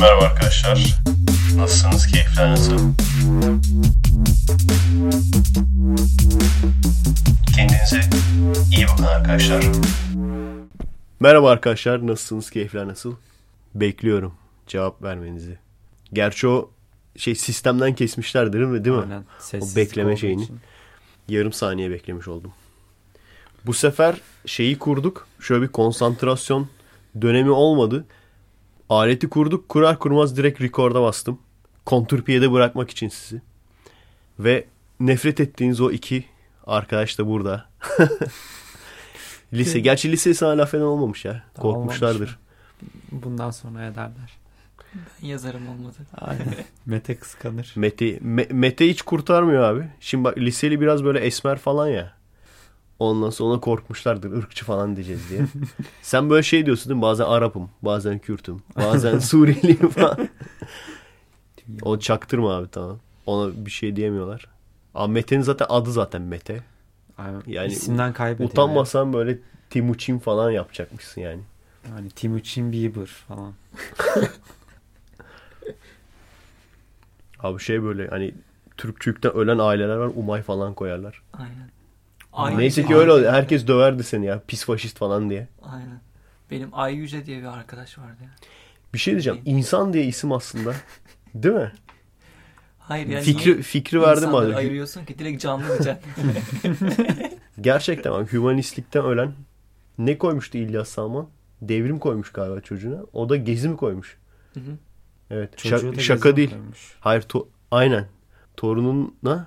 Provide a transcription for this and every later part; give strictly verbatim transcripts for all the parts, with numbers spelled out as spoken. Merhaba arkadaşlar. Nasılsınız? Keyifler nasıl? Kendinize iyi bakın arkadaşlar. Merhaba arkadaşlar. Nasılsınız? Keyifler nasıl? Bekliyorum cevap vermenizi. Gerçi o şey sistemden kesmişlerdir değil mi? Değil mi? Aynen. O bekleme şeyini. Için. Yarım saniye beklemiş oldum. Bu sefer şeyi kurduk. Şöyle bir konsantrasyon dönemi olmadı. Aleti kurduk. Kurar kurmaz direkt record'a bastım. Kontrpiyede bırakmak için sizi. Ve nefret ettiğiniz o iki arkadaş da burada. Lise. Gerçi lisesi hala fena olmamış ya. Korkmuşlardır. Bundan sonra ederler. Ben yazarım olmadı. Aynen. Mete kıskanır. Mete, Me- Mete hiç kurtarmıyor abi. Şimdi bak liseli biraz böyle esmer falan ya. Ondan sonra korkmuşlardır ırkçı falan diyeceğiz diye. Sen böyle şey diyorsun değil mi? Bazen Arap'ım, bazen Kürt'üm, bazen Suriyeliyim falan. O çaktırma abi, tamam. Ona bir şey diyemiyorlar. Aa, Mete'nin zaten adı zaten Mete. Aynen. Yani isimden kaybediyor. Utanmasan yani. Böyle Timuçin falan yapacakmışsın yani. Yani Timuçin Bieber falan. Abi şey böyle hani Türkçülükten ölen aileler var, Umay falan koyarlar. Aynen. Aynen. Neyse ki öyle oldu. Herkes döverdi seni ya. Pis faşist falan diye. Aynen. Benim Ay Yüce diye bir arkadaş vardı ya. Bir şey diyeceğim. İnsan diye isim aslında. Değil mi? Hayır yani. Fikri, fikri verdim abi. Ayırıyorsun ki direkt canlı diyeceksin. Gerçekten bak. Hümanistlikten ölen ne koymuştu İlyas Salman? Devrim koymuş galiba çocuğuna. O da Gezi mi koymuş? Hı hı. Evet. Şaka, şaka değil. Koymuş. Hayır. To- Aynen. Torununa.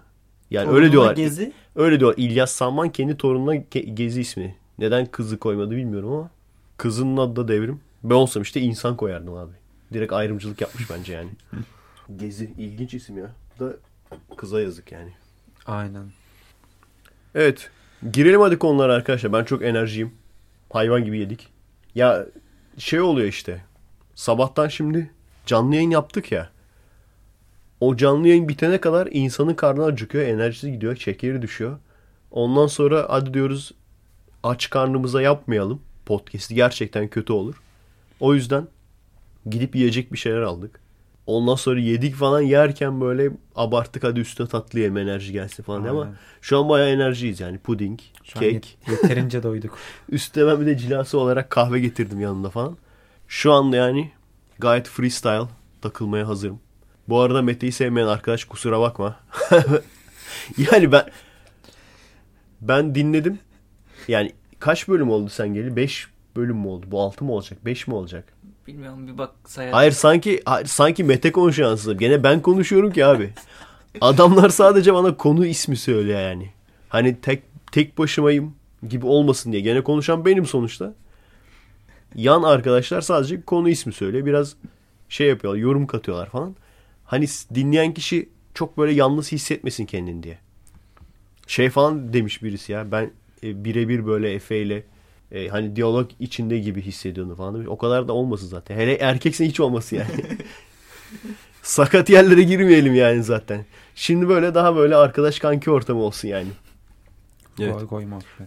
Yani torununa öyle diyorlar. Gezi. Öyle diyor. İlyas Salman kendi torununa Ge- Gezi ismi. Neden kızı koymadı bilmiyorum ama kızının adı da Devrim. Ben olsam işte insan koyardım abi. Direkt ayrımcılık yapmış bence yani. Gezi ilginç isim ya. Bu da kıza yazık yani. Aynen. Evet. Girelim hadi konulara arkadaşlar. Ben çok enerjiyim. Hayvan gibi yedik. Ya şey oluyor işte. Sabahtan şimdi canlı yayın yaptık ya. O canlı yayın bitene kadar insanın karnı acıkıyor, enerjisi gidiyor, şekeri düşüyor. Ondan sonra hadi diyoruz aç karnımıza yapmayalım podcast'i, gerçekten kötü olur. O yüzden gidip yiyecek bir şeyler aldık. Ondan sonra yedik falan, yerken böyle abarttık, hadi üstüne tatlı yeme enerji gelsin falan. Aynen. Ama şu an bayağı enerjiyiz yani, puding, şu kek. Yeterince doyduk. Üstüne ben bir de cilası olarak kahve getirdim yanında falan. Şu anda yani gayet freestyle takılmaya hazırım. Bu arada Mete'yi sevmeyen arkadaş kusura bakma. Yani ben ben dinledim. Yani kaç bölüm oldu sen geli? beş bölüm mü oldu? Bu altı mı olacak? beş mi olacak? Bilmiyorum, bir bak sayalım. Hayır sanki hayır, sanki Mete konuşansız. Gene ben konuşuyorum ki abi. Adamlar sadece bana konu ismi söylüyor yani. Hani tek tek başımayım gibi olmasın diye. Gene konuşan benim sonuçta. Yan arkadaşlar sadece konu ismi söylüyor. Biraz şey yapıyorlar, yorum katıyorlar falan. Hani dinleyen kişi çok böyle yalnız hissetmesin kendini diye. Şey falan demiş birisi ya. Ben e, birebir böyle Efe ile e, hani diyalog içinde gibi hissediyorum falan demiş. O kadar da olmasın zaten. Hele erkeksen hiç olmasın yani. Sakat yerlere girmeyelim yani zaten. Şimdi böyle daha böyle arkadaş kanki ortamı olsun yani. Evet.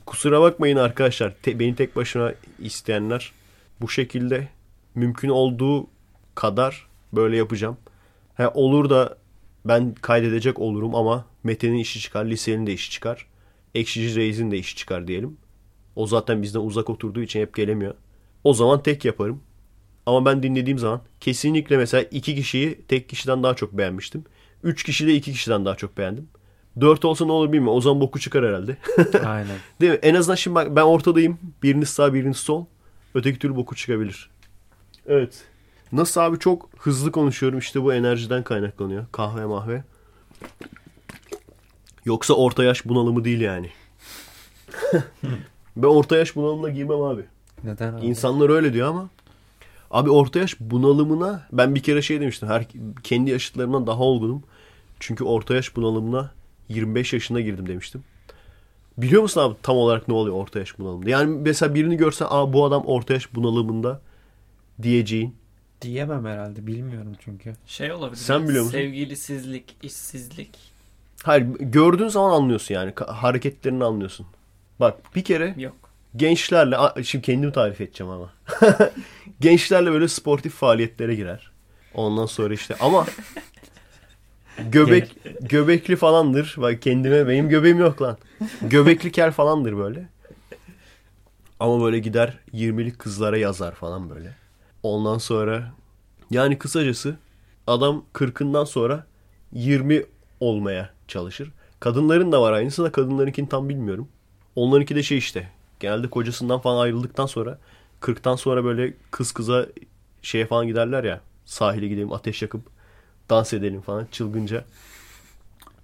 Kusura bakmayın arkadaşlar. Te, beni tek başına isteyenler, bu şekilde mümkün olduğu kadar böyle yapacağım. He, olur da ben kaydedecek olurum ama Mete'nin işi çıkar, lisenin de işi çıkar. Ekşici Reis'in de işi çıkar diyelim. O zaten bizden uzak oturduğu için hep gelemiyor. O zaman tek yaparım. Ama ben dinlediğim zaman kesinlikle mesela iki kişiyi tek kişiden daha çok beğenmiştim. Üç kişi de iki kişiden daha çok beğendim. Dört olsa ne olur bilmiyorum. O zaman boku çıkar herhalde. Aynen. Değil mi? En azından şimdi bak ben ortadayım. Biriniz sağ, biriniz sol. Öteki türlü boku çıkabilir. Evet. Nasıl abi, çok hızlı konuşuyorum işte, bu enerjiden kaynaklanıyor. Kahve mahve. Yoksa orta yaş bunalımı değil yani. Ben orta yaş bunalımına girmem abi. Neden abi? İnsanlar öyle diyor ama. Abi orta yaş bunalımına ben bir kere şey demiştim. Her, kendi yaşıtlarımdan daha olgunum. Çünkü orta yaş bunalımına yirmi beş yaşında girdim demiştim. Biliyor musun abi tam olarak ne oluyor orta yaş bunalımında? Yani mesela birini görsen, aa bu adam orta yaş bunalımında diyeceğin. Diyemem herhalde, bilmiyorum çünkü. Şey olabilir. Sen biliyor musun? Sevgilisizlik, işsizlik. Hayır, gördüğün zaman anlıyorsun yani, hareketlerini anlıyorsun. Bak bir kere yok. Gençlerle, şimdi kendimi tarif edeceğim ama. Gençlerle böyle sportif faaliyetlere girer. Ondan sonra işte ama göbek göbekli falandır. Bak kendime, benim göbeğim yok lan. Göbekli kel falandır böyle. Ama böyle gider yirmilik kızlara yazar falan böyle. Ondan sonra yani kısacası adam kırkından sonra yirmi olmaya çalışır. Kadınların da var aynısı da kadınlarınkini tam bilmiyorum. Onlarınki de şey işte. Genelde kocasından falan ayrıldıktan sonra kırktan sonra böyle kız kıza şeye falan giderler ya. Sahile gidelim, ateş yakıp dans edelim falan çılgınca.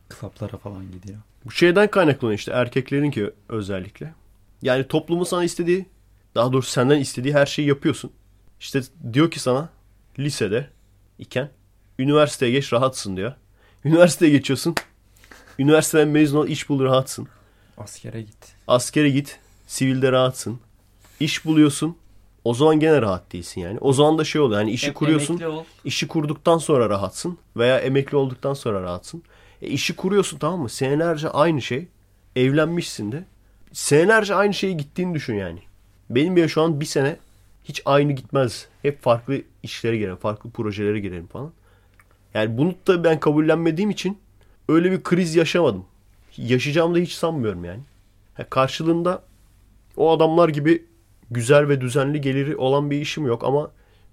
Klaplara falan gidiyor. Bu şeyden kaynaklanıyor işte erkeklerinki özellikle. Yani toplumun sana istediği, daha doğrusu senden istediği her şeyi yapıyorsun. İşte diyor ki sana lisede iken üniversiteye geç rahatsın diyor. Üniversiteye geçiyorsun. Üniversiteden mezun ol, iş bul, rahatsın. Askere git. Askere git. Sivilde rahatsın. İş buluyorsun. O zaman gene rahat değilsin yani. O zaman da şey oluyor. Yani işi Hep kuruyorsun. İşi kurduktan sonra rahatsın. Veya emekli olduktan sonra rahatsın. E işi kuruyorsun, tamam mı? Senelerce aynı şey. Evlenmişsin de. Senelerce aynı şeye gittiğini düşün yani. Benim bile şu an bir sene hiç aynı gitmez. Hep farklı işlere girelim. Farklı projelere girelim falan. Yani bunu da ben kabullenmediğim için öyle bir kriz yaşamadım. Yaşayacağımı da hiç sanmıyorum yani. Ha, karşılığında o adamlar gibi güzel ve düzenli geliri olan bir işim yok ama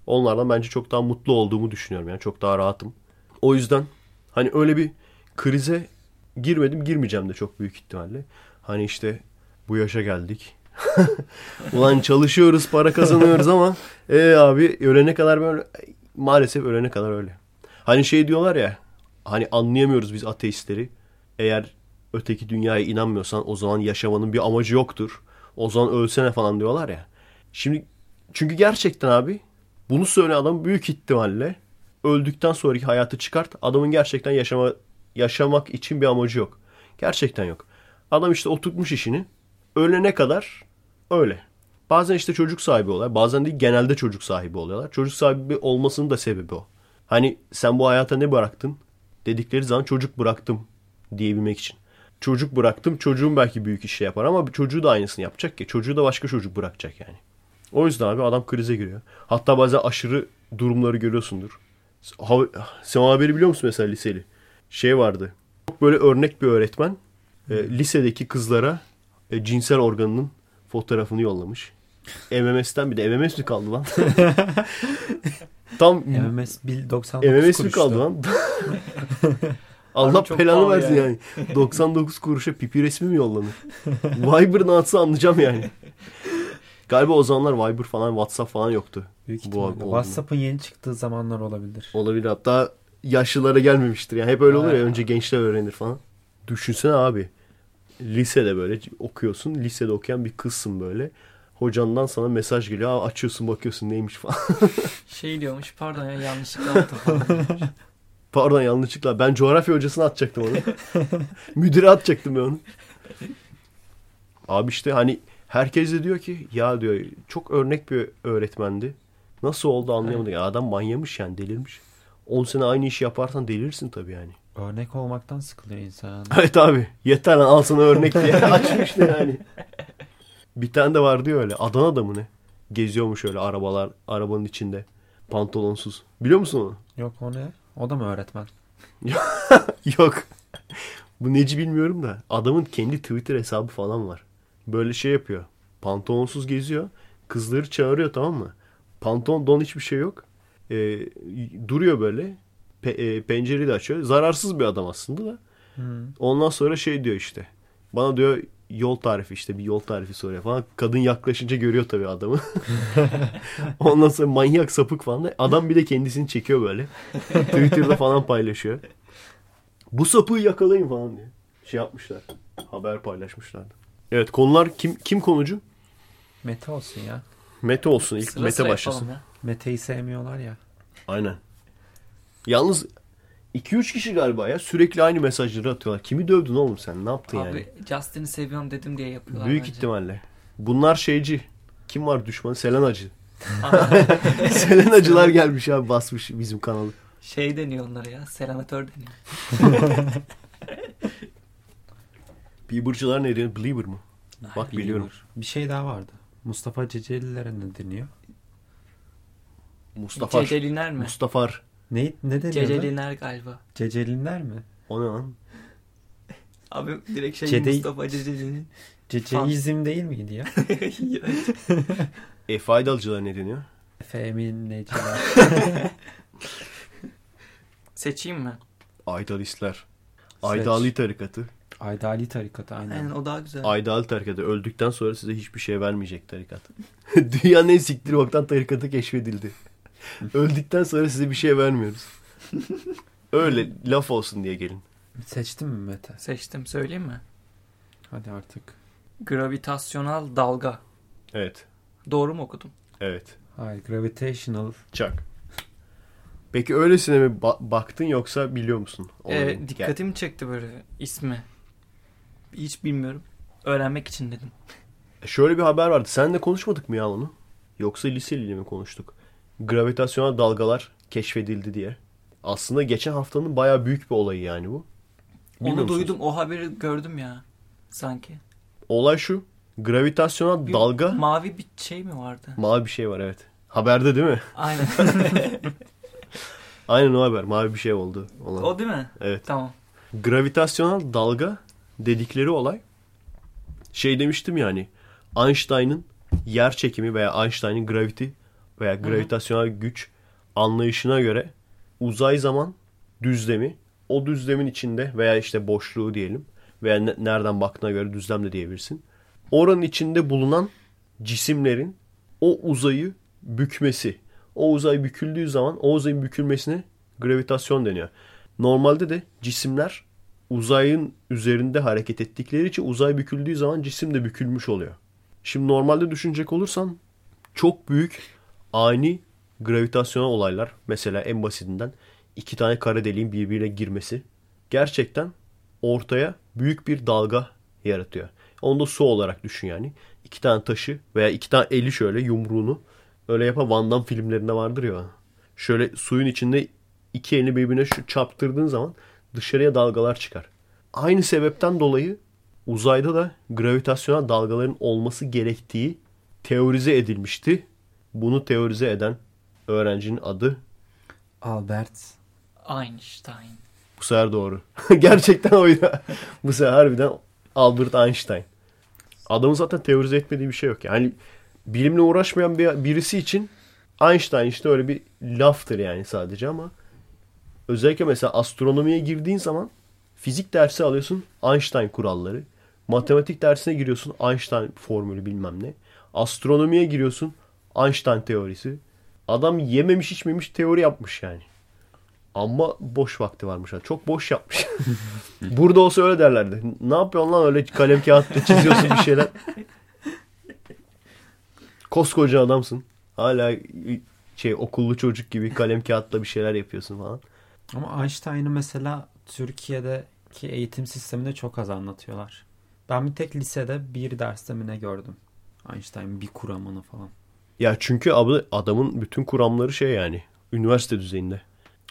onlardan bence çok daha mutlu olduğumu düşünüyorum. Yani çok daha rahatım. O yüzden hani öyle bir krize girmedim. Girmeyeceğim de çok büyük ihtimalle. Hani işte bu yaşa geldik. Ulan çalışıyoruz, para kazanıyoruz ama ee abi ölene kadar böyle, maalesef ölene kadar öyle. Hani şey diyorlar ya, hani anlayamıyoruz biz ateistleri. Eğer öteki dünyaya inanmıyorsan o zaman yaşamanın bir amacı yoktur. O zaman ölsene falan diyorlar ya. Şimdi çünkü gerçekten abi bunu söyleyen adam büyük ihtimalle öldükten sonraki hayatı çıkart. Adamın gerçekten yaşama, yaşamak için bir amacı yok. Gerçekten yok. Adam işte oturtmuş işini. Ölene kadar öyle. Bazen işte çocuk sahibi oluyorlar. Bazen değil, genelde çocuk sahibi oluyorlar. Çocuk sahibi olmasının da sebebi o. Hani sen bu hayata ne bıraktın dedikleri zaman çocuk bıraktım diyebilmek için. Çocuk bıraktım. Çocuğum belki büyük iş şey yapar ama çocuğu da aynısını yapacak ki. Çocuğu da başka çocuk bırakacak yani. O yüzden abi adam krize giriyor. Hatta bazen aşırı durumları görüyorsundur. Sen o haberi biliyor musun mesela liseli? Şey vardı. Çok böyle örnek bir öğretmen e, lisedeki kızlara e, cinsel organının fotoğrafını yollamış. M M S'ten bir de M M S mi kaldı lan? Tam M M S doksan dokuz M M S mi kaldı lan? Allah belanı versin yani. yani. doksan dokuz kuruşa pipi resmi mi yollanır? Viber'ın atsa anlayacağım yani. Galiba o zamanlar Viber falan, WhatsApp falan yoktu. Büyük ihtimalle. WhatsApp'ın yeni çıktığı zamanlar olabilir. Olabilir. Hatta yaşlılara gelmemiştir. Yani hep öyle olur ya. Önce gençler öğrenir falan. Düşünsene abi. Lisede böyle okuyorsun. Lisede okuyan bir kızsın böyle. Hocandan sana mesaj geliyor. Aa, açıyorsun bakıyorsun neymiş falan. Şey diyormuş. Pardon ya yanlışlıkla attım falan. Pardon yanlışlıkla. Ben coğrafya hocasına atacaktım onu. Müdüre atacaktım ben onu. Abi işte hani herkes de diyor ki ya diyor çok örnek bir öğretmendi. Nasıl oldu anlayamadım. Evet. Ya adam manyamış yani, delirmiş. on sene aynı işi yaparsan delirsin tabii yani. Örnek olmaktan sıkılıyor insan. Evet abi. Yeter lan al sana örnek diye. Açmış ne yani. Bir tane de var diyor öyle. Adana'da mı ne? Geziyormuş öyle arabalar. Arabanın içinde. Pantolonsuz. Biliyor musun onu? Yok o ne? O da mı öğretmen? Yok. Bu neci bilmiyorum da. Adamın kendi Twitter hesabı falan var. Böyle şey yapıyor. Pantolonsuz geziyor. Kızları çağırıyor, tamam mı? Pantolon, don hiçbir şey yok. Ee, duruyor böyle. Pe- e, pencereyi de açıyor. Zararsız bir adam aslında da. Hmm. Ondan sonra şey diyor işte. Bana diyor yol tarifi işte. Bir yol tarifi soruyor falan. Kadın yaklaşınca görüyor tabii adamı. Ondan sonra manyak sapık falan da. Adam bir de kendisini çekiyor böyle. Twitter'da falan paylaşıyor. Bu sapığı yakalayın falan diye. Şey yapmışlar. Haber paylaşmışlardı. Evet, konular kim kim konucu? Mete olsun ya. Mete olsun. İlk sıra Mete başlasın. Mete'yi sevmiyorlar ya. Aynen. Yalnız iki üç kişi galiba ya sürekli aynı mesajları atıyorlar. Kimi dövdün oğlum sen? Ne yaptın abi, yani? Abi Justin'i seviyorum dedim diye yapıyorlar. Büyük bence. ihtimalle. Bunlar şeyci. Kim var düşmanı? Selenacı. Selenacılar gelmiş abi, basmış bizim kanalı. Şey deniyor onlara ya. Selenatör deniyor. Bieber'cılar ne deniyor? Belieber mı? Hayır, bak biliyorum. Bieber. Bir şey daha vardı. Mustafa Cecelilere ne deniyor? Mustafa. Ceceliner mi? Mustafa. Ne, ne deniyor? Cecelinler galiba. Cecelinler mi? O ne lan? Abi direkt şey Cede... Mustafa Ceceli'nin. Ceceizm değil miydi ya? Efe Aydalcılar ne deniyor? Femineciler. Seçeyim mi? Aydalistler. Aydali tarikatı. Aydali tarikatı aynen. Aynen o daha güzel. Aydali tarikatı. Öldükten sonra size hiçbir şey vermeyecek tarikat. Dünyanın en siktir baktan tarikatı keşfedildi. Öldükten sonra size bir şey vermiyoruz. Öyle laf olsun diye gelin. Seçtin mi Mete? Seçtim. Söyleyeyim mi? Hadi artık. Gravitasyonal dalga. Evet. Doğru mu okudum? Evet. Hayır. Gravitational. Çak. Peki öylesine mi ba- baktın yoksa biliyor musun? Ee, dikkatimi çekti böyle ismi. Hiç bilmiyorum. Öğrenmek için dedim. E şöyle bir haber vardı. Seninle konuşmadık mı ya onu? Yoksa liseliyle mi konuştuk? Gravitasyonel dalgalar keşfedildi diye. Aslında geçen haftanın bayağı büyük bir olayı yani bu. Bilmiyor onu musunuz? Duydum. O haberi gördüm ya. Sanki. Olay şu. Gravitasyonel bir dalga. Mavi bir şey mi vardı? Mavi bir şey var evet. Haberde değil mi? Aynen. Aynen o haber. Mavi bir şey oldu. Olan. O değil mi? Evet. Tamam. Gravitasyonel dalga dedikleri olay. Şey demiştim yani. Einstein'ın yer çekimi veya Einstein'ın gravity veya gravitasyonel Hı-hı. güç anlayışına göre uzay zaman düzlemi. O düzlemin içinde veya işte boşluğu diyelim. Veya ne, nereden baktığına göre düzlem de diyebilirsin. Oranın içinde bulunan cisimlerin o uzayı bükmesi. O uzay büküldüğü zaman o uzayın bükülmesine gravitasyon deniyor. Normalde de cisimler uzayın üzerinde hareket ettikleri için uzay büküldüğü zaman cisim de bükülmüş oluyor. Şimdi normalde düşünecek olursan çok büyük ani gravitasyonel olaylar. Mesela en basitinden iki tane kara deliğin birbirine girmesi gerçekten ortaya büyük bir dalga yaratıyor. Onu da su olarak düşün yani. İki tane taşı veya iki tane eli şöyle yumruğunu öyle yapan Van Damme filmlerinde vardır ya. Şöyle suyun içinde iki elini birbirine şu çarptırdığın zaman dışarıya dalgalar çıkar. Aynı sebepten dolayı uzayda da gravitasyonel dalgaların olması gerektiği teorize edilmişti. Bunu teorize eden öğrencinin adı Albert Einstein. Bu sefer doğru. Gerçekten oydu. Bu sefer harbiden Albert Einstein. Adamın zaten teorize etmediği bir şey yok. Yani bilimle uğraşmayan bir, birisi için Einstein işte öyle bir laftır yani sadece ama özellikle mesela astronomiye girdiğin zaman fizik dersi alıyorsun Einstein kuralları. Matematik dersine giriyorsun Einstein formülü bilmem ne. Astronomiye giriyorsun Einstein teorisi. Adam yememiş içmemiş teori yapmış yani. Ama boş vakti varmış. Çok boş yapmış. Burada olsa öyle derlerdi. Ne yapıyorsun lan öyle kalem kağıtla çiziyorsun bir şeyler. Koskoca adamsın. Hala şey okullu çocuk gibi kalem kağıtla bir şeyler yapıyorsun falan. Ama Einstein'ı mesela Türkiye'deki eğitim sisteminde çok az anlatıyorlar. Ben bir tek lisede bir derste mi ne gördüm. Einstein'ın bir kuramını falan. Ya çünkü abi adamın bütün kuramları şey yani üniversite düzeyinde.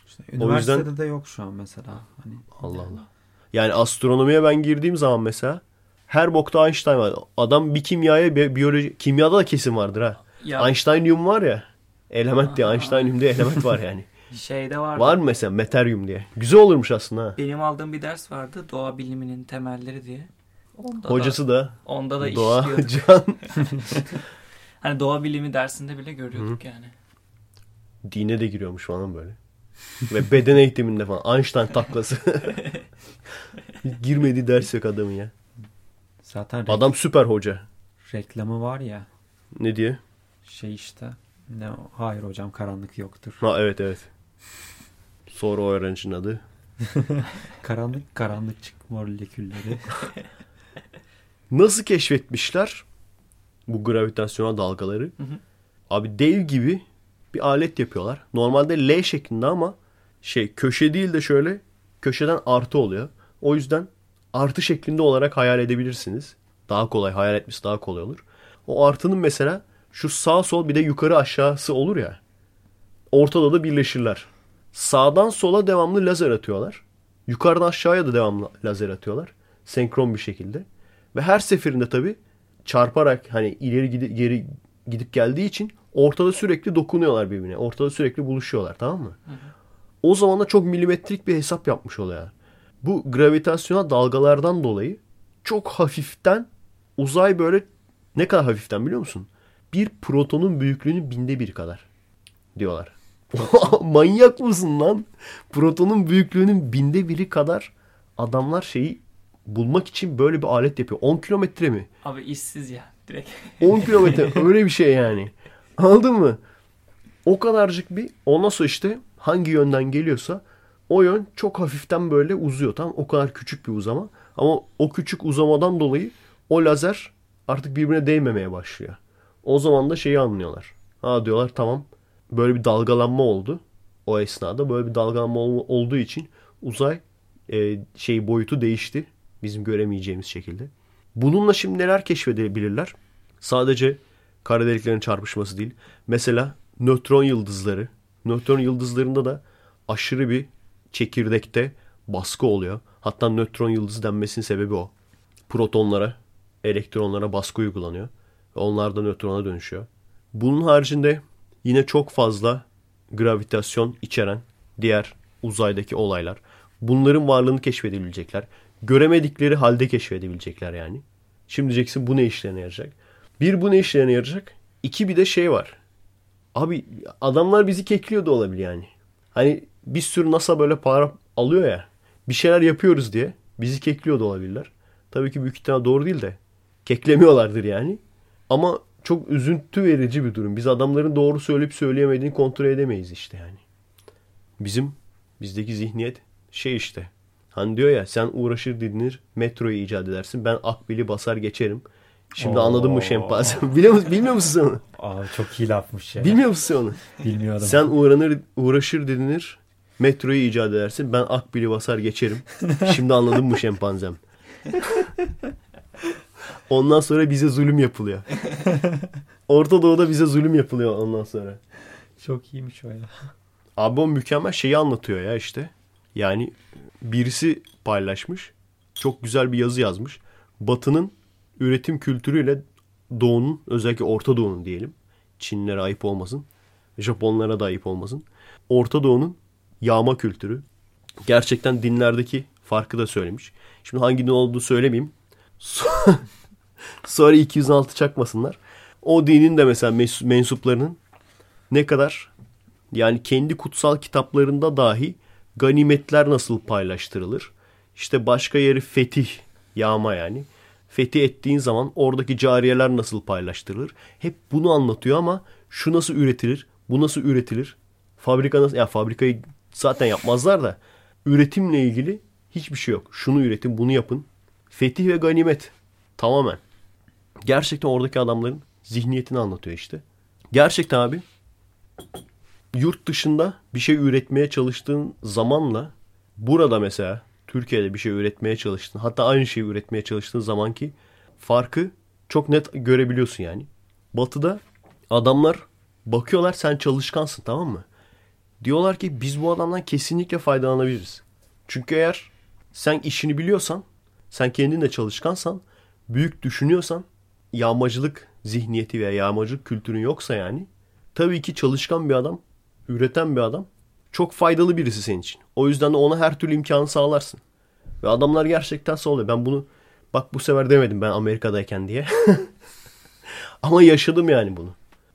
İşte üniversitede yüzden, de yok şu an mesela. Hani, Allah yani. Allah. Yani astronomiye ben girdiğim zaman mesela her bokta Einstein var. Adam bir kimyaya, bir biyoloji, kimyada da kesin vardır ha. Ya. Einsteinium var ya. Element aa, diye, Einsteinium diye element var yani. Şeyde vardı. Var mı mesela meteryum diye? Güzel olurmuş aslında ha. Benim aldığım bir ders vardı. Doğa biliminin temelleri diye. Onda hocası da, da onda da doğa can. Hani doğa bilimi dersinde bile görüyorduk Hı. yani. Dine de giriyormuş falan böyle. Ve beden eğitiminde falan. Einstein taklası. Girmediği ders yok adamın ya. Zaten rekl- adam süper hoca. Reklamı var ya. Ne diye? Şey işte. Ne, hayır hocam karanlık yoktur. Ha evet evet. Sonra o öğrencinin adı. Karanlık karanlıkçık molekülleri. Nasıl keşfetmişler bu gravitasyonel dalgaları? Hı hı. Abi dev gibi bir alet yapıyorlar. Normalde L şeklinde ama şey köşe değil de şöyle köşeden artı oluyor. O yüzden artı şeklinde olarak hayal edebilirsiniz. Daha kolay hayal etmesi daha kolay olur. O artının mesela şu sağ sol bir de yukarı aşağısı olur ya. Ortada da birleşirler. Sağdan sola devamlı lazer atıyorlar. Yukarıdan aşağıya da devamlı lazer atıyorlar. Senkron bir şekilde. Ve her seferinde tabii çarparak hani ileri gidip geri gidip geldiği için ortada sürekli dokunuyorlar birbirine. Ortada sürekli buluşuyorlar tamam mı? Hı hı. o zaman da çok milimetrik bir hesap yapmış oluyor. Bu gravitasyonel dalgalardan dolayı çok hafiften uzay böyle ne kadar hafiften biliyor musun? Bir protonun büyüklüğünün binde bir kadar diyorlar. Manyak mısın lan? Protonun büyüklüğünün binde biri kadar adamlar şeyi bulmak için böyle bir alet yapıyor. on kilometre mi? Abi işsiz ya direkt. on kilometre öyle bir şey yani. Anladın mı? O kadarcık bir ondan sonra işte hangi yönden geliyorsa o yön çok hafiften böyle uzuyor. Tamam, o kadar küçük bir uzama. Ama o küçük uzamadan dolayı o lazer artık birbirine değmemeye başlıyor. O zaman da şeyi anlıyorlar. Ha diyorlar, tamam böyle bir dalgalanma oldu. O esnada böyle bir dalgalanma olduğu için uzay e, şey boyutu değişti. Bizim göremeyeceğimiz şekilde. Bununla şimdi neler keşfedebilirler? Sadece kara deliklerin çarpışması değil. Mesela nötron yıldızları. Nötron yıldızlarında da aşırı bir çekirdekte baskı oluyor. Hatta nötron yıldızı denmesinin sebebi o. Protonlara, elektronlara baskı uygulanıyor. Onlar da nötrona dönüşüyor. Bunun haricinde yine çok fazla gravitasyon içeren diğer uzaydaki olaylar. Bunların varlığını keşfedebilecekler. Göremedikleri halde keşfedebilecekler yani. Şimdi diyeceksin bu ne işlerine yarayacak? Bir, bu ne işlerine yarayacak? İki, bir de şey var. Abi adamlar bizi kekliyor da olabilir yani. Hani bir sürü NASA böyle para alıyor ya. Bir şeyler yapıyoruz diye bizi kekliyor da olabilirler. Tabii ki büyük ihtimal doğru değil de keklemiyorlardır yani. Ama çok üzüntü verici bir durum. Biz adamların doğru söyleyip söyleyemediğini kontrol edemeyiz işte yani. Bizim, bizdeki zihniyet şey işte. Hani diyor ya, sen uğraşır dinir metroyu icat edersin. Ben Akbil'i basar geçerim. Şimdi Oo. anladın mı şempazem? Biliyor musun, bilmiyor musun sen onu? Aa, çok iyi lafmış ya. Bilmiyor musun sen onu? Bilmiyorum. Sen uğranır, uğraşır dinir metroyu icat edersin. Ben Akbil'i basar geçerim. Şimdi anladın mı şempanzem? Ondan sonra bize zulüm yapılıyor. Orta Doğu'da bize zulüm yapılıyor ondan sonra. Çok iyiymiş o ya. Abi o mükemmel şeyi anlatıyor ya işte. Yani birisi paylaşmış. Çok güzel bir yazı yazmış. Batı'nın üretim kültürüyle Doğu'nun, özellikle Orta Doğu'nun diyelim. Çinlilere ayıp olmasın. Japonlara da ayıp olmasın. Orta Doğu'nun yağma kültürü. Gerçekten dinlerdeki farkı da söylemiş. Şimdi hangi din olduğunu söylemeyeyim. Sonra iki yüz altı çakmasınlar. O dinin de mesela mensuplarının ne kadar yani kendi kutsal kitaplarında dahi ganimetler nasıl paylaştırılır? İşte başka yeri fetih, yağma yani. Fetih ettiğin zaman oradaki cariyeler nasıl paylaştırılır? Hep bunu anlatıyor ama şu nasıl üretilir? Bu nasıl üretilir? Fabrika nasıl? Ya fabrikayı zaten yapmazlar da üretimle ilgili hiçbir şey yok. Şunu üretin, bunu yapın. Fetih ve ganimet. Tamamen. Gerçekten oradaki adamların zihniyetini anlatıyor işte. Gerçekten abi yurt dışında bir şey üretmeye çalıştığın zamanla burada mesela Türkiye'de bir şey üretmeye çalıştığın, hatta aynı şeyi üretmeye çalıştığın zamanki farkı çok net görebiliyorsun yani. Batı'da adamlar bakıyorlar, sen çalışkansın, tamam mı? Diyorlar ki biz bu adamdan kesinlikle faydalanabiliriz. Çünkü eğer sen işini biliyorsan, sen kendin de çalışkansan, büyük düşünüyorsan, yağmacılık zihniyeti veya yağmacılık kültürün yoksa yani, tabii ki çalışkan bir adam, üreten bir adam çok faydalı birisi senin için. O yüzden de ona her türlü imkanı sağlarsın. Ve adamlar gerçekten sağlıyor. Ben bunu bak bu sefer demedim ben Amerika'dayken diye. Ama yaşadım yani bunu.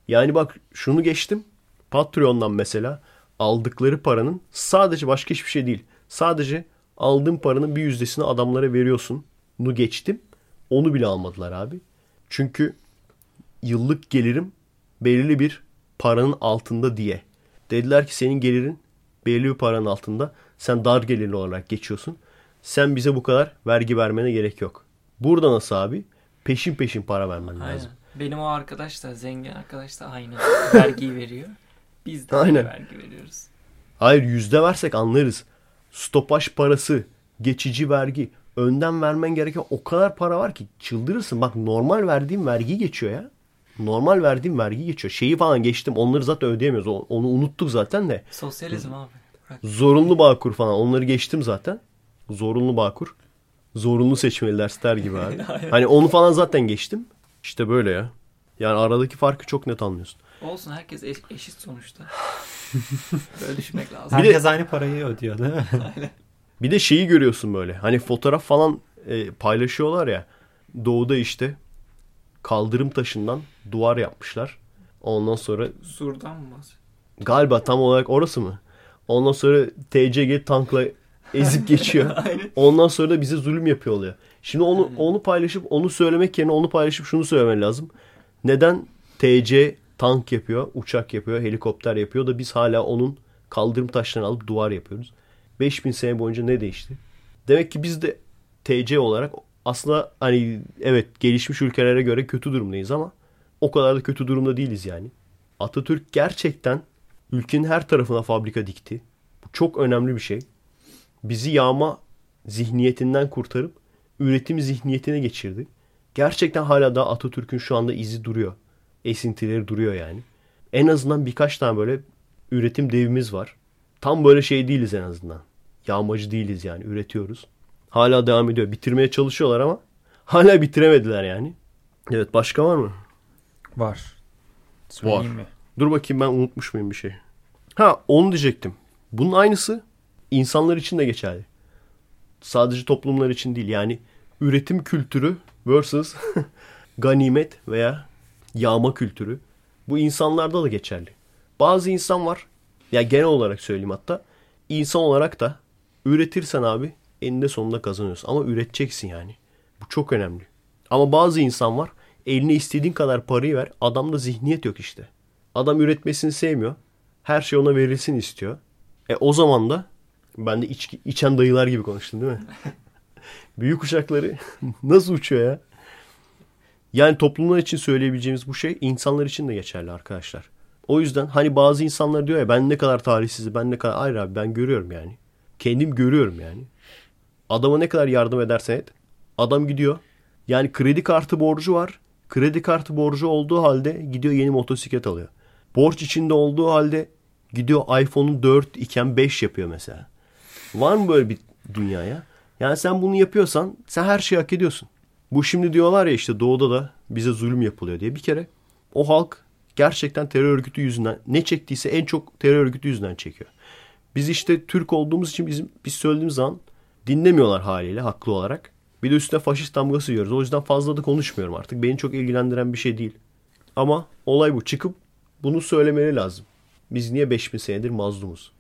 Yani bak şunu geçtim. Patreon'dan mesela aldıkları paranın sadece, başka hiçbir şey değil. Sadece aldığın paranın bir yüzdesini adamlara veriyorsun. Bunu geçtim. Onu bile almadılar abi. Çünkü yıllık gelirim belirli bir paranın altında diye. Dediler ki senin gelirin belirli bir paranın altında. Sen dar gelirli olarak geçiyorsun. Sen bize bu kadar vergi vermene gerek yok. Burada nasıl abi? Peşin peşin para vermen aynen. lazım. Benim o arkadaş da, zengin arkadaş da aynı vergiyi veriyor. Biz de aynı vergi veriyoruz. Hayır, yüzde versek anlarız. Stopaj parası, geçici vergi, önden vermen gereken o kadar para var ki çıldırırsın. Bak normal verdiğim vergi geçiyor ya. Normal verdiğim vergi geçiyor. Şeyi falan geçtim. Onları zaten ödeyemiyoruz. Onu unuttuk zaten de. Sosyalizm abi. Bırak. Zorunlu bağkur falan. Onları geçtim zaten. Zorunlu bağkur. Zorunlu seçmeli dersler gibi abi. Hani onu falan zaten geçtim. İşte böyle ya. Yani aradaki farkı çok net anlıyorsun. Olsun, herkes eş- eşit sonuçta. Böyle düşünmek lazım. Bir herkes de aynı parayı ödüyor değil mi? Aynen. Bir de şeyi görüyorsun böyle. Hani fotoğraf falan e, paylaşıyorlar ya. Doğuda işte kaldırım taşından duvar yapmışlar. Ondan sonra... Sur'dan mı bahsediyor? Galiba tam olarak orası mı? Ondan sonra T C G tankla ezip geçiyor. Ondan sonra da bize zulüm yapıyor oluyor. Şimdi onu aynen. onu paylaşıp onu söylemek yerine onu paylaşıp şunu söylemen lazım. Neden T C tank yapıyor, uçak yapıyor, helikopter yapıyor da biz hala onun kaldırım taşlarını alıp duvar yapıyoruz? beş bin sene boyunca ne değişti? Demek ki biz de T C olarak aslında hani evet gelişmiş ülkelere göre kötü durumdayız ama o kadar da kötü durumda değiliz yani. Atatürk gerçekten ülkenin her tarafına fabrika dikti. Bu çok önemli bir şey. Bizi yağma zihniyetinden kurtarıp üretim zihniyetine geçirdi. Gerçekten hala da Atatürk'ün şu anda izi duruyor. Esintileri duruyor yani. En azından birkaç tane böyle üretim devimiz var. Tam böyle şey değiliz en azından. Yağmacı değiliz yani. Üretiyoruz. Hala devam ediyor. Bitirmeye çalışıyorlar ama hala bitiremediler yani. Evet, başka var mı? Var. Söyleyeyim var. Mi? Dur bakayım, ben unutmuş muyum bir şey? Ha, onu diyecektim. Bunun aynısı insanlar için de geçerli. Sadece toplumlar için değil. Yani üretim kültürü versus ganimet veya yağma kültürü. Bu insanlarda da geçerli. Bazı insan var. Ya yani genel olarak söyleyeyim hatta. İnsan olarak da üretirsen abi eninde sonunda kazanıyorsun. Ama üreteceksin yani. Bu çok önemli. Ama bazı insan var. Eline istediğin kadar parayı ver. Adamda zihniyet yok işte. Adam üretmesini sevmiyor. Her şey ona verilsin istiyor. E o zaman da ben de içki, içen dayılar gibi konuştum değil mi? Büyük uçakları nasıl uçuyor ya? Yani toplumlar için söyleyebileceğimiz bu şey insanlar için de geçerli arkadaşlar. O yüzden hani bazı insanlar diyor ya ben ne kadar talihsiz, ben ne kadar... Hayır abi, ben görüyorum yani. Kendim görüyorum yani. Adama ne kadar yardım edersen et. Adam gidiyor. Yani kredi kartı borcu var. Kredi kartı borcu olduğu halde gidiyor yeni motosiklet alıyor. Borç içinde olduğu halde gidiyor iPhone'un dört iken beş yapıyor mesela. Var mı böyle bir dünyaya? Yani sen bunu yapıyorsan sen her şeyi hak ediyorsun. Bu şimdi diyorlar ya işte doğuda da bize zulüm yapılıyor diye. Bir kere o halk gerçekten terör örgütü yüzünden ne çektiyse en çok terör örgütü yüzünden çekiyor. Biz işte Türk olduğumuz için bizim, biz söylediğimiz zaman dinlemiyorlar haliyle, haklı olarak. Bir de üstüne faşist damgası yiyoruz. O yüzden fazla da konuşmuyorum artık. Beni çok ilgilendiren bir şey değil. Ama olay bu. Çıkıp bunu söylemeli lazım. Biz niye beş bin senedir mazlumuz?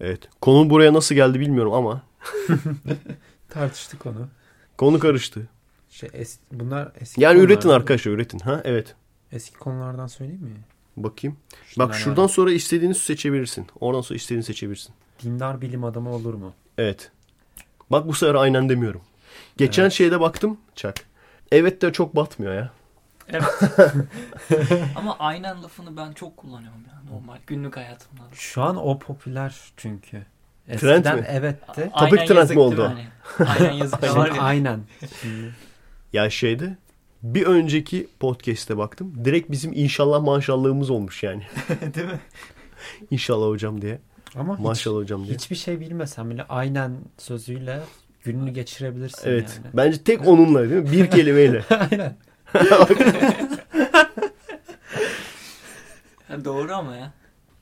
Evet. Konu buraya nasıl geldi bilmiyorum ama. Tartıştık onu. Konu karıştı. Şey, es, bunlar eski yani üretin arkadaşlar, üretin. Ha evet. Eski konulardan söyleyeyim mi? Bakayım. Şunlar bak şuradan yani. Sonra istediğini seçebilirsin. Oradan sonra istediğini seçebilirsin. Dindar bilim adamı olur mu? Evet. Bak bu sefer aynen demiyorum. Geçen evet. şeyde baktım. Çak. Evet de çok batmıyor ya. Evet. Ama aynen lafını ben çok kullanıyorum ya. Normal günlük hayatımda. Şu an o popüler çünkü. Eskiden trend mi? Evet de. A- Topik trend mi oldu? Yani. Aynen yazık. Aynen. Aynen. Ya şeyde bir önceki podcast'te baktım. Direkt bizim inşallah maşallahımız olmuş yani. Değil mi? İnşallah hocam diye. Ama maşallah hiç, hocam diye. Hiçbir şey bilmesen bile aynen sözüyle gününü geçirebilirsin evet, yani. Bence tek onunla değil mi? Bir kelimeyle. Aynen. Doğru ama ya.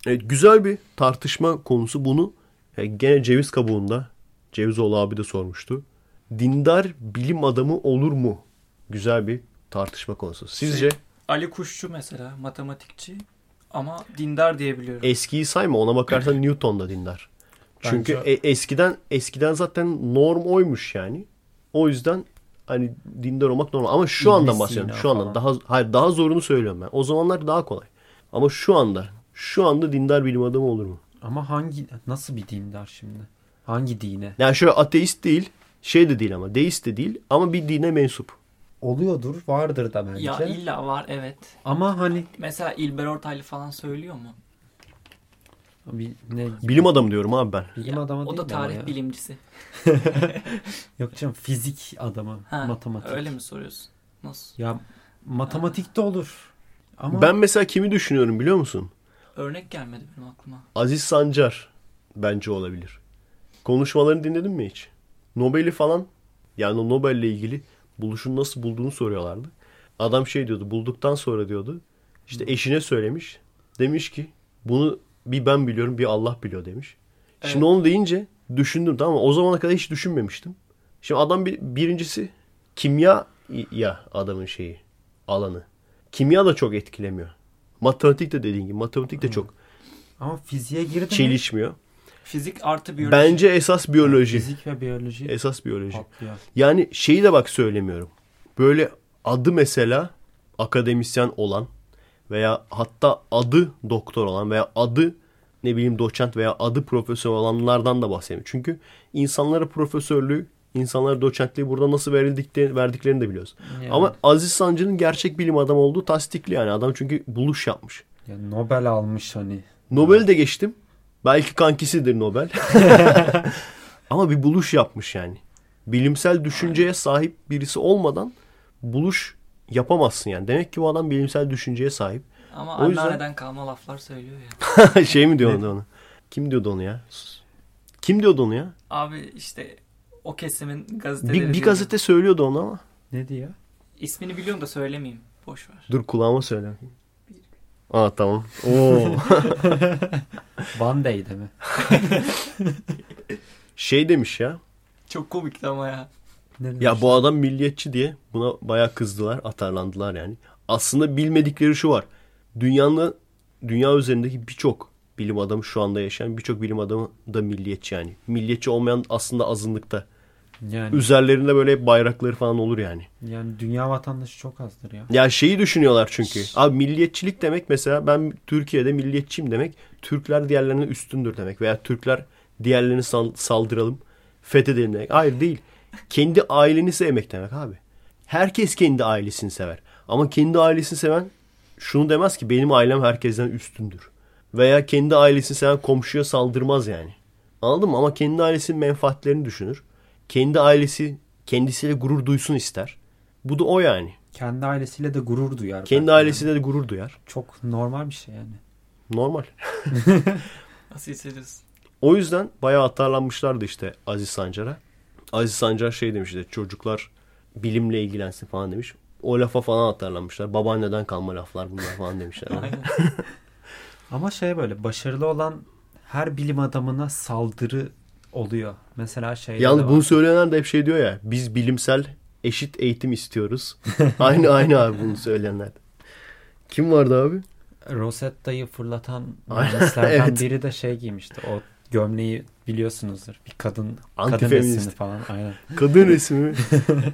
Evet, güzel bir tartışma konusu bunu. Yani gene Ceviz Kabuğu'nda Cevizoğlu abi de sormuştu. Dindar bilim adamı olur mu? Güzel bir tartışma konusu. Sizce? Ali Kuşçu mesela matematikçi. Ama dindar diyebiliyorum. Eskiyi sayma, ona bakarsan Newton da dindar. Çünkü Bence... eskiden eskiden zaten norm oymuş yani. O yüzden hani dindar olmak normal. Ama şu andan bahsediyorum. Şu andan daha hayır daha zorunu söylüyorum ben. O zamanlar daha kolay. Ama şu anda şu anda dindar bilim adamı olur mu? Ama hangi nasıl bir dindar şimdi? Hangi dine? Yani şöyle ateist değil, şey de değil ama deist de değil ama bir dine mensup. Oluyordur, vardır da bence. Ya illa var, evet. Ama hani... Mesela İlber Ortaylı falan söylüyor mu? Abi, ne? Bilim adamı diyorum abi ben. Bilim ya, adamı o da tarih bilimcisi. Yok canım, fizik adamı, ha, matematik. Öyle mi soruyorsun? Nasıl? Ya matematik de olur. Ama... Ben mesela kimi düşünüyorum biliyor musun? Örnek gelmedi benim aklıma. Aziz Sancar bence olabilir. Konuşmalarını dinledin mi hiç? Nobel'i falan, yani Nobel'le ilgili... Buluşun nasıl bulduğunu soruyorlardı. Adam şey diyordu. Bulduktan sonra diyordu. İşte eşine söylemiş. demiş ki bunu bir ben biliyorum bir Allah biliyor demiş. Evet. Şimdi onu deyince düşündüm, tamam mı? O zamana kadar hiç düşünmemiştim. Şimdi adam bir, birincisi kimya ya adamın şeyi alanı. Kimya da çok etkilemiyor. Matematik de dediğin gibi matematik de çok. Ama fiziğe girdi çelişmiyor. Mi? Fizik artı biyoloji. Bence esas biyoloji. Fizik ve biyoloji. Esas biyoloji. Patlıyor. Yani şeyi de bak söylemiyorum. Böyle adı mesela akademisyen olan veya hatta adı doktor olan veya adı ne bileyim doçent veya adı profesör olanlardan da bahsedeyim. Çünkü insanlara profesörlüğü, insanlara doçentliği burada nasıl verildiklerini, verdiklerini de biliyoruz. Yani. Ama Aziz Sancı'nın gerçek bilim adamı olduğu tasdikli yani. Adam çünkü buluş yapmış. Ya Nobel almış hani. Nobel'i de geçtim. Belki kankisidir Nobel. Ama bir buluş yapmış yani. Bilimsel düşünceye sahip birisi olmadan buluş yapamazsın yani. Demek ki bu adam bilimsel düşünceye sahip. Ama anneanneden yüzden... kalma laflar söylüyor ya. Şey mi diyordu onu? Kim diyordu onu ya? Kim diyordu onu ya? Abi işte o kesimin gazeteleri. Bir, bir gazete söylüyordu onu ama. Ne diyor? İsmini biliyorum da söylemeyeyim. Boş ver. Dur kulağıma söyle. Aa tamam. Oo. One Day'de mi? Şey demiş ya. Çok komikti ama ya. Ya bu adam milliyetçi diye buna bayağı kızdılar, atarlandılar yani. Aslında bilmedikleri şu var. Dünyanın dünya üzerindeki birçok bilim adamı şu anda yaşayan birçok bilim adamı da milliyetçi yani. Milliyetçi olmayan aslında azınlıkta. Yani. Üzerlerinde böyle bayrakları falan olur yani. Yani dünya vatandaşı çok azdır ya. Ya şeyi düşünüyorlar çünkü. Abi milliyetçilik demek mesela ben Türkiye'de milliyetçiyim demek. Türkler diğerlerine üstündür demek. Veya Türkler diğerlerine saldıralım, fethedelim demek. Hayır değil. Kendi aileni sevmek demek abi. Herkes kendi ailesini sever. Ama kendi ailesini seven şunu demez ki benim ailem herkesten üstündür. Veya kendi ailesini seven komşuya saldırmaz yani. Anladın mı? Ama kendi ailesinin menfaatlerini düşünür. Kendi ailesi kendisiyle gurur duysun ister. Bu da o yani. Kendi ailesiyle de gurur duyar. Kendi ailesiyle yani. de gurur duyar. Çok normal bir şey yani. Normal. Nasıl hissediyorsun? O yüzden bayağı atarlanmışlardı işte Aziz Sancar'a. Aziz Sancar şey demiş işte çocuklar bilimle ilgilensin falan demiş. O lafa falan atarlanmışlar. Babaanneden kalma laflar bunlar falan demişler. Ama şey böyle başarılı olan her bilim adamına saldırı oluyor. Mesela şey. Yalnız bunu söyleyenler de hep şey diyor ya. Biz bilimsel eşit eğitim istiyoruz. aynı aynı abi bunu söyleyenler. Kim vardı abi? Rosetta'yı fırlatan mühendislerden evet. Biri de şey giymişti. O gömleği biliyorsunuzdur. Bir kadın kadın resmi falan. Aynen. Kadın resmi.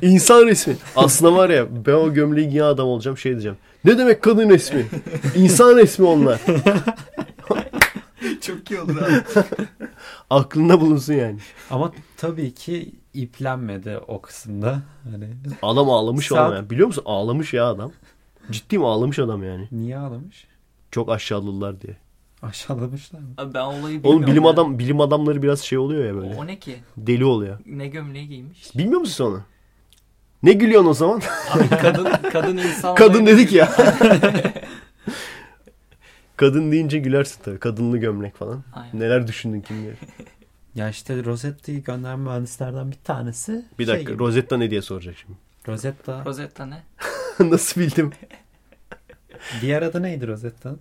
İnsan resmi. Aslında var ya ben o gömleği giyen adam olacağım şey diyeceğim. Ne demek kadın resmi? İnsan resmi onlar. Çok iyi olur abi. Aklında bulunsun yani. Ama tabii ki iplenmedi o kısımda. Hani... Adam ağlamış Saat... oğlum yani. Biliyor musun? Ağlamış ya adam. Ciddi mi? Ağlamış adam yani. Niye ağlamış? Çok aşağıladılar diye. Aşağılamışlar mı? Abi ben olayı bilmiyorum. Oğlum bilim, adam, bilim adamları biraz şey oluyor ya böyle. O ne ki? Deli oluyor. Ne gömleği giymiş? Bilmiyor musun onu? Ne gülüyorsun o zaman? Abi kadın, kadın insan. Kadın dedik ya. Kadın deyince gülersin tabii. Kadınlı gömlek falan. Aynen. Neler düşündün kim bilir. Ya işte Rosetta'yı gönderen mühendislerden bir tanesi. Bir dakika şey Rosetta ne diye soracak şimdi. Rosetta. Rosetta ne? Nasıl bildim? Diğer adı neydi Rosetta'nın?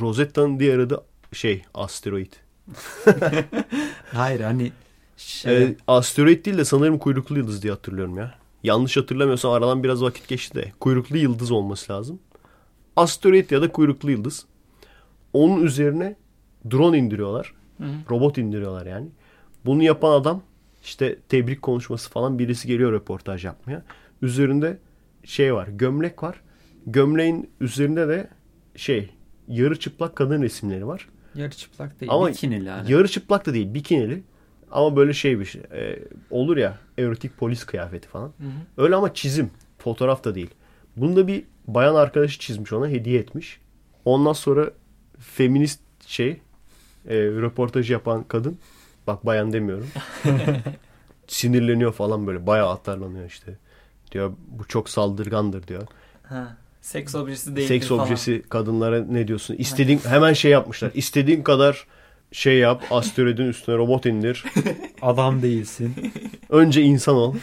Rosetta'nın diğer adı şey asteroid. Hayır hani. Şey... Ee, asteroid değil de sanırım kuyruklu yıldız diye hatırlıyorum ya. Yanlış hatırlamıyorsam aradan biraz vakit geçti de. Kuyruklu yıldız olması lazım. Asteroid ya da kuyruklu yıldız. Onun üzerine drone indiriyorlar. Hı. Robot indiriyorlar yani. Bunu yapan adam işte tebrik konuşması falan birisi geliyor röportaj yapmaya. Üzerinde şey var, gömlek var. Gömleğin üzerinde de şey yarı çıplak kadın resimleri var. Yarı çıplak değil, ama bikinili. Yani. Yarı çıplak da değil, bikinili. Ama böyle şey bir şey. E, olur ya erotik polis kıyafeti falan. Hı hı. Öyle ama çizim, fotoğraf da değil. Bunda bir bayan arkadaşı çizmiş ona hediye etmiş. Ondan sonra feminist şey e, röportajı yapan kadın bak bayan demiyorum sinirleniyor falan böyle bayağı atarlanıyor işte. Diyor bu çok saldırgandır diyor. Ha, seks objesi değildir seks falan. Seks objesi kadınlara ne diyorsun? İstediğin hemen şey yapmışlar. İstediğin kadar şey yap asteroidin üstüne robot indir. Adam değilsin. Önce insan ol.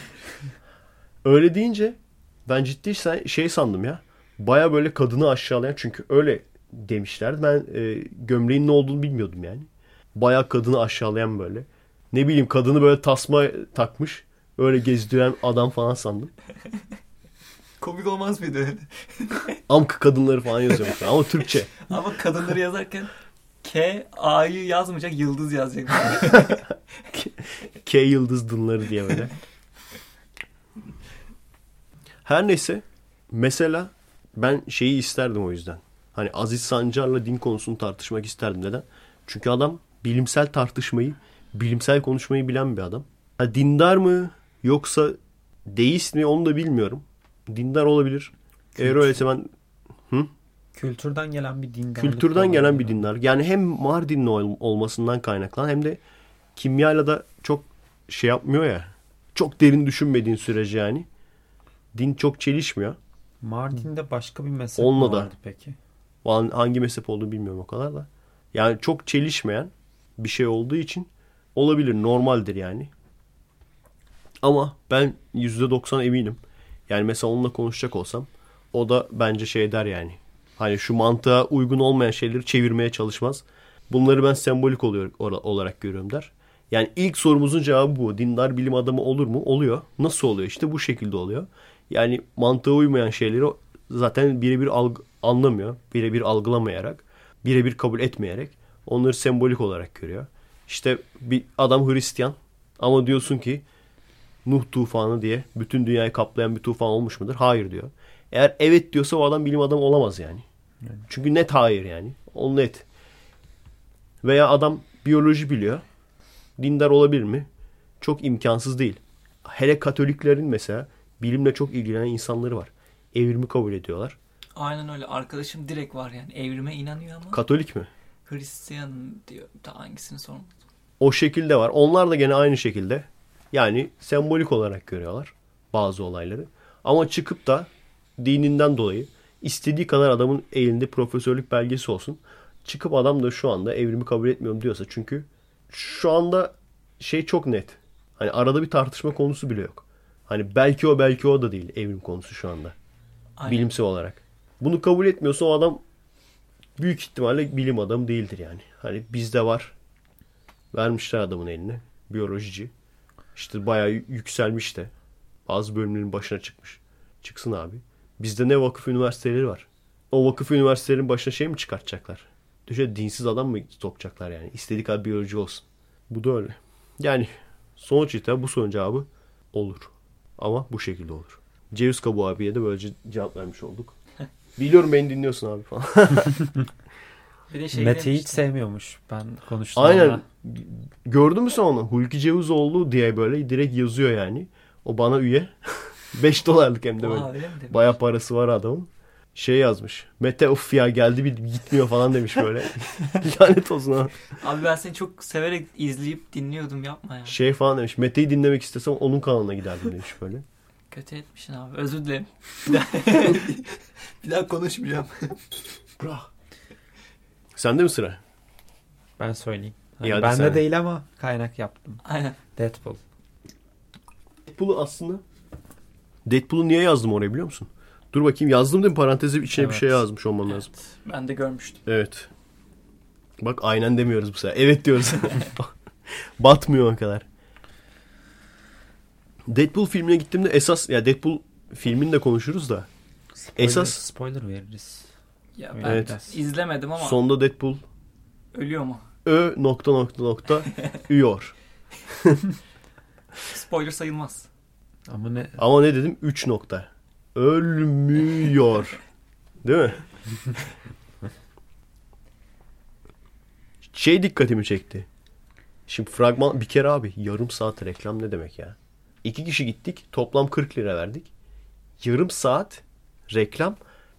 Öyle deyince ben ciddi şey sandım ya. Baya böyle kadını aşağılayan çünkü öyle demişlerdi. Ben e, gömleğin ne olduğunu bilmiyordum yani. Bayağı kadını aşağılayan böyle. Ne bileyim, kadını böyle tasma takmış. Öyle gezdiren adam falan sandım. Komik olmaz mıydı öyle? Amk kadınları falan yazıyormuş ama Türkçe. Ama kadınları yazarken K, A'yı yazmayacak, yıldız yazacak. K, K yıldız dınları diye böyle. Her neyse. Mesela ben şeyi isterdim o yüzden. Hani Aziz Sancar'la din konusunu tartışmak isterdim. Neden? Çünkü adam bilimsel tartışmayı, bilimsel konuşmayı bilen bir adam. Ha, dindar mı yoksa deist mi onu da bilmiyorum. Dindar olabilir. Kültür. Eğer öyleyse ben... Hı? Kültürden gelen bir dindar. Kültürden gelen yani. Bir dindar. Yani hem Mardinli ol- olmasından kaynaklanan hem de kimyayla da çok şey yapmıyor ya. Çok derin düşünmediğin sürece yani. Din çok çelişmiyor. Mardin'de başka bir mezhep mi vardı peki? Hangi mezhep olduğunu bilmiyorum o kadar da. Yani çok çelişmeyen bir şey olduğu için olabilir. Normaldir yani. Ama ben yüzde doksan eminim. Yani mesela onunla konuşacak olsam o da bence şey der yani. Hani şu mantığa uygun olmayan şeyleri çevirmeye çalışmaz. Bunları ben sembolik oluyor, olarak görüyorum der. Yani ilk sorumuzun cevabı bu. Dindar bilim adamı olur mu? Oluyor. Nasıl oluyor? İşte bu şekilde oluyor. Yani mantığa uymayan şeyleri zaten birebir alg- anlamıyor. Birebir algılamayarak, birebir kabul etmeyerek onları sembolik olarak görüyor. İşte bir adam Hristiyan ama diyorsun ki Nuh tufanı diye bütün dünyayı kaplayan bir tufan olmuş mudur? Hayır diyor. Eğer evet diyorsa o adam bilim adamı olamaz yani. yani. Çünkü net hayır yani. O net. Veya adam biyoloji biliyor. Dindar olabilir mi? Çok imkansız değil. Hele Katoliklerin mesela bilimle çok ilgilenen insanları var. Evrimi kabul ediyorlar. Aynen öyle. Arkadaşım direkt var yani. Evrime inanıyor ama. Katolik mi? Hristiyan diyor. Da hangisini sormadım. O şekilde var. Onlar da gene aynı şekilde. Yani sembolik olarak görüyorlar bazı olayları. Ama çıkıp da dininden dolayı istediği kadar adamın elinde profesörlük belgesi olsun. Çıkıp adam da şu anda evrimi kabul etmiyorum diyorsa, çünkü şu anda şey çok net. Hani arada bir tartışma konusu bile yok. Hani belki o belki o da değil evrim konusu şu anda. Aynen. Bilimsel olarak. Bunu kabul etmiyorsa o adam büyük ihtimalle bilim adamı değildir yani. Hani bizde var. Vermişler adamın eline. Biyolojici. İşte bayağı yükselmiş de. Bazı bölümlerin başına çıkmış. Çıksın abi. Bizde ne vakıf üniversiteleri var. O vakıf üniversitelerinin başına şey mi çıkartacaklar? Düşünsene, dinsiz adam mı sokacaklar yani? İstediği kadar biyoloji olsun. Bu da öyle. Yani sonuç itibariyle bu sorunun cevabı olur. Ama bu şekilde olur. Ceviz Kabuğu abiye de böylece cevap vermiş olduk. Biliyorum beni dinliyorsun abi falan. Şey, Mete'yi hiç sevmiyormuş. Ben konuştum. Aynen. Ona. Gördün mü sen onu? Hulki Cevizoğlu diye böyle direkt yazıyor yani. O bana üye. beş dolarlık hem de böyle. Bayağı parası var adamın. Şey yazmış. Mete of ya geldi bir gitmiyor falan demiş böyle. Lanet olsun abi. Abi ben seni çok severek izleyip dinliyordum, yapma ya. Şey falan demiş. Mete'yi dinlemek istesem onun kanalına giderdim demiş böyle. Kötü etmişsin abi. Özür dilerim. Bir daha, bir daha konuşmayacağım. Bravo. Sende mi sıra? Ben söyleyeyim. Yani bende sen... değil ama kaynak yaptım. Aynen. Deadpool. Deadpool'u aslında... Deadpool'u niye yazdım oraya biliyor musun? Dur bakayım, yazdım değil mi? Parantezi içine evet. Bir şey yazmış olman evet. Lazım. Ben de görmüştüm. Evet. Bak aynen demiyoruz bu sefer. Evet diyoruz. Batmıyor o kadar. Deadpool filmine gittiğimde esas... Ya Deadpool filmini de konuşuruz da. Spoiler, esas... Spoiler veririz. Ya ben evet. izlemedim ama... Sonda Deadpool... Ölüyor mu? Ö nokta nokta nokta üyor. Spoiler sayılmaz. Ama ne? Ama ne dedim? üç nokta. Ölmüyor. Değil mi? Şey dikkatimi çekti. Şimdi fragman... Bir kere abi yarım saat reklam ne demek ya? İki kişi gittik. Toplam kırk lira verdik. Yarım saat reklam...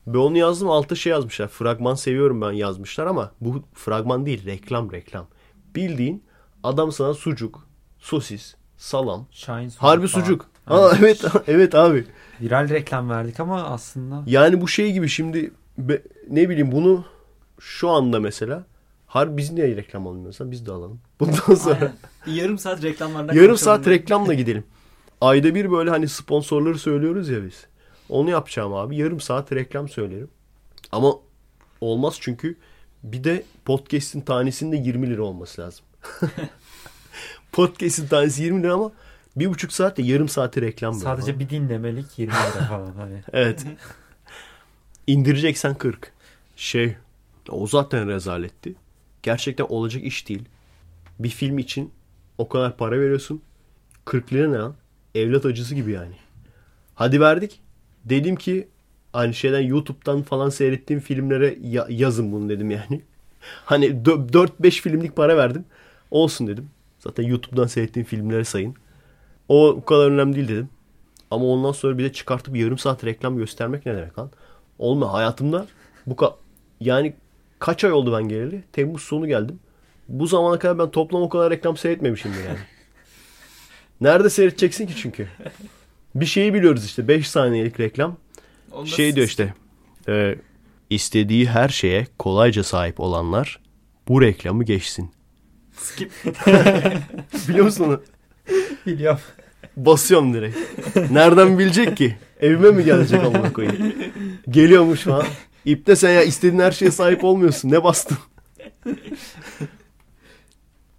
Ben onu yazdım, altta şey yazmışlar. Fragman seviyorum ben yazmışlar ama bu fragman değil, reklam reklam. Bildiğin adam sana sucuk, sosis, salam, Şahin harbi falan. Sucuk. Aa, evet evet abi. Viral reklam verdik ama aslında. Yani bu şey gibi şimdi be, ne bileyim bunu şu anda mesela harbi biz niye reklam almıyorsa biz de alalım. Bundan sonra. Aynen. Yarım saat reklamlardan. Yarım saat diye. Reklamla gidelim. Ayda bir böyle hani sponsorları söylüyoruz ya biz. Onu yapacağım abi. Yarım saat reklam söylerim. Ama Olmaz çünkü bir de podcast'in tanesinde yirmi lira olması lazım. Podcast'in tanesi yirmi lira ama bir buçuk saatte yarım saati reklam. Sadece var. Bir dinlemelik yirmi lira falan. Hani. Evet. İndireceksen kırk. Şey, o zaten rezaletti. Gerçekten olacak iş değil. Bir film için o kadar para veriyorsun. kırk lira ne lan? Evlat acısı gibi yani. Hadi verdik. Dedim ki hani şeyden, YouTube'dan falan seyrettiğim filmlere ya- yazın bunu dedim yani. Hani dört beş filmlik para verdim. Olsun dedim. Zaten YouTube'dan seyrettiğim filmleri sayın. O, o kadar önemli değil dedim. Ama ondan sonra bir de çıkartıp yarım saat reklam göstermek ne demek lan? Olma hayatımda bu ka- yani kaç ay oldu ben geleli? Temmuz sonu geldim. Bu zamana kadar ben toplam o kadar reklam seyretmemişimdir yani. Nerede seyredeceksin ki çünkü? Bir şeyi biliyoruz işte. beş saniyelik reklam. Ondan şey diyor işte. E, istediği her şeye kolayca sahip olanlar bu reklamı geçsin. Skip. Biliyor musun onu? Biliyorum. Basıyorum direkt. Nereden bilecek ki? Evime mi gelecek amına koyayım? Geliyormuş falan. İpte sen ya istediğin her şeye sahip olmuyorsun. Ne bastın?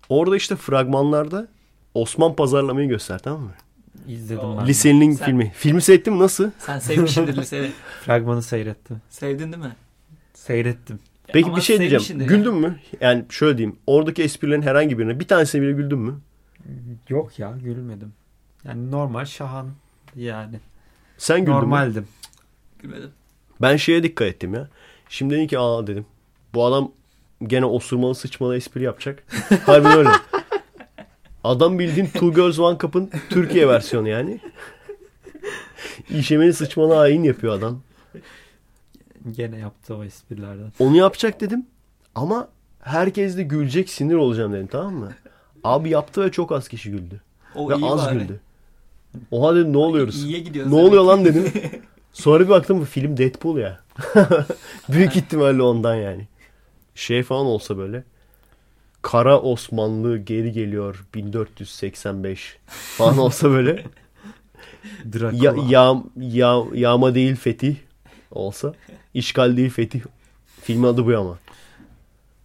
Orada işte fragmanlarda Osman pazarlamayı göster, tamam mı? İzledim ben. Lisenin sen, filmi. Filmi seyrettin mi? Nasıl? Sen sevmişsindir liseyi. Fragmanı seyrettim. Sevdin değil mi? Seyrettim. Peki ama bir şey diyeceğim. Güldün yani. mü? Yani şöyle diyeyim. Oradaki esprilerin herhangi birine, bir tanesine bile güldün mü? Yok ya, gülmedim. Yani normal, şahan yani. Sen güldün Normaldim. mü? Gülmedim. Ben şeye dikkat ettim ya. Şimdi dedim ki aa dedim. Bu adam gene osurmalı sıçmalı espri yapacak. Harbiden öyle. Adam bildiğin Two Girls One Cup'ın Türkiye versiyonu yani. İşemeli sıçmalı hain yapıyor adam. Gene yaptı o esprilerden. Onu yapacak dedim. Ama herkes de gülecek, sinir olacağım dedim, tamam mı? Abi yaptı ve çok az kişi güldü. O ve az bari. güldü. Oha dedim, ne oluyoruz? İyiye gidiyoruz. Ne demek. Oluyor lan dedim. Sonra bir baktım bu film Deadpool ya. Büyük ihtimalle ondan yani. Şey falan olsa böyle. Kara Osmanlı geri geliyor bin dört yüz seksen beş falan olsa böyle. ya, ya, ya, yağma değil fetih olsa. İşgal değil fetih. Filmin adı bu ama.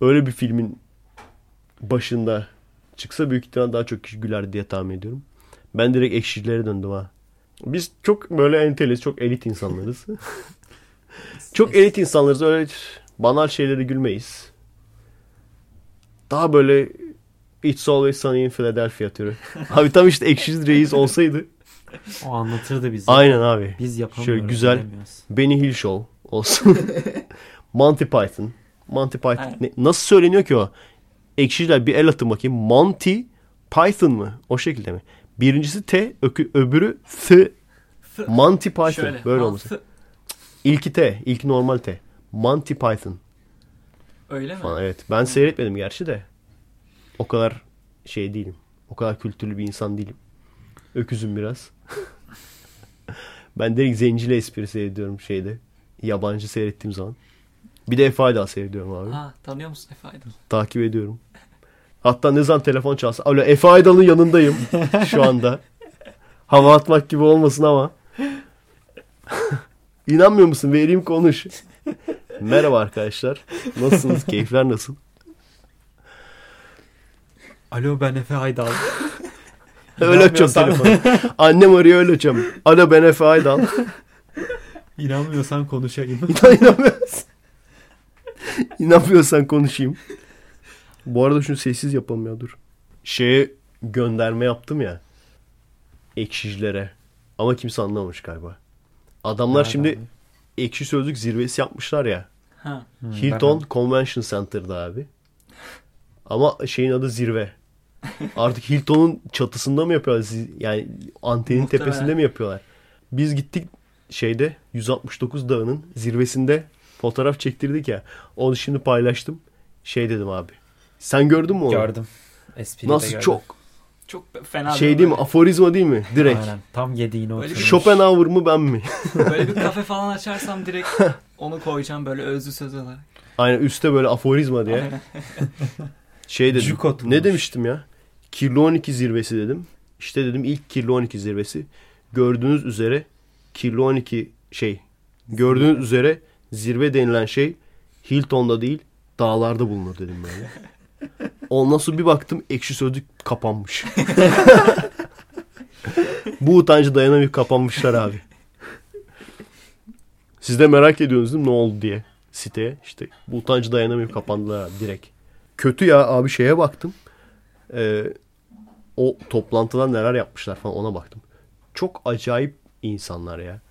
Öyle bir filmin başında çıksa büyük ihtimal daha çok kişi güler diye tahmin ediyorum. Ben direkt ekşicilere döndüm ha. Biz çok böyle enteliz, çok elit insanlarız. Çok elit insanlarız. Öyle banal şeylere gülmeyiz. Daha böyle It's Always Sunny in Philadelphia türü. Abi tam işte ekşiz reis olsaydı. O anlatırdı bizi. Aynen abi. Biz yapamıyoruz. Şöyle güzel Benny Hill Show olsun. Monty Python. Monty Python. Ne, nasıl söyleniyor ki o? Ekşiciler bir el atın bakayım. Monty Python mı? O şekilde mi? Birincisi T, ökü, öbürü T. Monty Python. Şöyle, böyle olması. İlki T. İlki normal T. Monty Python. Öyle falan, mi? Evet. Ben hmm. seyretmedim gerçi de. O kadar şey değilim. O kadar kültürlü bir insan değilim. Öküzüm biraz. Ben direkt zencile espri seyrediyorum şeyde. Yabancı seyrettiğim zaman. Bir de Efe Aydal seyrediyorum abi. Ha, tanıyor musun Efe Aydal? Takip ediyorum. Hatta ne zaman telefon çalsa. Alo, Efe Aydal'ın yanındayım şu anda. Hava atmak gibi olmasın ama. İnanmıyor musun? Vereyim, konuş. Merhaba arkadaşlar. Nasılsınız? Keyifler nasıl? Alo, ben Efe Aydal. Öyle açacağım telefonu. Annem arıyor, öyle açacağım. Alo, ben Efe Aydal. İnanmıyorsan konuşayım. İnan, inanmıyorsan. İnanmıyorsan konuşayım. Bu arada şunu sessiz yapalım ya, dur. Şeye gönderme yaptım ya. Ekşicilere. Ama kimse anlamamış galiba. Adamlar Nerede şimdi... Abi? Ekşi Sözlük zirvesi yapmışlar ya. Ha. Hilton ben... Convention Center'da abi. Ama şeyin adı zirve. Artık Hilton'un çatısında mı yapıyorlar? Yani antenin Muhtemelen. tepesinde mi yapıyorlar? Biz gittik şeyde yüz altmış dokuz dağının zirvesinde fotoğraf çektirdik ya. Onu şimdi paylaştım. Şey dedim abi. Sen gördün mü onu? Gördüm. Espri Nasıl gördüm. çok? Çok fena şey değil, değil mi? Aforizma değil mi? Direkt. Aynen. Tam yediğini oturmuş. Schopenhauer mı ben mi? Böyle bir kafe falan açarsam direkt onu koyacağım böyle özlü söz olarak. Aynen, üstte böyle aforizma diye. Şey dedim. Ne demiştim ya? Kirli on iki zirvesi dedim. İşte dedim ilk Kirli on iki zirvesi. Gördüğünüz üzere Kirli on iki şey. Gördüğünüz üzere zirve denilen şey Hilton'da değil, dağlarda bulunur dedim böyle. Ondan sonra bir baktım Ekşi Sözlük kapanmış. Bu utancı dayanamayıp kapanmışlar abi. Siz de merak ediyorsunuz değil mi ne oldu diye siteye. İşte bu utancı dayanamayıp kapandılar abi, direkt. Kötü ya abi, şeye baktım. Ee, o toplantıdan neler yapmışlar falan, ona baktım. Çok acayip insanlar ya.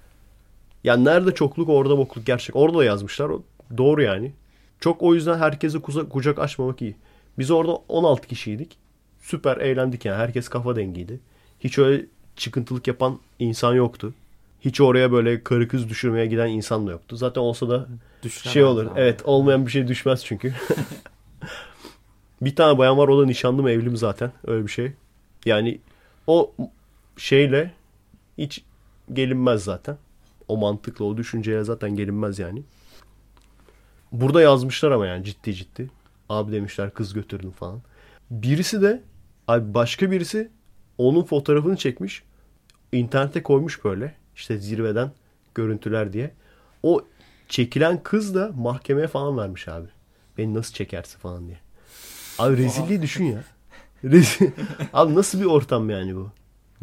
Yani nerede çokluk orada bokluk, gerçek. Orada da yazmışlar. O doğru yani. Çok, o yüzden herkese kucak açmamak iyi. Biz orada on altı kişiydik. Süper eğlendik yani. Herkes kafa dengiydi. Hiç öyle çıkıntılık yapan insan yoktu. Hiç oraya böyle karı kız düşürmeye giden insan da yoktu. Zaten olsa da düşen şey olur. Abi. Evet, olmayan bir şey düşmez çünkü. Bir tane bayan var, o da nişanlı mı evli mi zaten, öyle bir şey. Yani o şeyle hiç gelinmez zaten. O mantıkla, o düşünceye zaten gelinmez yani. Burada yazmışlar ama yani ciddi ciddi. Abi demişler kız götürdüm falan. Birisi de abi, başka birisi onun fotoğrafını çekmiş. İnternete koymuş böyle. İşte zirveden görüntüler diye. O çekilen kız da mahkemeye falan vermiş abi. Beni nasıl çekersin falan diye. Abi rezilliği düşün ya. Rezil... Abi nasıl bir ortam yani bu?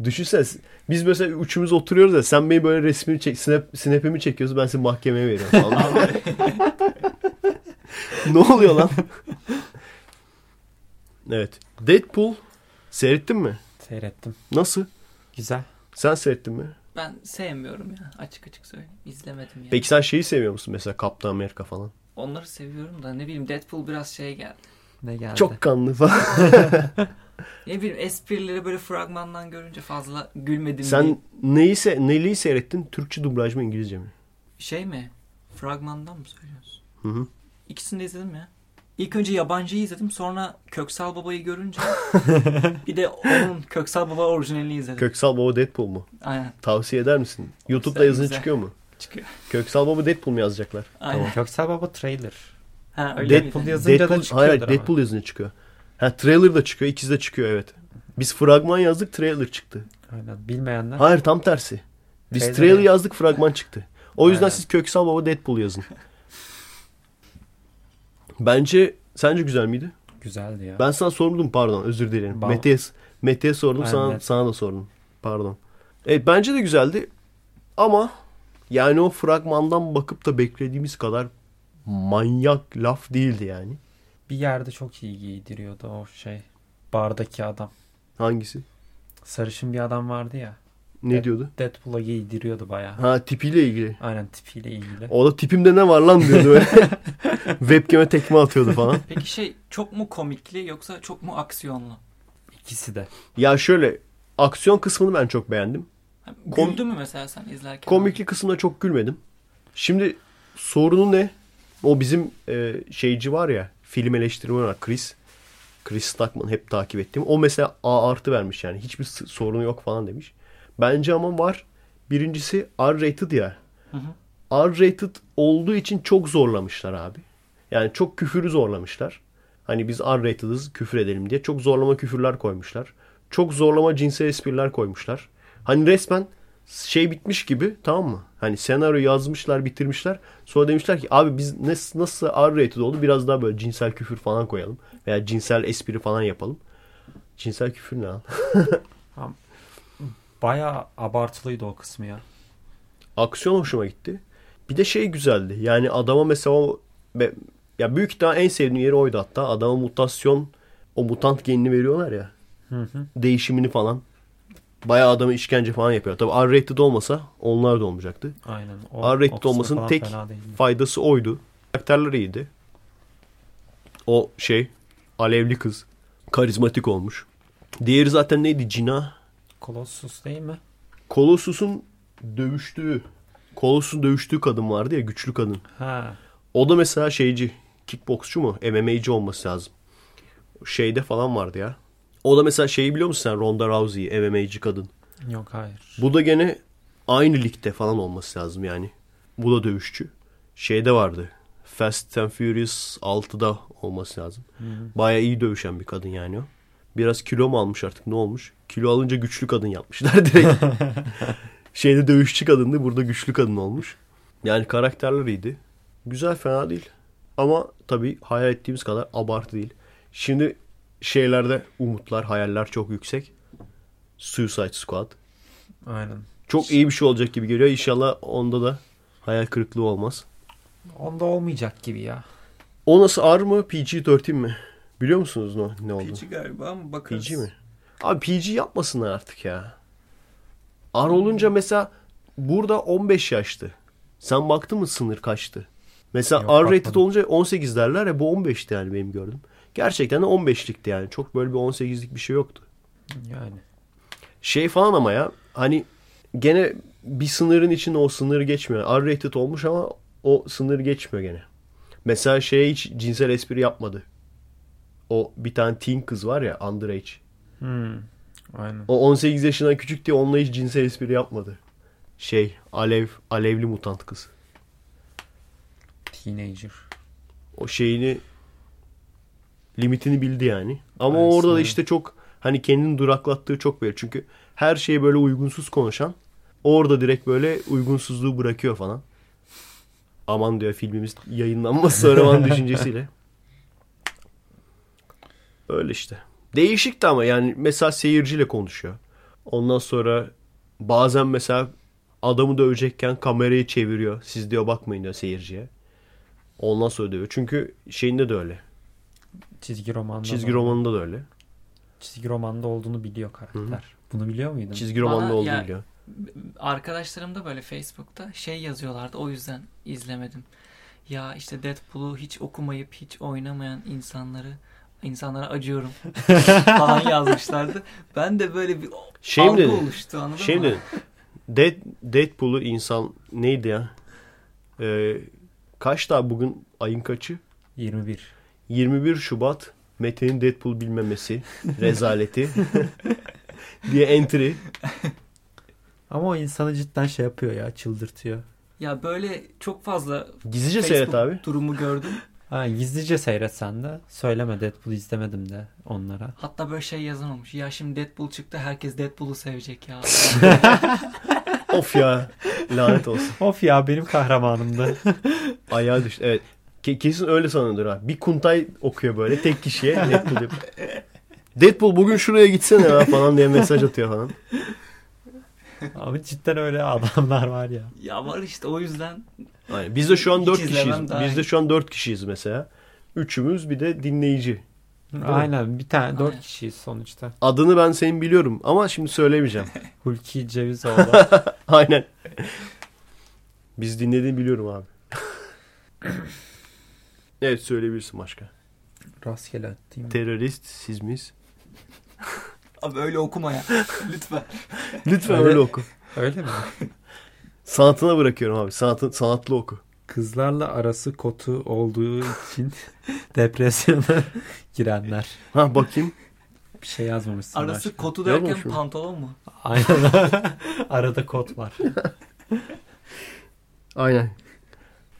Düşünsene. Biz mesela üçümüz oturuyoruz ya. Sen beni böyle resmini çek, snap, snap'imi çekiyorsun. Ben seni mahkemeye veriyorum falan. Ne oluyor lan? Evet. Deadpool seyrettin mi? Seyrettim. Nasıl? Güzel. Sen seyrettin mi? Ben sevmiyorum ya. Açık açık söyleyeyim. İzlemedim ya. Yani. Peki sen şeyi seviyor musun mesela? Kaptan Amerika falan. Onları seviyorum da ne bileyim, Deadpool biraz şeye geldi. Ne geldi? Çok kanlı falan. Ne bileyim, esprileri böyle fragmandan görünce fazla gülmedim. Sen diye. Neyi, se- neyi seyrettin? Türkçe dublaj mı, İngilizce mi? Şey mi? Fragmandan mı söylüyorsun? Hı hı. İkisini de izledim ya. İlk önce yabancıyı izledim. Sonra Köksal Baba'yı görünce bir de onun Köksal Baba orijinalini izledim. Köksal Baba Deadpool mu? Aynen. Tavsiye eder misin? O YouTube'da yazın güzel. Çıkıyor mu? Çıkıyor. Köksal Baba Deadpool mu yazacaklar? Aynen. Tamam. Köksal Baba trailer. Ha, öyle Deadpool miydi? Yazınca Deadpool, da çıkıyor. Hayır, Deadpool ama. Yazınca çıkıyor. Ha, trailer da çıkıyor. İkisi de çıkıyor, evet. Biz fragman yazdık, trailer çıktı. Aynen. Bilmeyenler. Hayır, tam tersi. Biz trailer, trailer yazdık, fragman çıktı. O yüzden aynen. Siz Köksal Baba Deadpool yazın. Bence, sence güzel miydi? Güzeldi ya. Ben sana sordum, pardon, özür dilerim. Ba- Mete'ye, Mete'ye sordum, aynen. sana sana da sordum. Pardon. Evet, bence de güzeldi. Ama yani o fragmandan bakıp da beklediğimiz kadar manyak laf değildi yani. Bir yerde çok iyi giydiriyordu o şey. Bardaki adam. Hangisi? Sarışın bir adam vardı ya. Ne Dead, diyordu? Deadpool'a giydiriyordu bayağı. Ha, tipiyle ilgili. Aynen, tipiyle ilgili. O da tipimde ne var lan diyordu böyle. Webcam'e tekme atıyordu falan. Peki şey çok mu komikli yoksa çok mu aksiyonlu? İkisi de. Ya şöyle, aksiyon kısmını ben çok beğendim. Güldün Kom- mü mesela sen izlerken? Komikli kısmına çok gülmedim. Şimdi sorunu ne? O bizim e, şeyci var ya, film eleştirmeni var, Chris. Chris Stuckman, hep takip ettiğim. O mesela A artı vermiş yani. Hiçbir sorunu yok falan demiş. Bence ama var. Birincisi R-rated ya. Hı hı. R-rated olduğu için çok zorlamışlar abi. Yani çok küfürü zorlamışlar. Hani biz R-rated'ız, küfür edelim diye. Çok zorlama küfürler koymuşlar. Çok zorlama cinsel espriler koymuşlar. Hani resmen şey bitmiş gibi, tamam mı? Hani senaryo yazmışlar, bitirmişler. Sonra demişler ki abi biz nasıl, nasıl R-rated oldu? Biraz daha böyle cinsel küfür falan koyalım. Veya cinsel espri falan yapalım. Cinsel küfür ne lan? Tamam. Bayağı abartılıydı o kısmı ya. Aksiyon hoşuma gitti. Bir de şey güzeldi. Yani adama mesela o, ya büyük ihtimal en sevdiğim yeri oydu hatta. Adama mutasyon, o mutant genini veriyorlar ya. Hı hı. Değişimini falan. Bayağı adamı işkence falan yapıyor. Tabii R-rated olmasa onlar da olmayacaktı. Aynen. O, R-rated olmasının tek faydası oydu. Karakterler iyiydi. O şey, alevli kız. Karizmatik olmuş. Diğeri zaten neydi? Cina. Colossus değil mi? Colossus'un dövüştüğü, Colossus'un dövüştüğü kadın vardı ya, güçlü kadın. Ha. O da mesela şeyci, kickboksçu mu? M M A'ci olması lazım. Şeyde falan vardı ya. O da mesela şeyi biliyor musun sen? Ronda Rousey'i, M M A'ci kadın. Yok, hayır. Bu da gene aynı ligde falan olması lazım yani. Bu da dövüşçü. Şeyde vardı. Fast and Furious altıda olması lazım. Bayağı iyi dövüşen bir kadın yani o. Biraz kilo mu almış artık, ne olmuş? Kilo alınca güçlü kadın yapmışlar direkt. Şeyde dövüşçü kadındı, burada güçlü kadın olmuş. Yani karakterler iyiydi. Güzel, fena değil. Ama tabii hayal ettiğimiz kadar abartı değil. Şimdi şeylerde umutlar, hayaller çok yüksek. Suicide Squad. Aynen. Çok iyi bir şey olacak gibi geliyor. İnşallah onda da hayal kırıklığı olmaz. Onda olmayacak gibi ya. O nasıl, R mı P G on dört mi? Biliyor musunuz ne, ne oldu? P G galiba ama bakarız. P G mi? Abi P G yapmasınlar artık ya. R olunca mesela burada on beş yaştı. Sen baktın mı sınır kaçtı? Mesela yok, R rated olunca on sekiz derler ya, bu on beşti yani benim gördüm. Gerçekten de on beşlikti yani. Çok böyle bir on sekizlik bir şey yoktu. Yani. Şey falan ama ya hani gene bir sınırın içinde o sınır geçmiyor. R rated olmuş ama o sınır geçmiyor gene. Mesela şeye hiç cinsel espri yapmadı. O bir tane teen kız var ya, underage. Hmm, aynen. O on sekiz yaşından küçük diye onunla hiç cinsel espri yapmadı. Şey, alev alevli mutant kız. Teenager. O şeyini, limitini bildi yani. Ama aynen, orada da işte çok hani kendini duraklattığı çok belli. Çünkü her şeye böyle uygunsuz konuşan orada direkt böyle uygunsuzluğu bırakıyor falan. Aman diyor filmimiz yayınlanmaz sonra düşüncesiyle. Öyle işte. Değişikti ama yani mesela seyirciyle konuşuyor. Ondan sonra bazen mesela adamı dövecekken kamerayı çeviriyor. Siz diyor bakmayın diyor seyirciye. Ondan sonra dövüyor. Çünkü şeyinde de öyle. Çizgi romanında, Çizgi romanında da öyle. Çizgi romanında olduğunu biliyor karakter. Hı-hı. Bunu biliyor muydun? Çizgi romanında Bana, olduğunu yani... biliyor. Arkadaşlarım da böyle Facebook'ta şey yazıyorlardı, o yüzden izlemedim. Ya işte Deadpool'u hiç okumayıp hiç oynamayan insanları insanlara acıyorum falan yazmışlardı. Ben de böyle bir şey algı dedi, oluştu, anladın şey mı? Dead, Deadpool'u insan neydi ya? Ee, kaç daha bugün ayın kaçı? yirmi bir yirmi bir Şubat Mete'nin Deadpool bilmemesi rezaleti diye entry. Ama o insanı cidden şey yapıyor ya, çıldırtıyor. Ya böyle çok fazla gizlice seyret abi. Durumu gördüm. Ha, gizlice seyretsen de söyleme Deadpool'u izlemedim de onlara. Hatta böyle şey yazan olmuş. Ya şimdi Deadpool çıktı, herkes Deadpool'u sevecek ya. Of ya, lanet olsun. Of ya, benim kahramanımdı. Ayağa düştü. Evet. Ke- kesin öyle sanıyordur ha. Bir kuntay okuyor böyle tek kişiye Deadpool. Deadpool bugün şuraya gitsene ya falan diye mesaj atıyor falan. Abi cidden öyle adamlar var ya. Ya var işte, o yüzden. Aynen. Biz de şu an dört kişiyiz. Biz de şu an dört kişiyiz mesela. Üçümüz bir de dinleyici. Aynen, bir tane dört kişiyiz sonuçta. Adını ben senin biliyorum ama şimdi söylemeyeceğim. Hulki Cevizoğlu. Aynen. Biz dinlediğini biliyorum abi. Evet, söyleyebilirsin başka. Rastgele attım. Terörist siz miyiz? Abi öyle okuma ya. Lütfen. Lütfen öyle, öyle oku. Öyle mi? Sanatına bırakıyorum abi. Sanatı, sanatlı oku. Kızlarla arası kotu olduğu için depresyona girenler. Ha bakayım. Bir şey yazmamışsın. Arası başka. Kotu derken pantolon mu? Aynen. Arada kot var. Aynen.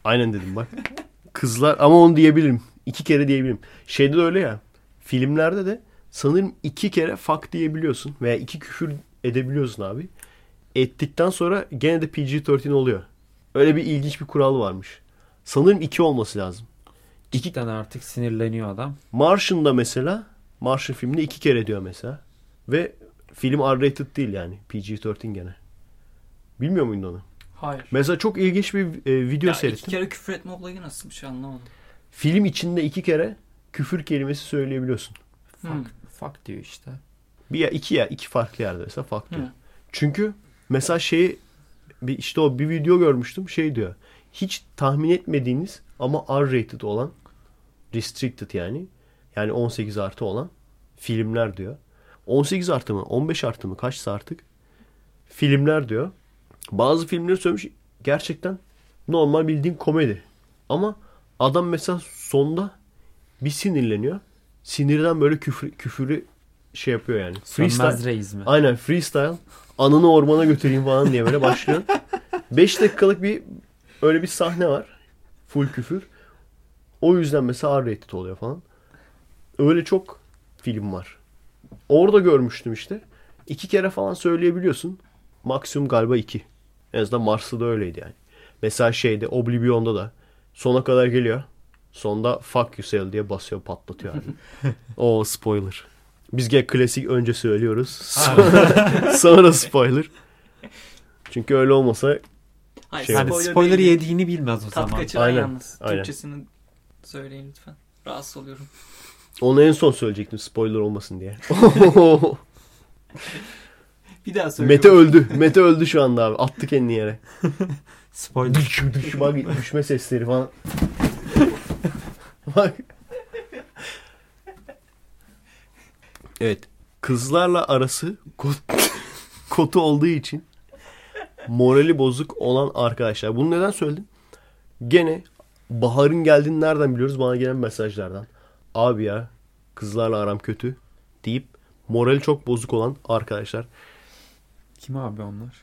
Aynen dedim bak. Kızlar ama onu diyebilirim. İki kere diyebilirim. Şeyde de öyle ya. Filmlerde de sanırım iki kere fuck diyebiliyorsun veya iki küfür edebiliyorsun abi. Ettikten sonra gene de P G on dört oluyor. Öyle bir ilginç bir kural varmış. Sanırım iki olması lazım. İki tane artık sinirleniyor adam. Martian'da mesela, Martian filminde iki kere diyor mesela. Ve film R-rated değil yani. P G on dört gene. Bilmiyor muydun onu? Hayır. Mesela çok ilginç bir e, video ya seyrettim. İki kere küfür etme olayı nasıl bir şey anlamadım. Film içinde iki kere küfür kelimesi söyleyebiliyorsun. Fuck, hmm. fuck diyor işte. Bir ya iki ya iki farklı yerde mesela fuck diyor. Hmm. Çünkü mesela şeyi bir işte o bir video görmüştüm, şey diyor. Hiç tahmin etmediğiniz ama R-rated olan, restricted yani yani on sekiz artı olan filmler diyor. on sekiz artı mı on beş artı mı kaçsa artık filmler diyor. Bazı filmleri söylemiş gerçekten normal bildiğin komedi. Ama adam mesela sonda bir sinirleniyor. Sinirden böyle küfür, küfürü şey yapıyor yani. Sönmez reis mi? Aynen, freestyle. Anını ormana götüreyim falan diye böyle başlıyor. beş dakikalık bir öyle bir sahne var. Full küfür. O yüzden mesela R-rated oluyor falan. Öyle çok film var. Orada görmüştüm işte. İki kere falan söyleyebiliyorsun. Maksimum galiba iki. En azından Mars'ta da öyleydi yani. Mesela şeyde Oblivion'da da sona kadar geliyor. Sonda fuck you sell diye basıyor, patlatıyor yani. Oo spoiler. Biz gel klasik önce söylüyoruz. Sonra, sonra spoiler. Çünkü öyle olmasa hayır, şey spoiler, spoiler yediğini bilmez o zaman. Aynen. Yalnız. Aynen. Türkçesini söyleyin lütfen. Rahatsız oluyorum. Onu en son söyleyecektim spoiler olmasın diye. Bir daha söyle. Mete öldü. Mete öldü şu anda abi. Attı kendini yere. Spoiler. Bak düşme sesleri falan. Bak. Evet. Kızlarla arası kot, kotu olduğu için morali bozuk olan arkadaşlar. Bunu neden söyledim? Gene baharın geldiğini nereden biliyoruz? Bana gelen mesajlardan. Abi ya kızlarla aram kötü deyip morali çok bozuk olan arkadaşlar. Kim abi onlar?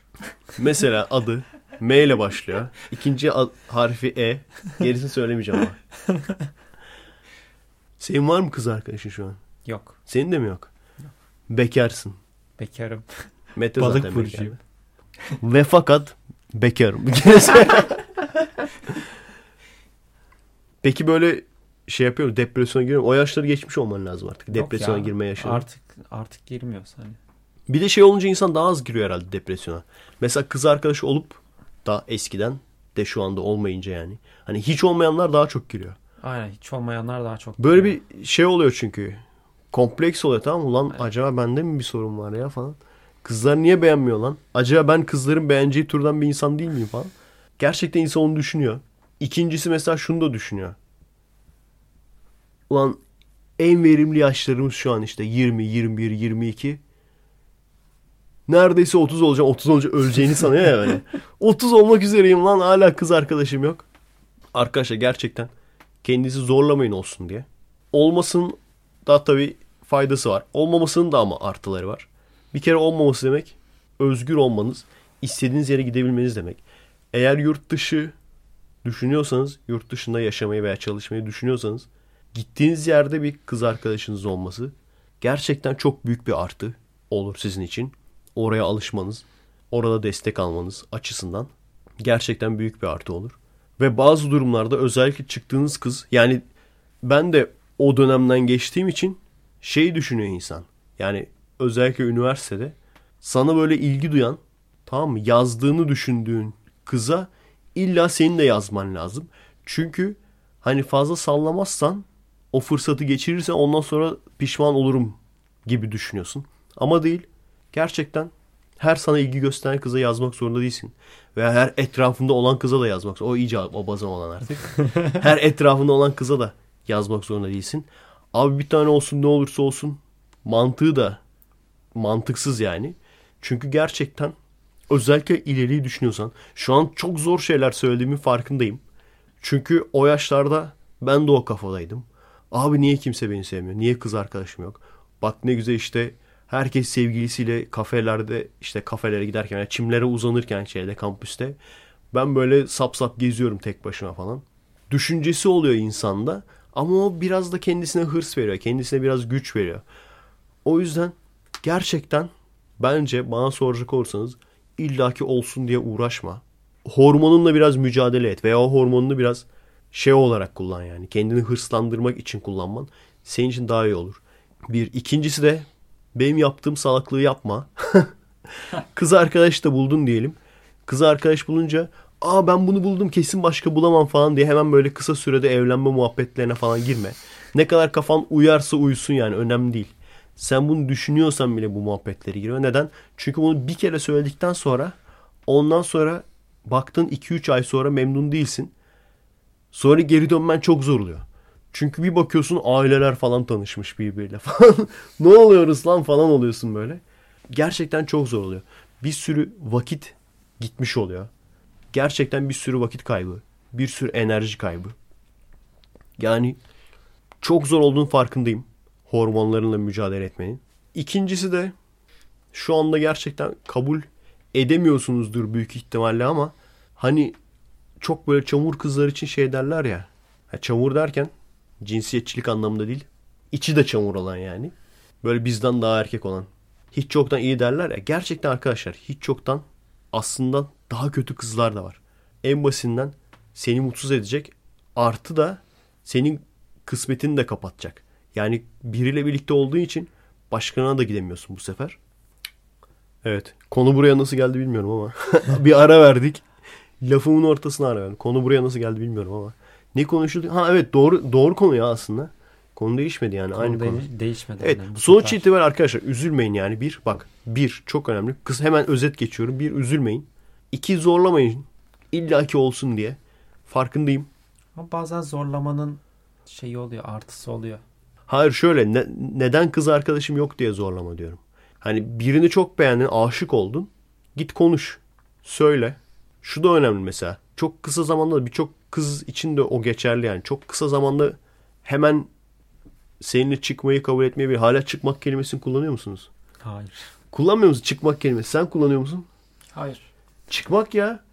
Mesela adı M ile başlıyor. İkinci ad, harfi E. Gerisini söylemeyeceğim ama. Senin var mı kız arkadaşın şu an? Yok. Senin de mi yok? Yok. Bekarsın. Bekarım. Mete balık zaten burcuyum. Ve fakat bekarım. Peki böyle şey yapıyor mu? Depresyona giriyor mu? O yaşları geçmiş olman lazım artık. Depresyona ya, girme yaşları. Artık artık girmiyorsa hani. Bir de şey olunca insan daha az giriyor herhalde depresyona. Mesela kız arkadaşı olup daha eskiden de şu anda olmayınca yani. Hani hiç olmayanlar daha çok giriyor. Aynen, hiç olmayanlar daha çok giriyor. Böyle bir şey oluyor çünkü. Kompleks oluyor, tamam mı? Ulan aynen. Acaba bende mi bir sorun var ya falan. Kızlar niye beğenmiyor lan? Acaba ben kızların beğeneceği türden bir insan değil miyim falan. Gerçekten insan onu düşünüyor. İkincisi mesela şunu da düşünüyor. Ulan en verimli yaşlarımız şu an işte yirmi, yirmi bir, yirmi iki. Neredeyse otuz olacağım. otuz olunca öleceğini sanıyor ya böyle. otuz olmak üzereyim lan. Hala kız arkadaşım yok. Arkadaşlar gerçekten kendinizi zorlamayın olsun diye. Olmasının da tabii faydası var. Olmamasının da ama artıları var. Bir kere olmaması demek özgür olmanız, istediğiniz yere gidebilmeniz demek. Eğer yurt dışı düşünüyorsanız, yurt dışında yaşamayı veya çalışmayı düşünüyorsanız gittiğiniz yerde bir kız arkadaşınız olması gerçekten çok büyük bir artı olur sizin için. Oraya alışmanız, orada destek almanız açısından gerçekten büyük bir artı olur. Ve bazı durumlarda özellikle çıktığınız kız, yani ben de o dönemden geçtiğim için şey düşünüyor insan. Yani özellikle üniversitede sana böyle ilgi duyan, tamam mı, yazdığını düşündüğün kıza illa senin de yazman lazım. Çünkü hani fazla sallamazsan, o fırsatı geçirirsen ondan sonra pişman olurum gibi düşünüyorsun. Ama değil. Gerçekten her sana ilgi gösteren kıza yazmak zorunda değilsin. Veya her etrafında olan kıza da yazmak zorunda. O iyice abazam olan artık. Her etrafında olan kıza da yazmak zorunda değilsin. Abi bir tane olsun ne olursa olsun mantığı da mantıksız yani. Çünkü gerçekten özellikle ileriyi düşünüyorsan, şu an çok zor şeyler söylediğimin farkındayım. Çünkü o yaşlarda ben de o kafadaydım. Abi niye kimse beni sevmiyor? Niye kız arkadaşım yok? Bak ne güzel işte herkes sevgilisiyle kafelerde işte kafelere giderken yani çimlere uzanırken şeyde kampüste ben böyle sap sap geziyorum tek başıma falan. Düşüncesi oluyor insanda ama o biraz da kendisine hırs veriyor. Kendisine biraz güç veriyor. O yüzden gerçekten bence bana soracak olursanız illaki olsun diye uğraşma. Hormonunla biraz mücadele et veya o hormonunu biraz şey olarak kullan yani. Kendini hırslandırmak için kullanman senin için daha iyi olur. Bir. İkincisi de benim yaptığım salaklığı yapma. Kız arkadaş da buldun diyelim. Kız arkadaş bulunca aa ben bunu buldum kesin başka bulamam falan diye hemen böyle kısa sürede evlenme muhabbetlerine falan girme. Ne kadar kafan uyarsa uyusun yani önemli değil. Sen bunu düşünüyorsan bile bu muhabbetlere girme. Neden? Çünkü bunu bir kere söyledikten sonra ondan sonra baktın iki üç ay sonra memnun değilsin. Sonra geri dönmen çok zor oluyor. Çünkü bir bakıyorsun aileler falan tanışmış birbiriyle falan. Ne oluyoruz lan falan oluyorsun böyle. Gerçekten çok zor oluyor. Bir sürü vakit gitmiş oluyor. Gerçekten bir sürü vakit kaybı. Bir sürü enerji kaybı. Yani çok zor olduğunun farkındayım. Hormonlarınla mücadele etmenin. İkincisi de şu anda gerçekten kabul edemiyorsunuzdur büyük ihtimalle ama hani çok böyle çamur kızlar için şey derler ya. ya çamur derken cinsiyetçilik anlamında değil. İçi de çamur olan yani. Böyle bizden daha erkek olan. Hiç çoktan iyi derler ya. Gerçekten arkadaşlar hiç çoktan aslında daha kötü kızlar da var. En basitinden seni mutsuz edecek. Artı da senin kısmetini de kapatacak. Yani biriyle birlikte olduğu için başkana da gidemiyorsun bu sefer. Evet. Konu buraya nasıl geldi bilmiyorum ama. Bir ara verdik. Lafımın ortasına ara verdim. Konu buraya nasıl geldi bilmiyorum ama. Ne konuşuldu? Ha evet, doğru doğru konu ya aslında. Konu değişmedi yani. Konu aynı de- konu. Değişmedi. Evet. Yani. Sonuç itibariyle arkadaşlar üzülmeyin yani. Bir bak. Bir çok önemli. Kız hemen özet geçiyorum. Bir, üzülmeyin. İki, zorlamayın. İlla ki olsun diye. Farkındayım. Ama bazen zorlamanın şeyi oluyor. Artısı oluyor. Hayır şöyle. Ne, neden kız arkadaşım yok diye zorlama diyorum. Hani birini çok beğendin, aşık oldun. Git konuş. Söyle. Şu da önemli mesela. Çok kısa zamanda, birçok kız için de o geçerli yani. Çok kısa zamanda hemen seninle çıkmayı kabul etmeyebilir. Hala çıkmak kelimesini kullanıyor musunuz? Hayır. Kullanmıyor musun çıkmak kelimesi? Sen kullanıyor musun? Hayır. Çıkmak ya.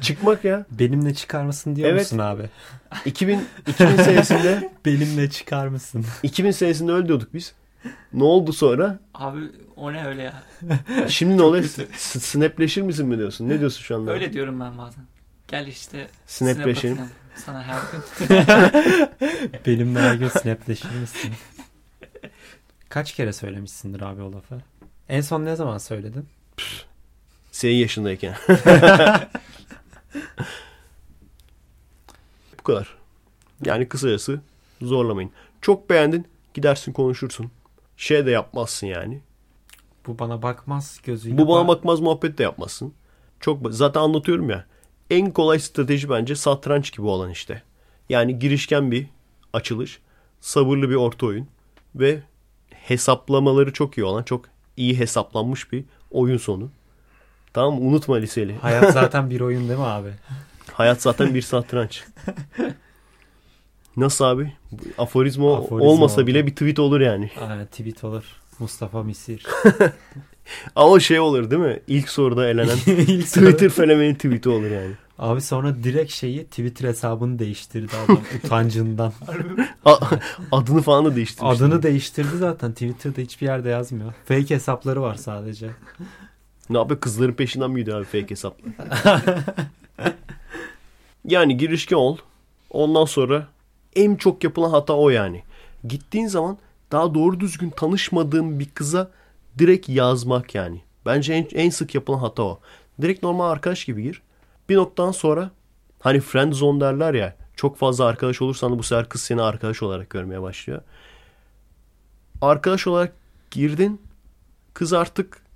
Çıkmak ya. Benimle çıkar mısın diyor evet. Musun abi? iki bin, iki bin senesinde. Benimle çıkar mısın? iki bin senesinde öyle diyorduk biz. Ne oldu sonra? Abi o ne öyle ya? Şimdi ne oluyor? S- snapleşir misin mi diyorsun? Ne diyorsun şu anda? Öyle diyorum ben bazen. Gel işte. Snapleşelim. Snap sana her gün. Benimle her gün snapleşir misin? Kaç kere söylemişsindir abi o lafı? En son ne zaman söyledin? Püf. Senin yaşındayken. Bu kadar. Yani kısacası zorlamayın. Çok beğendin, gidersin konuşursun. Şey de yapmazsın yani. Bu bana bakmaz gözüyle. Bu bana bakmaz muhabbet de yapmazsın. Çok zaten anlatıyorum ya. En kolay strateji bence satranç gibi olan işte. Yani girişken bir açılış, sabırlı bir orta oyun ve hesaplamaları çok iyi olan, çok iyi hesaplanmış bir oyun sonu. Tamam, unutma liseli. Hayat zaten bir oyun değil mi abi? Hayat zaten bir satranç. Nasıl abi? Aforizma, Aforizma olmasa oldu. Bile bir tweet olur yani. Aynen, tweet olur. Mustafa Misir. Ama şey olur değil mi? İlk soruda elenen Twitter fenomeni tweeti olur yani. Abi sonra direkt şeyi Twitter hesabını değiştirdi adam utancından. Adını falan da değiştirdi. Adını değiştirdi zaten. Twitter'da hiçbir yerde yazmıyor. Fake hesapları var sadece. Ne yapıyor? Kızların peşinden mi gidiyor abi fake hesaplar? Yani girişken ol. Ondan sonra en çok yapılan hata o yani. Gittiğin zaman daha doğru düzgün tanışmadığın bir kıza direkt yazmak yani. Bence en, en sık yapılan hata o. Direkt normal arkadaş gibi gir. Bir noktadan sonra hani friend zone derler ya. Çok fazla arkadaş olursan da bu sefer kız seni arkadaş olarak görmeye başlıyor. Arkadaş olarak girdin. Kız artık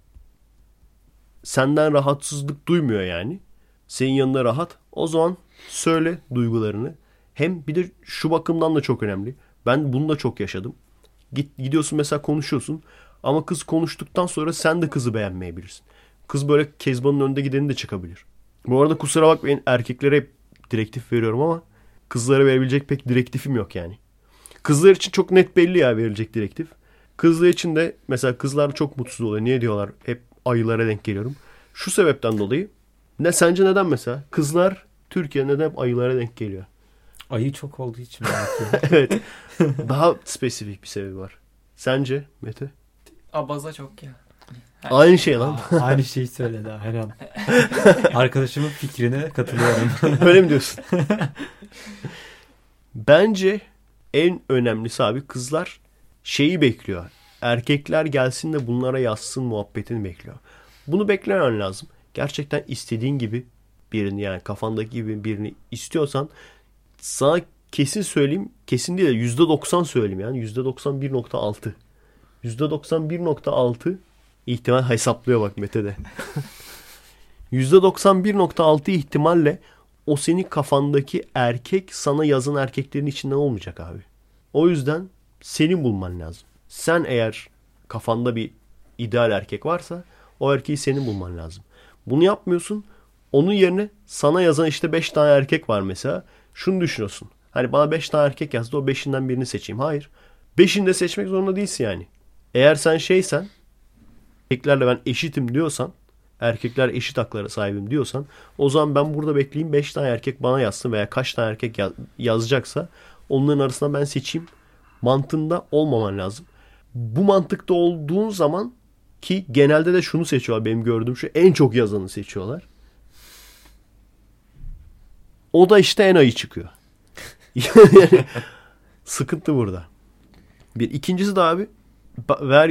senden rahatsızlık duymuyor yani. Senin yanına rahat. O zaman söyle duygularını. Hem bir de şu bakımdan da çok önemli. Ben bunu da çok yaşadım. Git, gidiyorsun mesela konuşuyorsun. Ama kız konuştuktan sonra sen de kızı beğenmeyebilirsin. Kız böyle Kezban'ın önünde gideni de çıkabilir. Bu arada kusura bakmayın, erkeklere hep direktif veriyorum ama kızlara verebilecek pek direktifim yok yani. Kızlar için çok net belli ya verilecek direktif. Kızlar için de mesela kızlar çok mutsuz oluyor. Niye diyorlar? Hep ayılara denk geliyorum. Şu sebepten dolayı. Ne sence neden mesela? Kızlar Türkiye neden hep ayılara denk geliyor? Ayı çok olduğu için belki. Evet. Daha spesifik bir sebebi var. Sence Mete? Abaza çok ya. Her aynı şey, şey lan. Aa, aynı şeyi söyledi her an. Arkadaşımın fikrine katılıyorum. Öyle mi diyorsun? Bence en önemlisi abi, kızlar şeyi bekliyor. Erkekler gelsin de bunlara yazsın muhabbetini bekliyor. Bunu beklemen lazım. Gerçekten istediğin gibi birini, yani kafandaki gibi birini istiyorsan sana kesin söyleyeyim. Kesin değil de yüzde doksan söyleyeyim yani. yüzde doksan bir virgül altı. yüzde doksan bir virgül altı ihtimal hesaplıyor bak Mete de. yüzde doksan bir virgül altı ihtimalle o senin kafandaki erkek sana yazan erkeklerin içinden olmayacak abi. O yüzden seni bulman lazım. Sen eğer kafanda bir ideal erkek varsa o erkeği senin bulman lazım. Bunu yapmıyorsun. Onun yerine sana yazan işte beş tane erkek var mesela. Şunu düşünüyorsun. Hani bana beş tane erkek yazdı, o beşinden birini seçeyim. Hayır. Beşini de seçmek zorunda değilsin yani. Eğer sen şeysen, erkeklerle ben eşitim diyorsan, erkekler eşit haklara sahibim diyorsan, o zaman ben burada bekleyeyim, beş tane erkek bana yazsın veya kaç tane erkek yaz- yazacaksa onların arasından ben seçeyim mantığında olmaman lazım. Bu mantıkta olduğun zaman, ki genelde de şunu seçiyorlar, benim gördüğüm şu, en çok yazanı seçiyorlar. O da işte en ayı çıkıyor. Sıkıntı burada. Bir. İkincisi de abi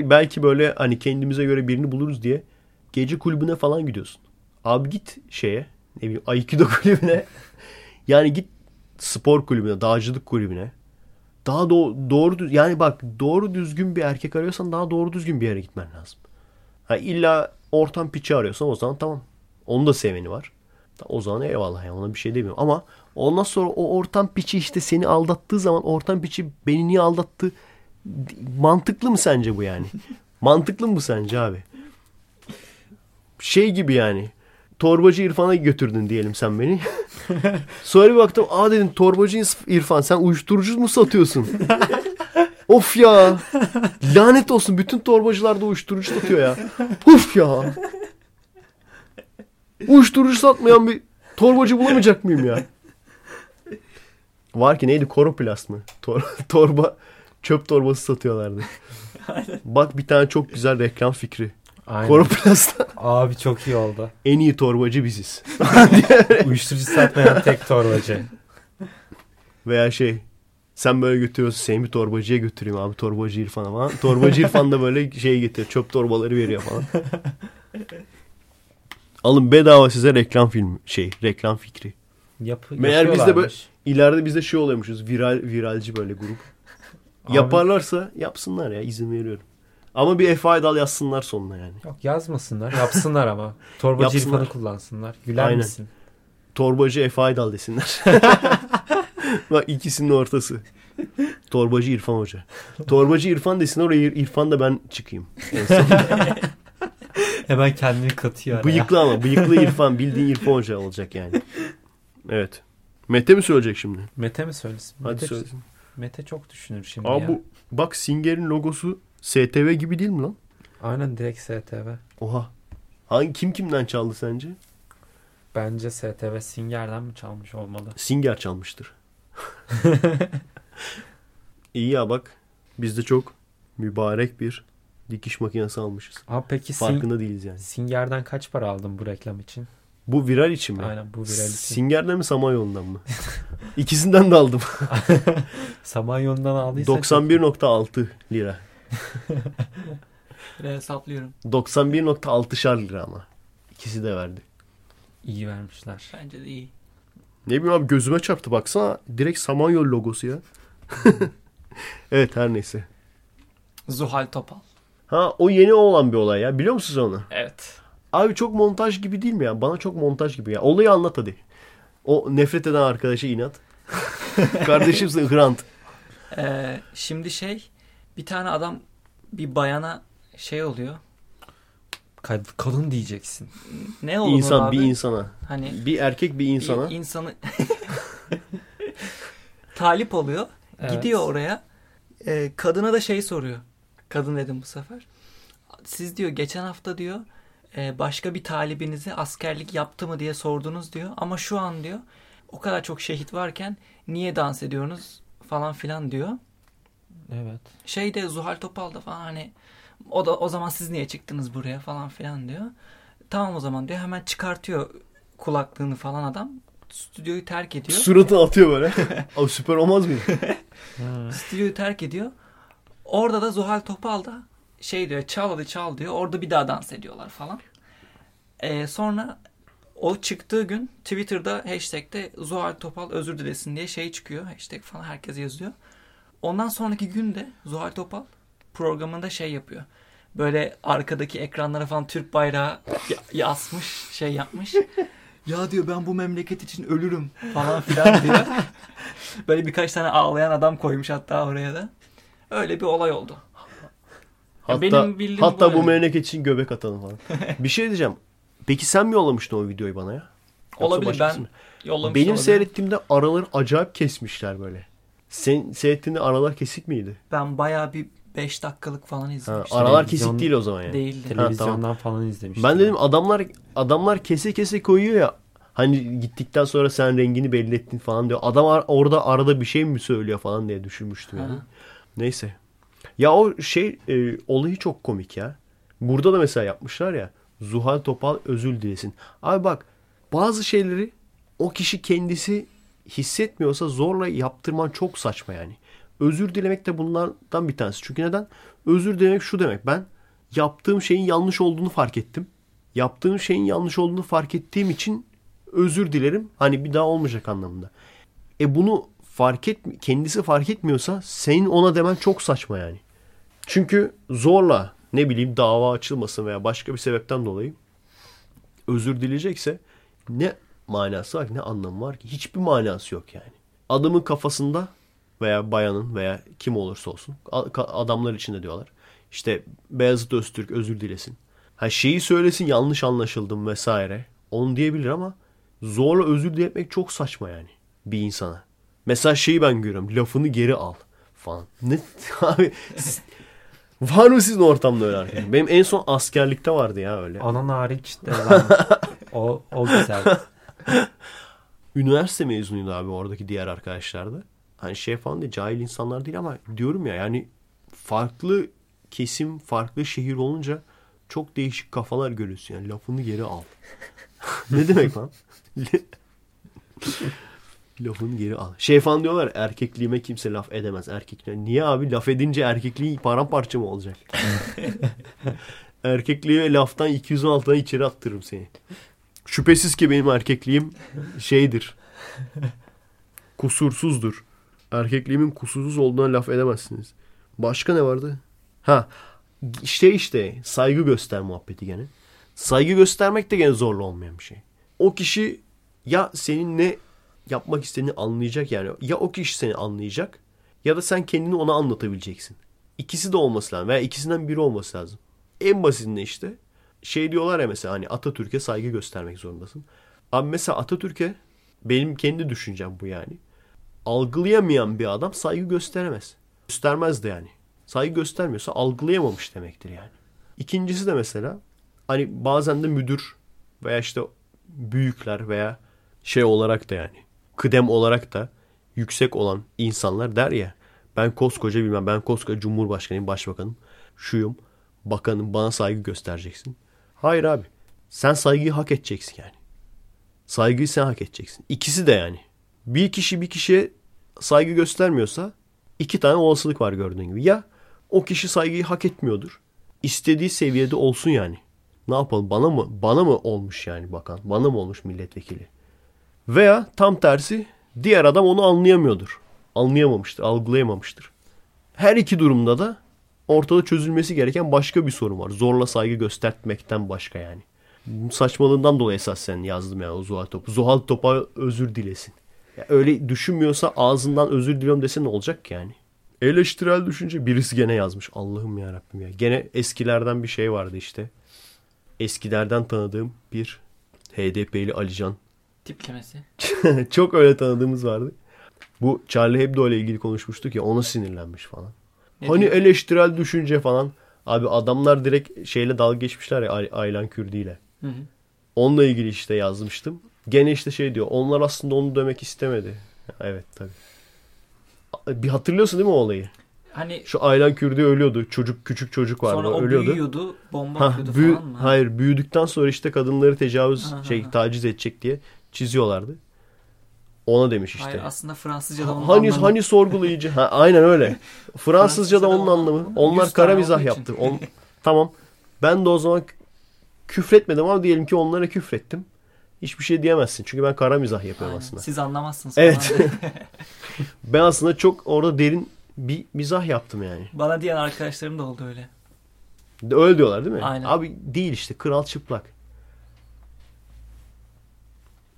belki böyle hani kendimize göre birini buluruz diye gece kulübüne falan gidiyorsun. Abi git şeye, ne bileyim, Aikido kulübüne. Yani git spor kulübüne, dağcılık kulübüne. Daha do- doğru yani bak doğru düzgün bir erkek arıyorsan daha doğru düzgün bir yere gitmen lazım. Ha illa ortam piçi arıyorsan o zaman tamam. Onun da seveni var. O zaman eyvallah ya, ona bir şey demiyorum. Ama ondan sonra o ortam piçi işte seni aldattığı zaman ortam piçi beni niye aldattı? Mantıklı mı sence bu yani? Mantıklı mı bu sence abi? Şey gibi yani. Torbacı İrfan'a götürdün diyelim sen beni. Sonra bir baktım. Aa dedim, torbacı İrfan sen uyuşturucu mu satıyorsun? Of ya. Lanet olsun. Bütün torbacılar da uyuşturucu satıyor ya. Of ya. Uyuşturucu satmayan bir torbacı bulamayacak mıyım ya? Var ki neydi? Koroplast mı? Tor- torba. Çöp torbası satıyorlardı. Aynen. Bak bir tane çok güzel reklam fikri. Aynen. Koroplast'ta. Abi çok iyi oldu. En iyi torbacı biziz. Uyuşturucu satmayan tek torbacı. Veya şey. Sen böyle götürüyorsun. Seni bir torbacıya götüreyim abi. Torbacı İrfan'a falan. Torbacı İrfan da böyle şey getiriyor. Çöp torbaları veriyor falan. Alın bedava size reklam filmi. Şey reklam fikri. Yap, meğer biz de böyle. İleride biz de şey oluyormuşuz. Viral, viralci böyle grup. Abi. Yaparlarsa yapsınlar ya, izin veriyorum. Ama bir Efe Aydal yazsınlar sonuna yani. Yok yazmasınlar, yapsınlar ama. Torbacı İrfan'ı kullansınlar. Güler aynen. Misin? Torbacı Efe Aydal desinler. Bak ikisinin ortası. Torbacı İrfan Hoca. Torbacı İrfan desinler, oraya İrfan da ben çıkayım. Hemen kendini katıyor. Bıyıklı ya. Ama bıyıklı İrfan, bildiğin İrfan Hoca olacak yani. Evet. Mete mi söyleyecek şimdi? Mete mi söylesin? Hadi Mete söylesin. Mete çok düşünür şimdi. Aa, ya. Bu, bak Singer'in logosu S T V gibi değil mi lan? Aynen direkt S T V. Oha. Hangi, kim kimden çaldı sence? Bence S T V Singer'den mi çalmış olmalı? Singer çalmıştır. İyi ya bak. Biz de çok mübarek bir dikiş makinesi almışız. Aa, peki farkında Sing- değiliz yani. Singer'den kaç para aldın bu reklam için? Bu viral için mi? Aynen bu viral için. Singer'den mi Samanyolu'ndan mı? İkisinden de aldım. Samanyolu'ndan aldıysak. doksan bir virgül altı lira. Lira hesaplıyorum. doksan bir virgül altı lira ama. İkisi de verdi. İyi vermişler. Bence de iyi. Ne bileyim abi gözüme çarptı baksana. Direkt Samanyolu logosu ya. Evet her neyse. Zuhal Topal. Ha o yeni olan bir olay ya. Biliyor musunuz onu? Evet. Abi çok montaj gibi değil mi ya? Bana çok montaj gibi ya. Olayı anlat hadi. O nefret eden arkadaşa inat. Kardeşimsin Hrant. Ee, şimdi şey bir tane adam bir bayana şey oluyor. Kadın diyeceksin. Ne olur İnsan abi? Bir insana. Hani bir erkek bir insana. Bir insanı talip oluyor. Evet. Gidiyor oraya. Ee, kadına da şey soruyor. Kadın dedim bu sefer. Siz diyor geçen hafta diyor başka bir talibinizi askerlik yaptı mı diye sordunuz diyor. Ama şu an diyor o kadar çok şehit varken niye dans ediyorsunuz falan filan diyor. Evet. Şeyde Zuhal Topal da falan hani o da o zaman siz niye çıktınız buraya falan filan diyor. Tamam o zaman diyor, hemen çıkartıyor kulaklığını falan adam. Stüdyoyu terk ediyor. Suratını atıyor böyle. Abi süper olmaz mı? Stüdyoyu terk ediyor. Orada da Zuhal Topal da şey diyor, çal hadi çal diyor. Orada bir daha dans ediyorlar falan. Ee, sonra o çıktığı gün Twitter'da hashtag'te Zuhal Topal özür dilesin diye şey çıkıyor. Hashtag falan herkes yazıyor. Ondan sonraki günde Zuhal Topal programında şey yapıyor. Böyle arkadaki ekranlara falan Türk bayrağı yasmış, şey yapmış. Ya diyor ben bu memleket için ölürüm falan filan diyor. Böyle birkaç tane ağlayan adam koymuş hatta oraya da. Öyle bir olay oldu. Hatta, hatta bu, bu memleket için göbek atalım falan. Bir şey diyeceğim. Peki sen mi yollamıştın o videoyu bana ya? Yoksa olabilir ben yollamıştım. Benim olabilir. Seyrettiğimde araları acayip kesmişler böyle. Sen seyrettiğinde aralar kesik miydi? Ben bayağı bir beş dakikalık falan izlemiştim. Ha, aralar Televizyon, kesik değil o zaman yani. Değildi. Televizyondan ha, tamam. Falan izlemiştim. Ben dedim adamlar adamlar kese kese koyuyor ya. Hani gittikten sonra sen rengini belli ettin falan diyor. Adam ar- orada arada bir şey mi söylüyor falan diye düşünmüştüm yani. Ha. Neyse. Ya o şey e, olayı çok komik ya. Burada da mesela yapmışlar ya. Zuhal Topal özür dilesin. Abi bak bazı şeyleri o kişi kendisi hissetmiyorsa zorla yaptırman çok saçma yani. Özür dilemek de bunlardan bir tanesi. Çünkü neden? Özür dilemek şu demek: ben yaptığım şeyin yanlış olduğunu fark ettim. Yaptığım şeyin yanlış olduğunu fark ettiğim için özür dilerim. Hani bir daha olmayacak anlamında. E bunu fark et, kendisi fark etmiyorsa senin ona demen çok saçma yani. Çünkü zorla, ne bileyim, dava açılmasın veya başka bir sebepten dolayı özür dileyecekse ne manası var ki, ne anlamı var ki? Hiçbir manası yok yani. Adamın kafasında veya bayanın veya kim olursa olsun, adamlar için de diyorlar, İşte Beyazıt Öztürk özür dilesin, ha şeyi söylesin, yanlış anlaşıldım vesaire, onu diyebilir ama zorla özür dilemek çok saçma yani bir insana. Mesela şeyi ben görüyorum, lafını geri al falan. Ne abi? Var mı sizin ortamda öyle arkadaşlar? Benim en son askerlikte vardı ya öyle. Onun hariç de lan. o, o güzel. Üniversite mezunuydu abi oradaki diğer arkadaşlar da. Hani şey falan değil, cahil insanlar değil ama diyorum ya yani farklı kesim, farklı şehir olunca çok değişik kafalar görüyorsun. Yani lafını geri al. Ne demek lan? Lafını geri al. Şey falan diyorlar, erkekliğime kimse laf edemez. Erkekliğime. Niye abi? Laf edince erkekliği paramparça mı olacak? Erkekliğe laftan iki yüz altıdan içeri attırırım seni. Şüphesiz ki benim erkekliğim şeydir. Kusursuzdur. Erkekliğimin kusursuz olduğuna laf edemezsiniz. Başka ne vardı? Ha işte işte saygı göster muhabbeti gene. Saygı göstermek de gene zorlu olmayan bir şey. O kişi ya senin ne yapmak istediğini anlayacak yani. Ya o kişi seni anlayacak ya da sen kendini ona anlatabileceksin. İkisi de olması lazım veya ikisinden biri olması lazım. En basitinde işte şey diyorlar ya mesela, hani Atatürk'e saygı göstermek zorundasın. Abi mesela Atatürk'e, benim kendi düşüncem bu yani, algılayamayan bir adam saygı gösteremez. Göstermez de yani. Saygı göstermiyorsa algılayamamış demektir yani. İkincisi de mesela hani bazen de müdür veya işte büyükler veya şey olarak da yani kıdem olarak da yüksek olan insanlar der ya, ben koskoca bilmem, ben koskoca cumhurbaşkanıyım, başbakanım, şuyum, bakanım, bana saygı göstereceksin. Hayır abi, sen saygıyı hak edeceksin yani. Saygıyı sen hak edeceksin. İkisi de yani. Bir kişi bir kişiye saygı göstermiyorsa iki tane olasılık var gördüğün gibi. Ya o kişi saygıyı hak etmiyordur, İstediği seviyede olsun yani. Ne yapalım, bana mı bana mı olmuş yani bakan, bana mı olmuş milletvekili? Veya tam tersi, diğer adam onu anlayamıyordur. Anlayamamıştır, algılayamamıştır. Her iki durumda da ortada çözülmesi gereken başka bir sorun var. Zorla saygı göstermekten başka yani. Bu saçmalığından dolayı esasen yazdım yani o Zuhal Top'a. Zuhal Top'a özür dilesin. Ya öyle düşünmüyorsa ağzından özür diliyorum dese ne olacak ki yani? Eleştirel düşünce, birisi gene yazmış. Allah'ım yarabbim ya. Gene eskilerden bir şey vardı işte. Eskilerden tanıdığım bir H D P'li Alican tiplemesi. Çok öyle tanıdığımız vardı. Bu Charlie Hebdo ile ilgili konuşmuştuk ya, ona sinirlenmiş falan. Ne hani diyor? Eleştirel düşünce falan. Abi adamlar direkt şeyle dalga geçmişler ya, Aylan Kürdi ile. Hı hı. Onunla ilgili işte yazmıştım. Gene işte şey diyor, onlar aslında onu demek istemedi. Evet tabii. Bir hatırlıyorsun değil mi o olayı? Hani şu Aylan Kürdi ölüyordu. Çocuk, küçük çocuk vardı. Sonra o ölüyordu. Büyüyordu. Bomba ha, atıyordu büyü- falan mı? Hayır, büyüdükten sonra işte kadınları tecavüz aha, şey aha. taciz edecek diye çiziyorlardı. Ona demiş işte. Hayır, aslında Fransızca'da onun hani, anlamı. Hani sorgulayıcı. Ha, aynen öyle. Fransızca'da onun anlamı. Onlar kara mizah yaptı. On... Tamam. Ben de o zaman küfretmedim ama diyelim ki onlara küfrettim. Hiçbir şey diyemezsin. Çünkü ben kara mizah yapıyorum aynen. Aslında. Siz anlamazsınız. Evet. Ben aslında çok orada derin bir mizah yaptım yani. Bana diyen arkadaşlarım da oldu öyle. Öyle diyorlar değil mi? Aynen. Abi değil işte. Kral çıplak.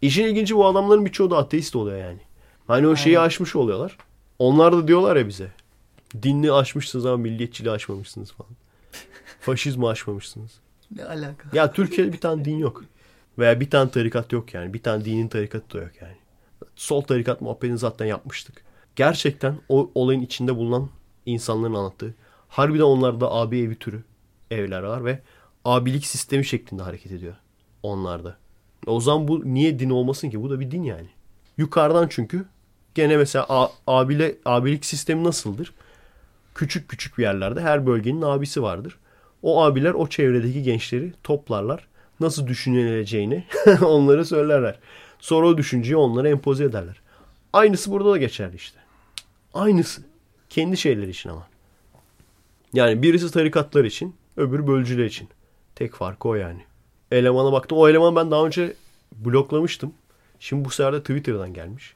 İşin ilginci, bu adamların birçoğu da ateist oluyor yani. Hani o aynen. Şeyi aşmış oluyorlar. Onlar da diyorlar ya bize, dinli aşmışsınız ama milliyetçiliği aşmamışsınız falan. Faşizmi aşmamışsınız. Ne alaka? Ya Türkiye'de bir tane din yok. Veya bir tane tarikat yok yani. Bir tane dinin tarikatı da yok yani. Sol tarikat muhabbetini zaten yapmıştık. Gerçekten o olayın içinde bulunan insanların anlattığı, harbiden onlarda abi evi türü evler var ve abilik sistemi şeklinde hareket ediyor onlarda. O zaman bu niye din olmasın ki? Bu da bir din yani. Yukarıdan çünkü gene mesela a, abile, abilik sistemi nasıldır? Küçük küçük bir yerlerde her bölgenin abisi vardır. O abiler o çevredeki gençleri toplarlar. Nasıl düşünüleceğini onlara söylerler. Sonra o düşünceyi onlara empoze ederler. Aynısı burada da geçerli işte. Aynısı. Kendi şeyleri için ama. Yani birisi tarikatlar için, öbürü bölücüler için. Tek farkı o yani. Elemana baktım. O elemanı ben daha önce bloklamıştım. Şimdi bu sefer de Twitter'dan gelmiş.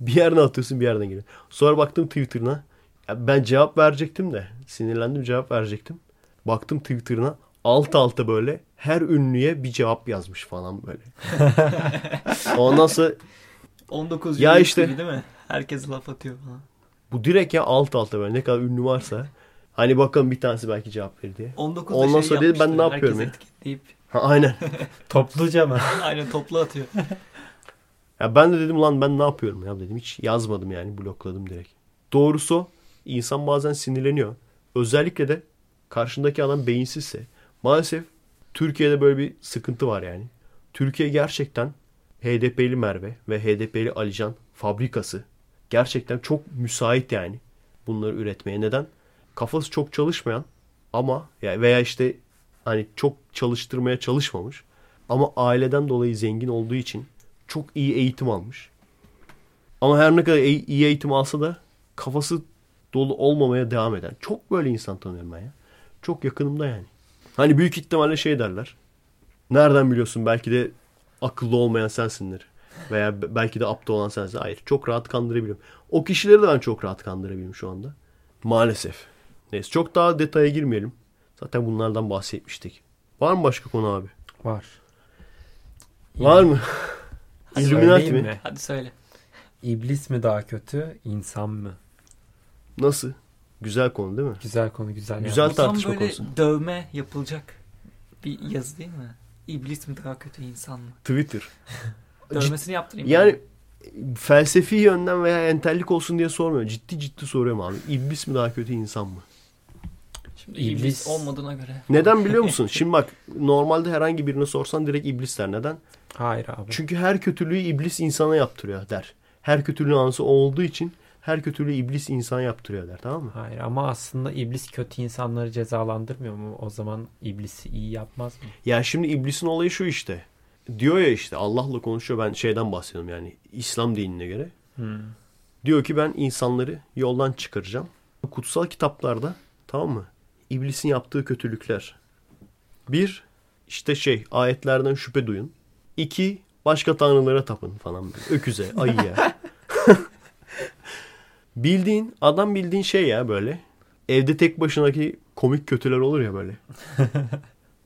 Bir yerden atıyorsun, bir yerden geliyor. Sonra baktım Twitter'ına. Ya ben cevap verecektim de. Sinirlendim, cevap verecektim. Baktım Twitter'ına. Alt alta böyle her ünlüye bir cevap yazmış falan böyle. Ondan sonra on dokuz ya işte, gibi değil mi? Herkes laf atıyor falan. Bu direkt ya alt alta böyle ne kadar ünlü varsa. Hani bakalım bir tanesi belki cevap verir diye. on dokuzda ondan şey sonra dedi ben ne yapıyorum ya? Ha, aynen. Topluca mı? Aynen toplu atıyor. Ya ben de dedim lan ben ne yapıyorum ya dedim. Hiç yazmadım yani, blokladım direkt. Doğrusu insan bazen sinirleniyor. Özellikle de karşındaki adam beyinsizse. Maalesef Türkiye'de böyle bir sıkıntı var yani. Türkiye gerçekten H D P'li Merve ve H D P'li Alican fabrikası gerçekten çok müsait yani bunları üretmeye. Neden? Kafası çok çalışmayan ama yani veya işte hani çok çalıştırmaya çalışmamış ama aileden dolayı zengin olduğu için çok iyi eğitim almış. Ama her ne kadar iyi eğitim alsa da kafası dolu olmamaya devam eden. Çok böyle insan tanıyorum ben ya. Çok yakınımda yani. Hani büyük ihtimalle şey derler. Nereden biliyorsun? Belki de akıllı olmayan sensindir. Veya belki de aptal olan sensin. Hayır. Çok rahat kandırabiliyorum. O kişileri de ben çok rahat kandırabiliyorum şu anda. Maalesef. Neyse. Çok daha detaya girmeyelim. Zaten bunlardan bahsetmiştik. Var mı başka konu abi? Var. İyi. Var mı? İlluminati mi? mi? Hadi söyle. İblis mi daha kötü? İnsan mı? Nasıl? Güzel konu değil mi? Güzel konu, güzel. Güzel yani. Tartışma konusu. Böyle dövme yapılacak bir yazı değil mi? İblis mi daha kötü insan mı? Twitter. Dövmesini yaptırayım. Yani ben. Felsefi yönden veya entellik olsun diye sormuyorum. Ciddi ciddi soruyorum abi. İblis mi daha kötü insan mı? Şimdi iblis, iblis olmadığına göre. Neden biliyor musun? Şimdi bak normalde herhangi birine sorsan direkt iblisler. Neden? Hayır abi. Çünkü her kötülüğü iblis insana yaptırıyor der. Her kötülüğün anısı olduğu için her kötülüğü iblis insan yaptırıyor der, tamam mı? Hayır ama aslında iblis kötü insanları cezalandırmıyor mu? O zaman iblisi iyi yapmaz mı? Ya şimdi iblisin olayı şu işte. Diyor ya işte Allah'la konuşuyor, ben şeyden bahsediyorum yani İslam dinine göre. Hmm. Diyor ki ben insanları yoldan çıkaracağım. Kutsal kitaplarda, tamam mı? İblisin yaptığı kötülükler. Bir, işte şey ayetlerden şüphe duyun. İki, başka tanrılara tapın falan. Böyle. Öküze, ayıya. Bildiğin, adam bildiğin şey ya böyle. Evde tek başınaki komik kötüler olur ya böyle.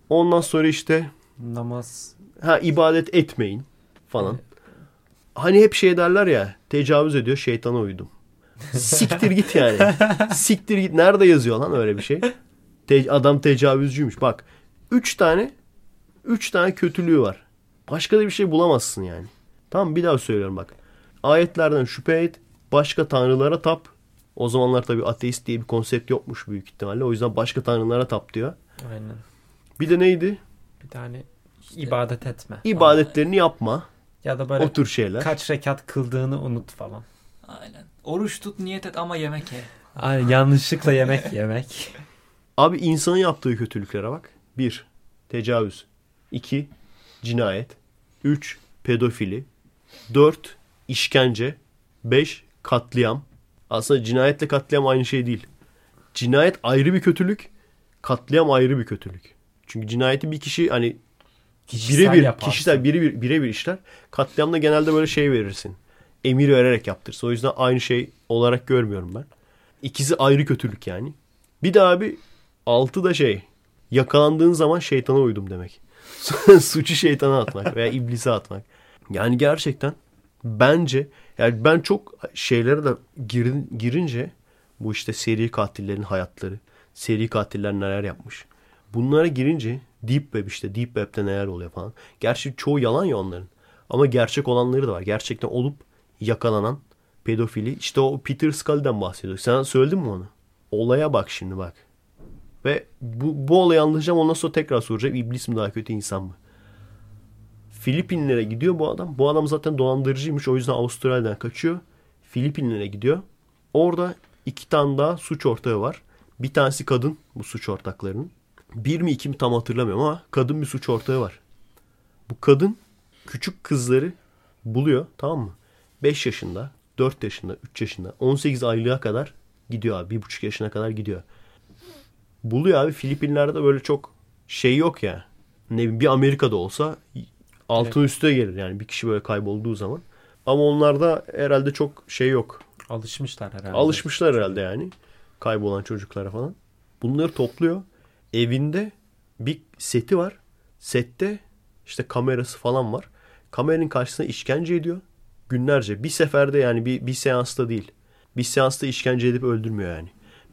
Ondan sonra işte namaz. Ha, ibadet etmeyin falan. Hani hep şey derler ya, tecavüz ediyor, şeytana uydum. Siktir git yani. Siktir git. Nerede yazıyor lan öyle bir şey? Te- adam tecavüzcüymüş. Bak, üç tane üç tane kötülüğü var. Başka da bir şey bulamazsın yani. Tamam, bir daha söylüyorum bak. Ayetlerden şüphe et. Başka tanrılara tap. O zamanlar tabii ateist diye bir konsept yokmuş büyük ihtimalle. O yüzden başka tanrılara tap diyor. Aynen. Bir de neydi? Bir tane işte, ibadet etme. İbadetlerini Aynen. yapma. Ya da böyle o tür şeyler. Kaç rekat kıldığını unut falan. Aynen. Oruç tut, niyet et ama yemek ye. Aynen, yanlışlıkla yemek yemek. Abi insanın yaptığı kötülüklere bak. Bir, tecavüz. İki, cinayet. Üç, pedofili. Dört, işkence. Beş, katliam. Aslında cinayetle katliam aynı şey değil. Cinayet ayrı bir kötülük. Katliam ayrı bir kötülük. Çünkü cinayeti bir kişi hani birebir kişisel birebir birebir işler. Katliamda genelde böyle şey verirsin. Emir vererek yaptırsın. O yüzden aynı şey olarak görmüyorum ben. İkisi ayrı kötülük yani. Bir de abi altı da şey. Yakalandığın zaman şeytana uydum demek. Suçu şeytana atmak veya iblise atmak. Yani gerçekten bence yani ben çok şeylere de girin, girince bu işte seri katillerin hayatları, seri katiller neler yapmış. Bunlara girince Deep Web işte Deep Web'te neler oluyor falan. Gerçi çoğu yalan ya onların. Ama gerçek olanları da var. Gerçekten olup yakalanan pedofili. İşte o Peter Scully'den bahsediyor. Sen söyledin mi onu? Olaya bak şimdi bak. Ve bu, bu olayı anlatacağım. Ondan sonra tekrar soracağım. İblis mi daha kötü insan mı? Filipinlere gidiyor bu adam. Bu adam zaten dolandırıcıymış. O yüzden Avustralya'dan kaçıyor. Filipinlere gidiyor. Orada iki tane daha suç ortağı var. Bir tanesi kadın bu suç ortaklarının. Bir mi iki mi tam hatırlamıyorum ama kadın bir suç ortağı var. Bu kadın küçük kızları buluyor, tamam mı? beş yaşında, dört yaşında, üç yaşında, on sekiz aylığa kadar gidiyor abi. bir buçuk yaşına kadar gidiyor. Buluyor abi. Filipinler'de böyle çok şey yok ya. Ne bileyim, bir Amerika'da olsa altın evet. üstüne gelir yani bir kişi böyle kaybolduğu zaman. Ama onlarda herhalde çok şey yok. Alışmışlar herhalde. Alışmışlar herhalde yani. Kaybolan çocuklara falan. Bunları topluyor. Evinde bir seti var. Sette işte kamerası falan var. Kameranın karşısına işkence ediyor. Günlerce. Bir seferde yani bir, bir seansta değil. Bir seansta işkence edip öldürmüyor yani.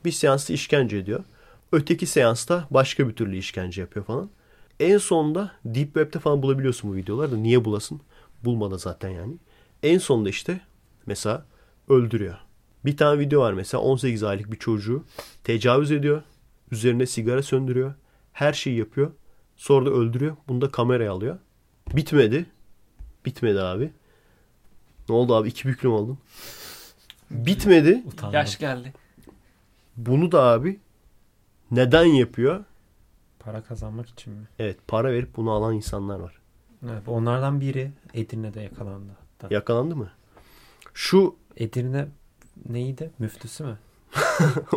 Bir seansta işkence ediyor. Öteki seansta başka bir türlü işkence yapıyor falan. En sonunda Deep Web'te falan bulabiliyorsun bu videoları da. Niye bulasın? Bulmadı zaten yani. En sonunda işte mesela öldürüyor. Bir tane video var mesela on sekiz aylık bir çocuğu tecavüz ediyor. Üzerine sigara söndürüyor. Her şeyi yapıyor. Sonra da öldürüyor. Bunu da kameraya alıyor. Bitmedi. Bitmedi abi. Ne oldu abi? İki büklüm oldum. Bitmedi. Utandım. Yaş geldi. Bunu da abi neden yapıyor? Para kazanmak için mi? Evet. Para verip bunu alan insanlar var. Evet, onlardan biri Edirne'de yakalandı. Hatta. Yakalandı mı? Şu Edirne neydi? Müftüsü mü?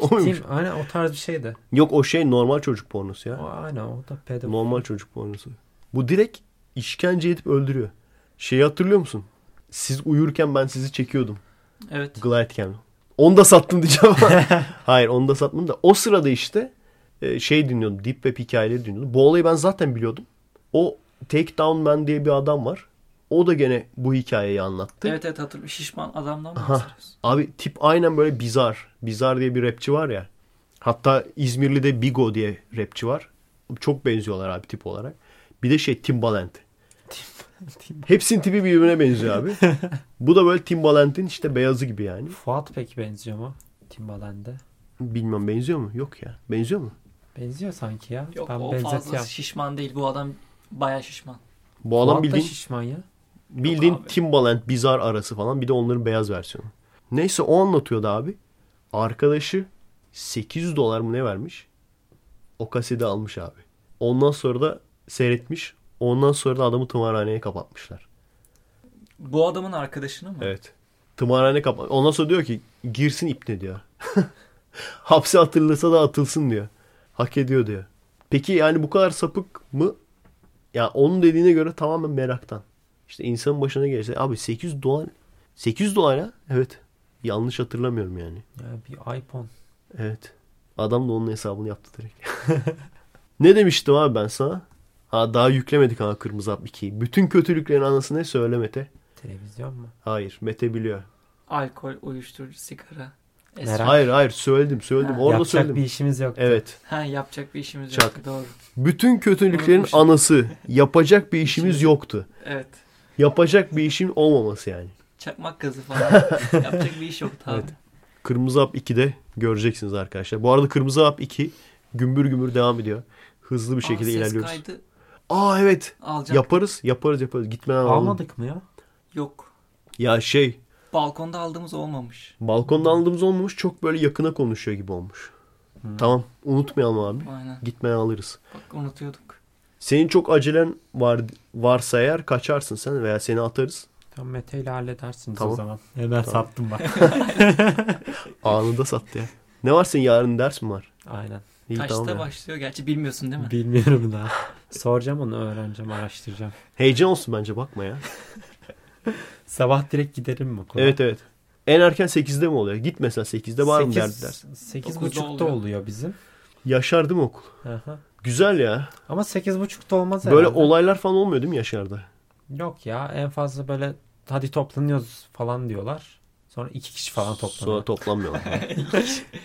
Ciddiyim, aynen o tarz bir şeydi. Yok o şey normal çocuk pornosu ya. O, aynen o da pedofil. Normal çocuk pornosu. Bu direkt işkence edip öldürüyor. Şeyi hatırlıyor musun? Siz uyurken ben sizi çekiyordum. Evet. Glidecam. Onu da sattım diyeceğim. Hayır onu da satmadım da. O sırada işte şey dinliyordum. Deep Web hikayeleri dinliyordum. Bu olayı ben zaten biliyordum. O Take Down Man diye bir adam var. O da gene bu hikayeyi anlattı. Evet evet hatırlıyorum. Şişman adamdan mı bahsediyorsun? Abi tip aynen böyle Bizar. Bizar diye bir rapçi var ya. Hatta İzmirli'de Bigo diye rapçi var. Çok benziyorlar abi tip olarak. Bir de şey Timbaland. Hepsinin tipi birbirine benziyor abi. Bu da böyle Timbaland'in işte beyazı gibi yani. Fuat peki benziyor mu Timbaland'e? Bilmem benziyor mu? Yok ya. Benziyor mu? Benziyor sanki ya. Yok ben o fazla şişman değil. Bu adam bayağı şişman. Bu adam Fuat bildiğin... da şişman ya. Bildiğin Timbaland, Bizar arası falan. Bir de onların beyaz versiyonu. Neyse o anlatıyordu abi. Arkadaşı sekiz yüz dolar mı ne vermiş? O kaseti almış abi. Ondan sonra da seyretmiş. Ondan sonra da adamı tımarhaneye kapatmışlar. Bu adamın arkadaşını mı? Evet. Tımarhaneye kapat. Ondan sonra diyor ki girsin ipne diyor. Hapse atılırsa da atılsın diyor. Hak ediyor diyor. Peki yani bu kadar sapık mı? Ya yani onun dediğine göre tamamen meraktan. İşte insanın başına gelirse abi sekiz yüz dolar sekiz yüz dolar ha? Evet. Yanlış hatırlamıyorum yani. Ya bir iPhone. Evet. Adam da onun hesabını yaptı direkt. Ne demiştim abi ben sana? Ha daha yüklemedik ha Kırmızı Apt ikiyi. Bütün kötülüklerin anası ne? Söyle Mete. Televizyon mu? Hayır. Mete biliyor. Alkol, uyuşturucu, sigara. Es- hayır hayır. Söyledim söyledim. Ha, orada yapacak söyledim. Yapacak bir işimiz yoktu. Evet. Ha yapacak bir işimiz Çak. yoktu. Doğru. Bütün kötülüklerin Doğru. anası. Yapacak bir işimiz yoktu. Evet. Yapacak bir işin olmaması yani. Çakmak gazı falan. Yapacak bir iş yoktu abi. Evet. Kırmızı Apt iki'de göreceksiniz arkadaşlar. Bu arada Kırmızı Apt iki gümbür gümbür devam ediyor. Hızlı bir şekilde Aa, ilerliyoruz. Ses kaydı. Aa evet. Alacaktık. Yaparız. Yaparız yaparız. Gitmeden alalım. Almadık mı ya? Yok. Ya şey. Balkonda aldığımız olmamış. Balkonda aldığımız olmamış. Çok böyle yakına konuşuyor gibi olmuş. Hmm. Tamam. Unutmayalım abi. Aynen. Gitmeden alırız. Bak unutuyorduk. Senin çok acelen var, varsa eğer kaçarsın sen veya seni atarız. Tamam Mete ile halledersiniz tamam. o zaman. Ya ben tamam. sattım bak. Anında sattı ya. Ne var senin yarın ders mi var? Aynen. İyi, Taşta tamam başlıyor. Gerçi bilmiyorsun değil mi? Bilmiyorum daha. Soracağım onu öğreneceğim, araştıracağım. Heyecan olsun bence bakma ya. Sabah direkt giderim mi okula? Evet evet. En erken sekizde mi oluyor? Git mesela sekizde var mı derdi dersin? sekiz buçukta oluyor bizim. Yaşar değil mi okul? Aha. Güzel ya. Ama sekiz buçukta olmaz herhalde. Böyle olaylar falan olmuyor değil mi Yaşar'da? Yok ya. En fazla böyle hadi toplanıyoruz falan diyorlar. Sonra iki kişi falan toplanıyor. Sonra toplanmıyorlar.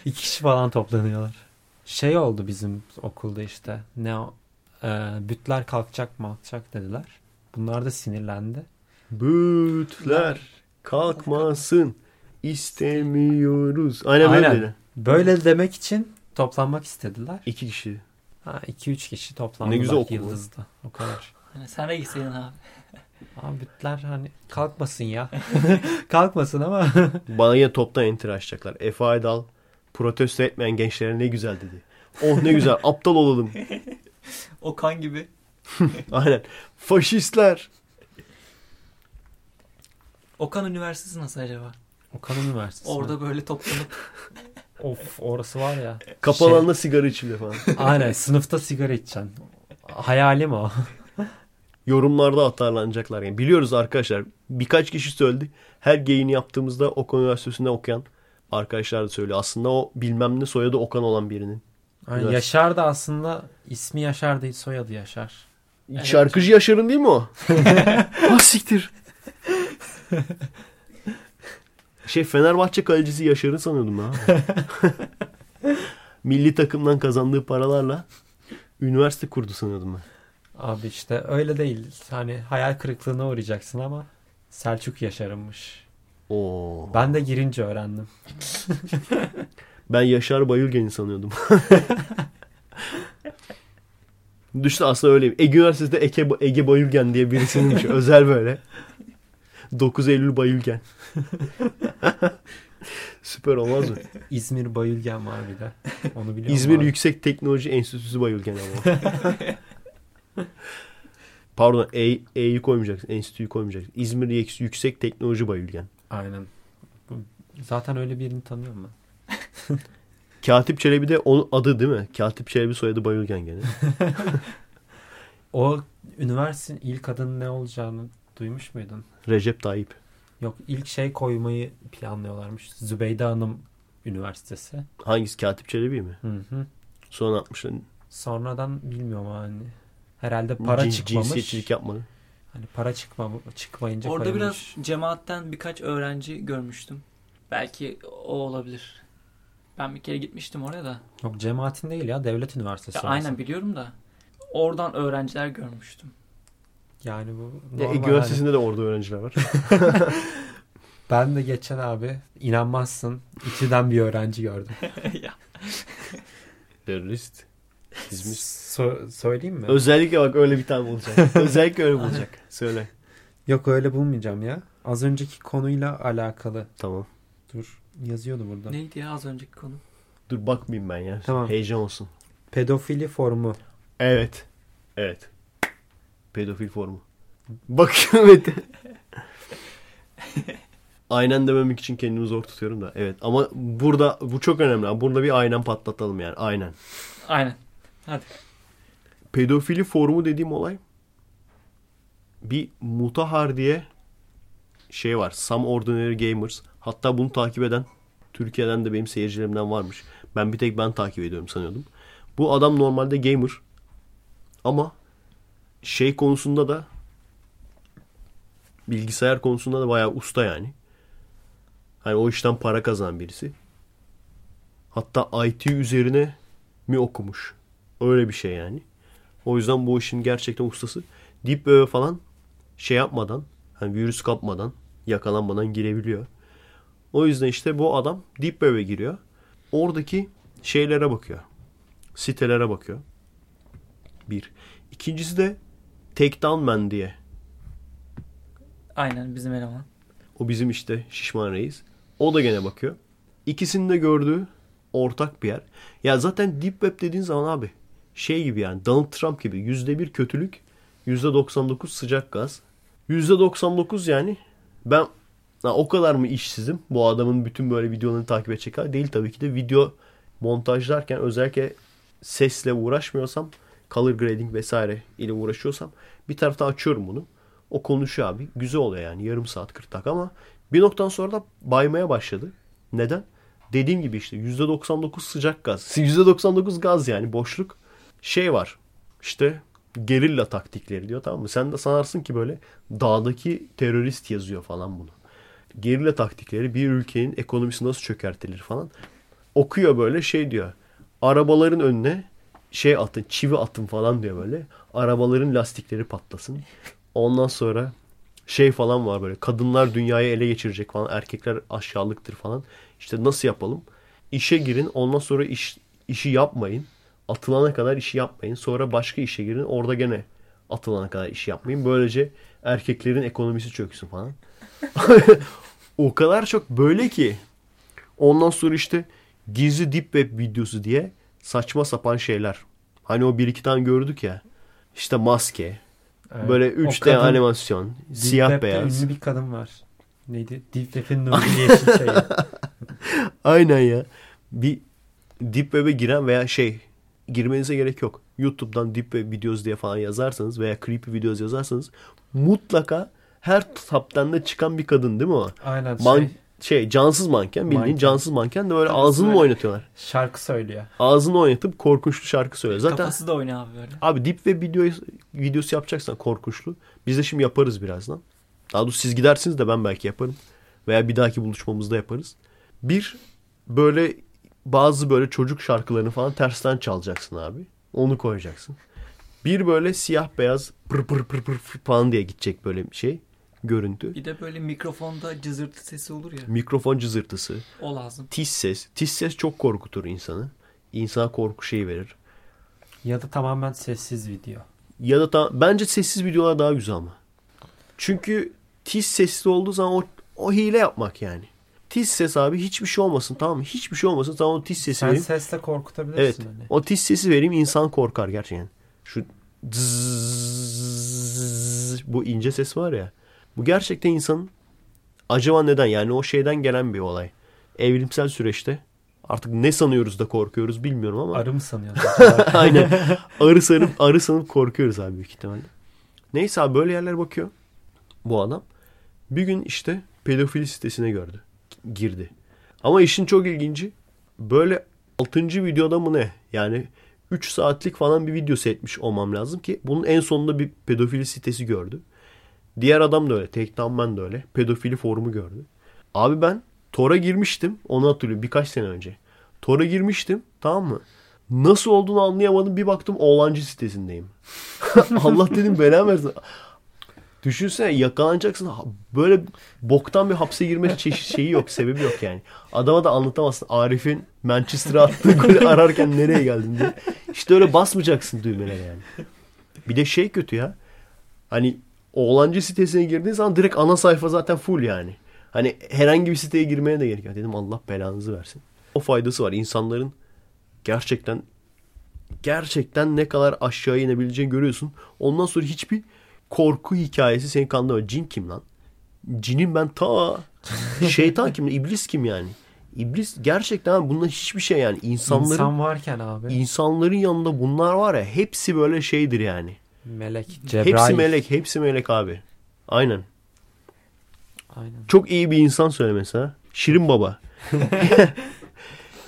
İki kişi falan toplanıyorlar. Şey oldu bizim okulda işte. Ne o? E, bütler kalkacak mı alacak dediler. Bunlar da sinirlendi. Bütler kalkmasın istemiyoruz. Aynen, Aynen. Öyle. Böyle demek için toplanmak istediler. İki kişi. Ha iki üç kişi toplandılar. Ne güzel okul. Yıldız'da. O kadar. Hani sen de gitseydin abi. Abi bütler hani kalkmasın ya. Kalkmasın ama. Bana yine toptan entry açacaklar. Efe Aydal protesto etmeyen gençlere ne güzel dedi. Oh ne güzel aptal olalım. Okan gibi. Aynen. Faşistler. Okan Üniversitesi nasıl acaba? Okan Üniversitesi. Orada mi? Böyle toplanıp. Of, orası var ya. Kapalı alanda şey... sigara içiliyor falan. Aynen, sınıfta sigara içeceksin. Hayalim o. Yorumlarda atarlanacaklar yani. Biliyoruz arkadaşlar, birkaç kişi söyledi. Her geyini yaptığımızda Okan Üniversitesi'nde okuyan arkadaşlar da söylüyor. Aslında o bilmem ne soyadı Okan olan birinin. Yani Yaşar da aslında ismi Yaşar değil, soyadı Yaşar. Evet. Şarkıcı Yaşar'ın değil mi o? Ah siktir. Şey, Fenerbahçe kalecisi Yaşar'ı sanıyordum ha. Milli takımdan kazandığı paralarla üniversite kurdu sanıyordum ben. Abi işte öyle değil. Hani hayal kırıklığına uğrayacaksın ama Selçuk Yaşar'ınmış. Oo. Ben de girince öğrendim. Ben Yaşar Bayülgen'i sanıyordum. Düştü aslında öyleyim. Ege Üniversitesi'de Ege, Ege Bayülgen diye birisinmiş. Özel böyle. dokuz Eylül Bayülgen. Süper olmaz mı? İzmir Bayülgen var bir de. Onu biliyorum. İzmir abi. Yüksek Teknoloji Enstitüsü Bayülgen ama. Pardon, e, E'yi koymayacaksın. Enstitüyü koymayacaksın. İzmir Yüksek Teknoloji Bayülgen. Aynen. Zaten öyle birini tanıyorum ben. Katip Çelebi de onun adı değil mi? Katip Çelebi soyadı Bayülgen gene. O üniversitenin ilk adının ne olacağını duymuş muydun? Recep Tayyip. Yok, ilk şey koymayı planlıyorlarmış. Zübeyde Hanım Üniversitesi. Hangisi? Katip Çelebi mi? Hı hı. Sonra atmışlar. Sonradan bilmiyorum hani. Herhalde para Cins, çıkmamış. Cinsiyetçilik yapmadı. Hani para çıkma, çıkmayınca orada koymuş. Biraz cemaatten birkaç öğrenci görmüştüm. Belki o olabilir. Ben bir kere gitmiştim oraya da. Yok, cemaatin değil ya, devlet üniversitesi. Ya aynen biliyorum da oradan öğrenciler görmüştüm. Yani bu ya, üniversitesinde yani. De orada öğrenciler var. Ben de geçen abi inanmazsın İTÜ'den bir öğrenci gördüm. Terörist. So- söyleyeyim mi? Özellikle bak öyle bir tane bulacak. Özellikle öyle bulacak. Söyle. Yok, öyle bulmayacağım ya. Az önceki konuyla alakalı. Tamam. Dur. Yazıyordu burada. Neydi ya az önceki konu? Dur bakmayayım ben ya. Tamam. Heyecan olsun. Pedofili formu. Evet. Evet. Pedofil formu. Bakıyorum Mete. Aynen dememek için kendimi zor tutuyorum da. Evet ama burada bu çok önemli. Burada bir aynen patlatalım yani. Aynen. Aynen. Hadi. Pedofili formu dediğim olay bir Mutahar diye şey var. Some Ordinary Gamers. Hatta bunu takip eden Türkiye'den de benim seyircilerimden varmış. Ben bir tek ben takip ediyorum sanıyordum. Bu adam normalde gamer. Ama şey konusunda da, bilgisayar konusunda da bayağı usta yani. Hani o işten para kazanan birisi. Hatta I T üzerine mi okumuş? Öyle bir şey yani. O yüzden bu işin gerçekten ustası. Deep Web'e falan şey yapmadan, hani virüs kapmadan, yakalanmadan girebiliyor. O yüzden işte bu adam Deep Web'e giriyor. Oradaki şeylere bakıyor. Sitelere bakıyor. Bir. İkincisi de Take Down Man diye. Aynen, bizim eleman. O bizim işte şişman reis. O da gene bakıyor. İkisinin de gördüğü ortak bir yer. Ya zaten Deep Web dediğin zaman abi şey gibi yani, Donald Trump gibi yüzde bir kötülük, yüzde doksan dokuz sıcak gaz. yüzde doksan dokuz yani ben... Ha, o kadar mı işsizim? Bu adamın bütün böyle videolarını takip edecek hali değil tabii ki de. Video montajlarken özellikle sesle uğraşmıyorsam, color grading vesaire ile uğraşıyorsam bir tarafta açıyorum bunu. O konuşuyor abi. Güzel oluyor yani. Yarım saat kırk dakika ama bir noktadan sonra da baymaya başladı. Neden? Dediğim gibi işte yüzde doksan dokuz sıcak gaz. yüzde doksan dokuz gaz yani, boşluk. Şey var işte, gerilla taktikleri diyor, tamam mı? Sen de sanarsın ki böyle dağdaki terörist yazıyor falan bunu. Gerilla taktikleri, bir ülkenin ekonomisi nasıl çökertilir falan. Okuyor böyle şey diyor. Arabaların önüne şey atın, çivi atın falan diyor böyle. Arabaların lastikleri patlasın. Ondan sonra şey falan var böyle. Kadınlar dünyayı ele geçirecek falan. Erkekler aşağılıktır falan. İşte nasıl yapalım? İşe girin. Ondan sonra iş, işi yapmayın. Atılana kadar işi yapmayın. Sonra başka işe girin. Orada gene atılana kadar işi yapmayın. Böylece erkeklerin ekonomisi çöksün falan. O kadar çok böyle ki. Ondan sonra işte gizli Deep Web videosu diye saçma sapan şeyler. Hani o bir iki tane gördük ya. İşte maske. Evet. Böyle üç D animasyon. Deep siyah Web'de beyaz. Ünlü bir kadın var. neydi? Deep Web'in nurlu yeşil şeyi. Aynen ya. Bir Deep Web'e giren veya şey girmenize gerek yok. YouTube'dan Deep Web videos diye falan yazarsanız veya creepy videos yazarsanız mutlaka her taptan da çıkan bir kadın değil mi o? Aynen. Man- şey. şey cansız manken bildiğin manken. Cansız manken de böyle cansız ağzını mı oynatıyorlar? Şarkı söylüyor. Ağzını oynatıp korkunçlu şarkı söylüyor. Zaten kafası da oynuyor abi böyle. Abi Deep Web video, videosu yapacaksan korkunçlu. Biz de şimdi yaparız birazdan. Daha doğrusu siz gidersiniz de ben belki yaparım. Veya bir dahaki buluşmamızda yaparız. Bir böyle bazı böyle çocuk şarkılarını falan tersten çalacaksın abi. Onu koyacaksın. Bir böyle siyah beyaz pır pır pır pır falan diye gidecek böyle bir şey. Görüntü. Bir de böyle mikrofonda cızırtı sesi olur ya. Mikrofon cızırtısı. O lazım. Tiz ses. Tiz ses çok korkutur insanı. İnsana korku şeyi verir. Ya da tamamen sessiz video. Ya da tam, bence sessiz videolar daha güzel ama. Çünkü tiz sesli olduğu zaman o, o hile yapmak yani. Tiz ses abi hiçbir şey olmasın, tamam mı? Hiçbir şey olmasın, tamam o tiz sesi sen vereyim. Sen sesle korkutabilirsin. Evet. Öyle. O tiz sesi vereyim, insan korkar gerçekten. Şu dzz, bu ince ses var ya. Bu gerçekten insanın acaba neden yani o şeyden gelen bir olay. Evrimsel süreçte artık ne sanıyoruz da korkuyoruz bilmiyorum ama. Arı mı sanıyoruz? Aynen. Arı sanıp, arı sanıp korkuyoruz abi büyük ihtimalle. Neyse abi böyle yerler bakıyor bu adam. Bir gün işte pedofili sitesine gördü. Girdi. Ama işin çok ilginci böyle altıncı videoda mı ne? Yani üç saatlik falan bir video seyretmiş olmam lazım ki bunun en sonunda bir pedofili sitesi gördü. Diğer adam da öyle. Take Down Man de öyle. Pedofili forumu gördü. Abi ben TOR'a girmiştim. Onu hatırlıyorum. Birkaç sene önce. TOR'a girmiştim. Tamam mı? Nasıl olduğunu anlayamadım. Bir baktım oğlancı sitesindeyim. Allah dedim belamı versin. Düşünsene yakalanacaksın. Böyle boktan bir hapse girme şeyi yok. Sebebi yok yani. Adama da anlatamazsın. Arif'in Manchester'a attığı golü ararken nereye geldin diye. İşte öyle basmayacaksın düğmelere yani. Bir de şey kötü ya. Hani oğlancı sitesine girdiğin zaman direkt ana sayfa zaten full yani. Hani herhangi bir siteye girmeye de gerek yok. Dedim Allah belanızı versin. O faydası var. İnsanların gerçekten gerçekten ne kadar aşağıya inebileceğini görüyorsun. Ondan sonra hiçbir korku hikayesi seni kandırmıyor. Cin kim lan? Cinin ben ta şeytan kim? İblis kim yani? İblis gerçekten bundan hiçbir şey yani. İnsanların, İnsan varken abi. İnsanların yanında bunlar var ya hepsi böyle şeydir yani. Melek. Cebrail. Hepsi melek. Hepsi melek abi. Aynen. Aynen. Çok iyi bir insan söyle mesela. Şirin Baba.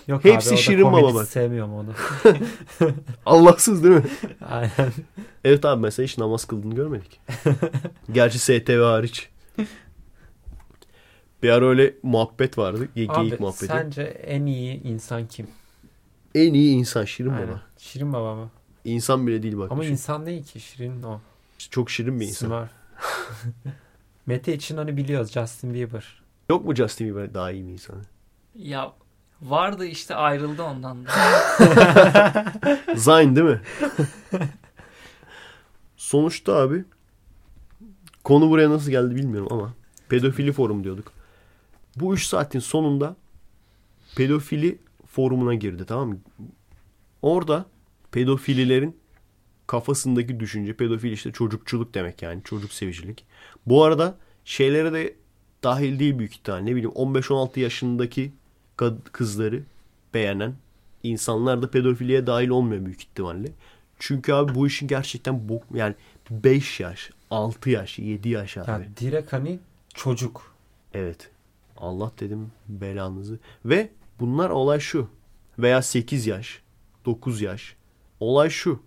Yok hepsi abi, Şirin Baba bak. Sevmiyorum onu. Allahsız değil mi? Aynen. Evet abi mesela hiç namaz kıldığını görmedik. Gerçi S T V hariç. Bir ara öyle muhabbet vardı. Ge- abi geyik muhabbeti. Sence en iyi insan kim? En iyi insan Şirin Aynen. Baba. Şirin Baba mı? İnsan bile değil bak. Ama düşün. İnsan değil ki Şirin o. Çok şirin bir insan. Smart. Mete için onu biliyoruz. Justin Bieber. Yok mu Justin Bieber daha iyi bir insanı? Ya vardı işte ayrıldı ondan da. Zayn değil mi? Sonuçta abi konu buraya nasıl geldi bilmiyorum ama pedofili forum diyorduk. Bu üç saatin sonunda pedofili forumuna girdi, tamam mı? Orada pedofililerin kafasındaki düşünce, pedofil işte çocukçuluk demek yani, çocuk sevicilik. Bu arada şeylere de dahil değil büyük ihtimalle, ne bileyim on beş on altı yaşındaki kızları beğenen insanlar da pedofiliye dahil olmuyor büyük ihtimalle. Çünkü abi bu işin gerçekten bok yani beş yaş, altı yaş, yedi yaş abi. Yani direkt hani çocuk. Evet. Allah dedim belanızı. Ve bunlar olay şu. Veya sekiz yaş, dokuz yaş. Olay şu.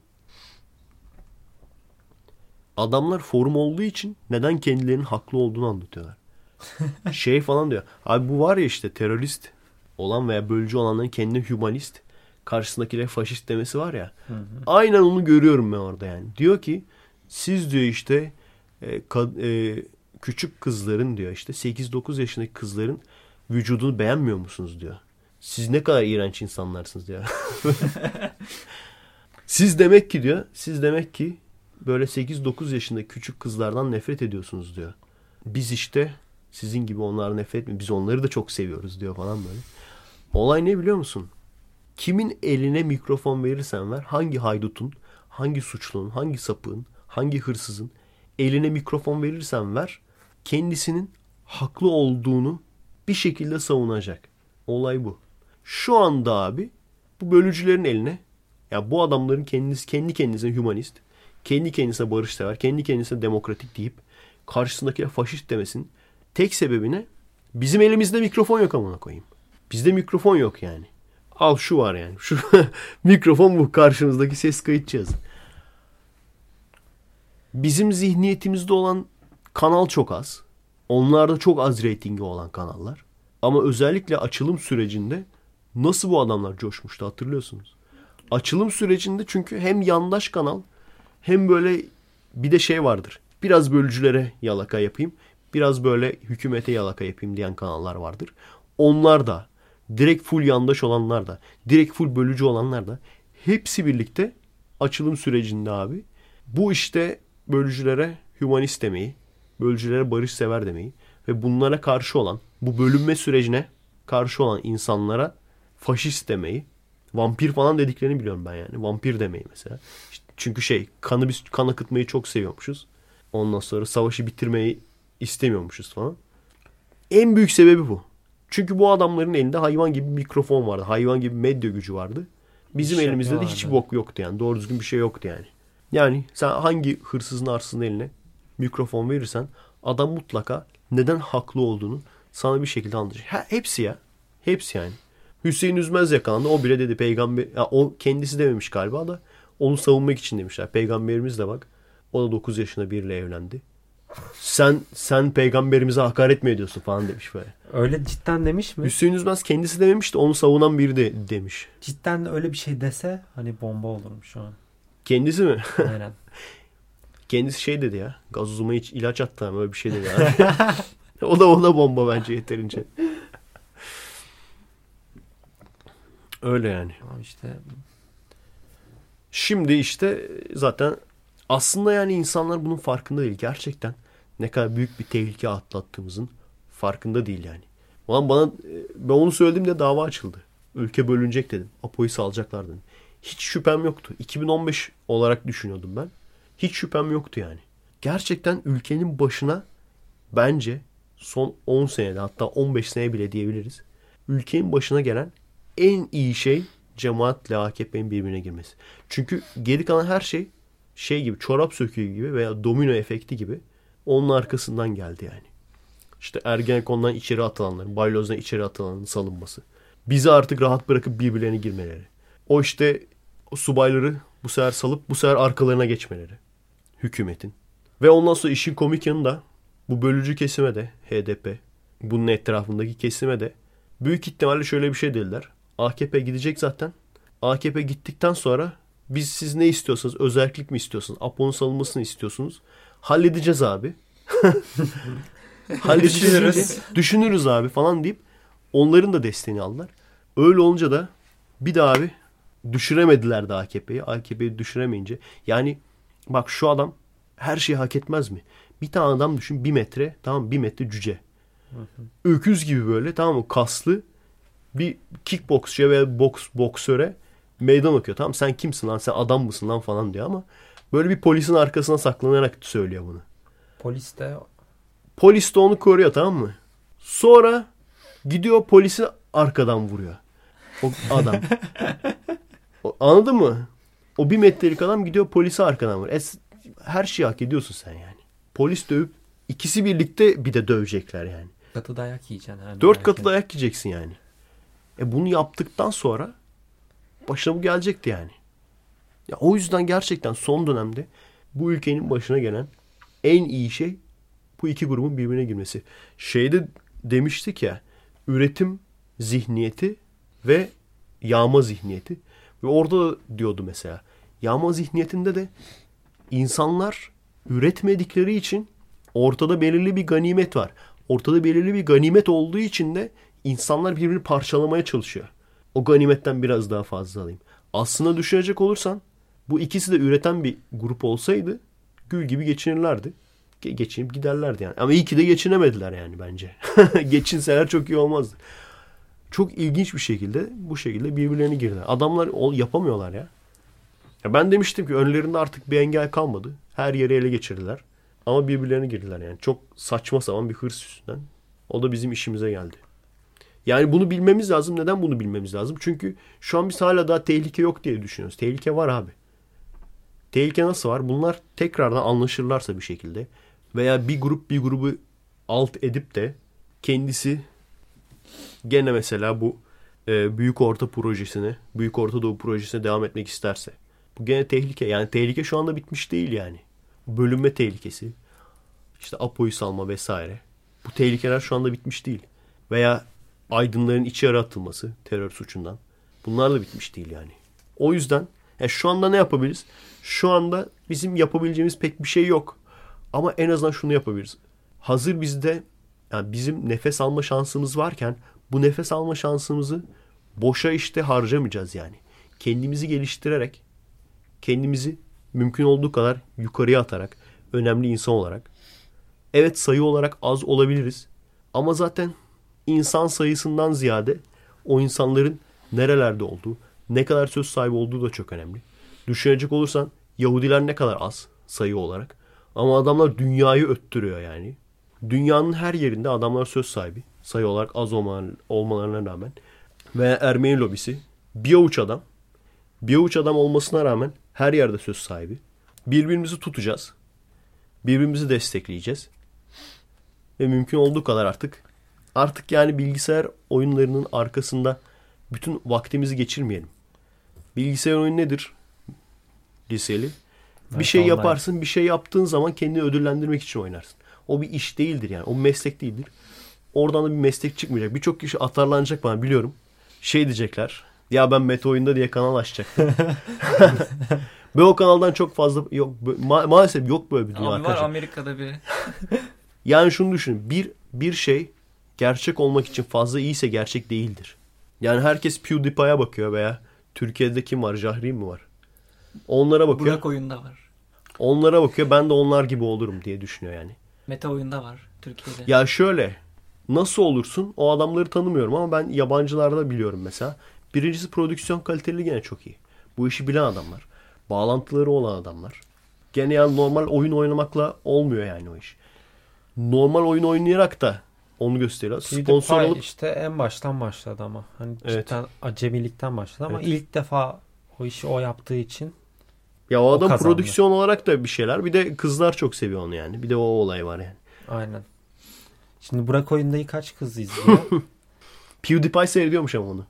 Adamlar forum olduğu için neden kendilerinin haklı olduğunu anlatıyorlar. Şey falan diyor. Abi bu var ya işte terörist olan veya bölücü olanların kendine humanist, karşısındakilere faşist demesi var ya. Hı hı. Aynen onu görüyorum ben orada yani. Diyor ki siz diyor işte e, kad, e, küçük kızların diyor işte sekiz dokuz yaşındaki kızların vücudunu beğenmiyor musunuz diyor. Siz ne kadar iğrenç insanlarsınız diyor. Siz demek ki diyor, siz demek ki böyle sekiz dokuz yaşındaki küçük kızlardan nefret ediyorsunuz diyor. Biz işte sizin gibi onlara nefret etmiyoruz. Biz onları da çok seviyoruz diyor falan böyle. Olay ne biliyor musun? Kimin eline mikrofon verirsen ver, hangi haydutun, hangi suçlunun, hangi sapığın, hangi hırsızın eline mikrofon verirsen ver, kendisinin haklı olduğunu bir şekilde savunacak. Olay bu. Şu anda abi bu bölücülerin eline, ya yani bu adamların kendisi, kendi kendisine humanist, kendi kendisine barışsever, kendi kendisine demokratik deyip karşısındaki faşist demesinin tek sebebine bizim elimizde mikrofon yok amına koyayım. Bizde mikrofon yok yani. Al şu var yani. Şu mikrofon bu, karşımızdaki ses kayıt cihazı. Bizim zihniyetimizde olan kanal çok az. Onlarda çok az reytingi olan kanallar. Ama özellikle açılım sürecinde nasıl bu adamlar coşmuştu hatırlıyorsunuz. Açılım sürecinde çünkü hem yandaş kanal hem böyle bir de şey vardır. Biraz bölücülere yalaka yapayım, biraz böyle hükümete yalaka yapayım diyen kanallar vardır. Onlar da, direkt full yandaş olanlar da, direkt full bölücü olanlar da hepsi birlikte açılım sürecinde abi bu işte bölücülere hümanist demeyi, bölücülere barışsever demeyi ve bunlara karşı olan, bu bölünme sürecine karşı olan insanlara faşist demeyi, vampir falan dediklerini biliyorum ben yani. Vampir demeyi mesela. İşte çünkü şey, kanı biz kan akıtmayı çok seviyormuşuz. Ondan sonra savaşı bitirmeyi istemiyormuşuz falan. En büyük sebebi bu. Çünkü bu adamların elinde hayvan gibi mikrofon vardı. Hayvan gibi medya gücü vardı. Bizim şey elimizde vardı. De hiç bok yoktu yani. Doğru düzgün bir şey yoktu yani. Yani sen hangi hırsızın arsızın eline mikrofon verirsen adam mutlaka neden haklı olduğunu sana bir şekilde anlatacak. Ha, hepsi ya. Hepsi yani. Hüseyin Üzmez yakalandı. O bile dedi peygamber... Ya, o kendisi dememiş galiba da onu savunmak için demişler. Peygamberimiz de bak. O da dokuz yaşında biriyle evlendi. Sen sen peygamberimize hakaret mi ediyorsun falan demiş böyle. Öyle cidden demiş mi? Hüseyin Üzmez kendisi dememiş de onu savunan biri de demiş. Cidden de öyle bir şey dese hani bomba olurmuş şu an. Kendisi mi? Aynen. Kendisi şey dedi ya. Gazozuma hiç ilaç attı ama öyle bir şey dedi abi. O da ona bomba bence yeterince. Öyle yani. Abi işte. Şimdi işte zaten aslında yani insanlar bunun farkında değil. Gerçekten ne kadar büyük bir tehlike atlattığımızın farkında değil yani. Ulan bana, ben onu söylediğimde dava açıldı. Ülke bölünecek dedim. Apo'yu salacaklar dedim. Hiç şüphem yoktu. iki bin on beş olarak düşünüyordum ben. Hiç şüphem yoktu yani. Gerçekten ülkenin başına bence son on senede, hatta on beş sene bile diyebiliriz, ülkenin başına gelen en iyi şey cemaatle A K P'nin birbirine girmesi. Çünkü geri kalan her şey şey gibi, çorap söküğü gibi veya domino efekti gibi onun arkasından geldi yani. İşte Ergenekon'dan içeri atılanların, Bayloz'dan içeri atılanların salınması. Bizi artık rahat bırakıp birbirlerine girmeleri. O işte o subayları bu sefer salıp bu sefer arkalarına geçmeleri. Hükümetin. Ve ondan sonra işin komik yanı da bu bölücü kesime de, H D P, bunun etrafındaki kesime de büyük ihtimalle şöyle bir şey dediler. A K P gidecek zaten. A K P gittikten sonra biz siz ne istiyorsanız, özellik mi istiyorsunuz, Apo'nun salınmasını istiyorsunuz, halledeceğiz abi. Halledeceğiz. Düşünürüz abi falan deyip onların da desteğini aldılar. Öyle olunca da bir daha abi düşüremediler de A K P'yi. A K P'yi düşüremeyince yani bak şu adam her şeyi hak etmez mi? Bir tane adam düşün, bir metre, tamam, bir metre cüce. Öküz gibi böyle, tamam mı, kaslı bir kickboksçuya veya boks, boksöre meydan okuyor. Tamam, sen kimsin lan, sen adam mısın lan falan diyor ama böyle bir polisin arkasına saklanarak söylüyor bunu. Polis de Polis de onu koruyor, tamam mı? Sonra gidiyor polisi arkadan vuruyor. O adam. O, anladın mı? O bir metrelik adam gidiyor polisi arkadan vuruyor. E, her şeyi hak ediyorsun sen yani. Polis dövüp ikisi birlikte bir de dövecekler yani. Katı dayak yiyeceksin. Her Dört katı dayak yani. Yiyeceksin yani. E bunu yaptıktan sonra başına bu gelecekti yani. Ya o yüzden gerçekten son dönemde bu ülkenin başına gelen en iyi şey bu iki grubun birbirine girmesi. Şeyde demiştik ya, üretim zihniyeti ve yağma zihniyeti. Ve orada diyordu mesela, yağma zihniyetinde de insanlar üretmedikleri için ortada belirli bir ganimet var. Ortada belirli bir ganimet olduğu için de insanlar birbirini parçalamaya çalışıyor. O ganimetten biraz daha fazla alayım. Aslına düşünecek olursan bu ikisi de üreten bir grup olsaydı gül gibi geçinirlerdi. Ge- geçinip giderlerdi yani. Ama iyi ki de geçinemediler yani bence. Geçinseler çok iyi olmazdı. Çok ilginç bir şekilde bu şekilde birbirlerine girdiler. Adamlar yapamıyorlar ya. Ya ben demiştim ki önlerinde artık bir engel kalmadı. Her yeri ele geçirdiler. Ama birbirlerine girdiler yani. Çok saçma sapan bir hırs üstünden O da bizim işimize geldi. Yani bunu bilmemiz lazım. Neden bunu bilmemiz lazım? Çünkü şu an biz hala daha tehlike yok diye düşünüyoruz. Tehlike var abi. Tehlike nasıl var? Bunlar tekrardan anlaşırlarsa bir şekilde veya bir grup bir grubu alt edip de kendisi gene mesela bu e, Büyük Orta Projesi'ne, Büyük Orta Doğu Projesi'ne devam etmek isterse. Bu gene tehlike. Yani tehlike şu anda bitmiş değil yani. Bölünme tehlikesi, işte Apo'yu salma vesaire. Bu tehlikeler şu anda bitmiş değil. Veya aydınların içi ara atılması terör suçundan. Bunlar da bitmiş değil yani. O yüzden yani şu anda ne yapabiliriz? Şu anda bizim yapabileceğimiz pek bir şey yok. Ama en azından şunu yapabiliriz. Hazır bizde yani bizim nefes alma şansımız varken bu nefes alma şansımızı boşa işte harcamayacağız yani. Kendimizi geliştirerek, kendimizi mümkün olduğu kadar yukarıya atarak, önemli insan olarak. Evet, sayı olarak az olabiliriz. Ama zaten insan sayısından ziyade o insanların nerelerde olduğu, ne kadar söz sahibi olduğu da çok önemli. Düşünecek olursan Yahudiler ne kadar az sayı olarak. Ama adamlar dünyayı öttürüyor yani. Dünyanın her yerinde adamlar söz sahibi. Sayı olarak az olmalarına rağmen. Ve Ermeni lobisi bir avuç adam. Bir avuç adam olmasına rağmen her yerde söz sahibi. Birbirimizi tutacağız. Birbirimizi destekleyeceğiz. Ve mümkün olduğu kadar artık. Artık yani bilgisayar oyunlarının arkasında bütün vaktimizi geçirmeyelim. Bilgisayar oyunu nedir? Liseli. Bir evet, şey yaparsın, online. Bir şey yaptığın zaman kendini ödüllendirmek için oynarsın. O bir iş değildir yani. O meslek değildir. Oradan da bir meslek çıkmayacak. Birçok kişi atarlanacak bana biliyorum. Şey diyecekler. Ya ben Mete oyunda diye kanal açacaktım. Ve o kanaldan çok fazla yok. Ma- maalesef yok böyle bir dünya. Abi var Amerika'da bir. Yani şunu düşünün. Bir, bir şey gerçek olmak için fazla iyiyse gerçek değildir. Yani herkes PewDiePie'a bakıyor veya Türkiye'de kim var? Jahri mi var? Onlara bakıyor. Burak oyunda var. Onlara bakıyor. Ben de onlar gibi olurum diye düşünüyor yani. Meta oyunda var Türkiye'de. Ya şöyle. Nasıl olursun? O adamları tanımıyorum ama ben yabancılarda biliyorum mesela. Birincisi prodüksiyon kaliteli gene çok iyi. Bu işi bilen adamlar. Bağlantıları olan adamlar. Gene yani normal oyun oynamakla olmuyor yani o iş. Normal oyun oynayarak da onu gösteriyor. Sponsor olup işte en baştan başladı ama. Hani evet. Cidden acemilikten başladı ama evet. İlk defa o işi o yaptığı için ya o adam o prodüksiyon olarak da bir şeyler. Bir de kızlar çok seviyor onu yani. Bir de o olay var yani. Aynen. Şimdi Burak oyundayı kaç kız izliyor? PewDiePie seyrediyormuş ama onu.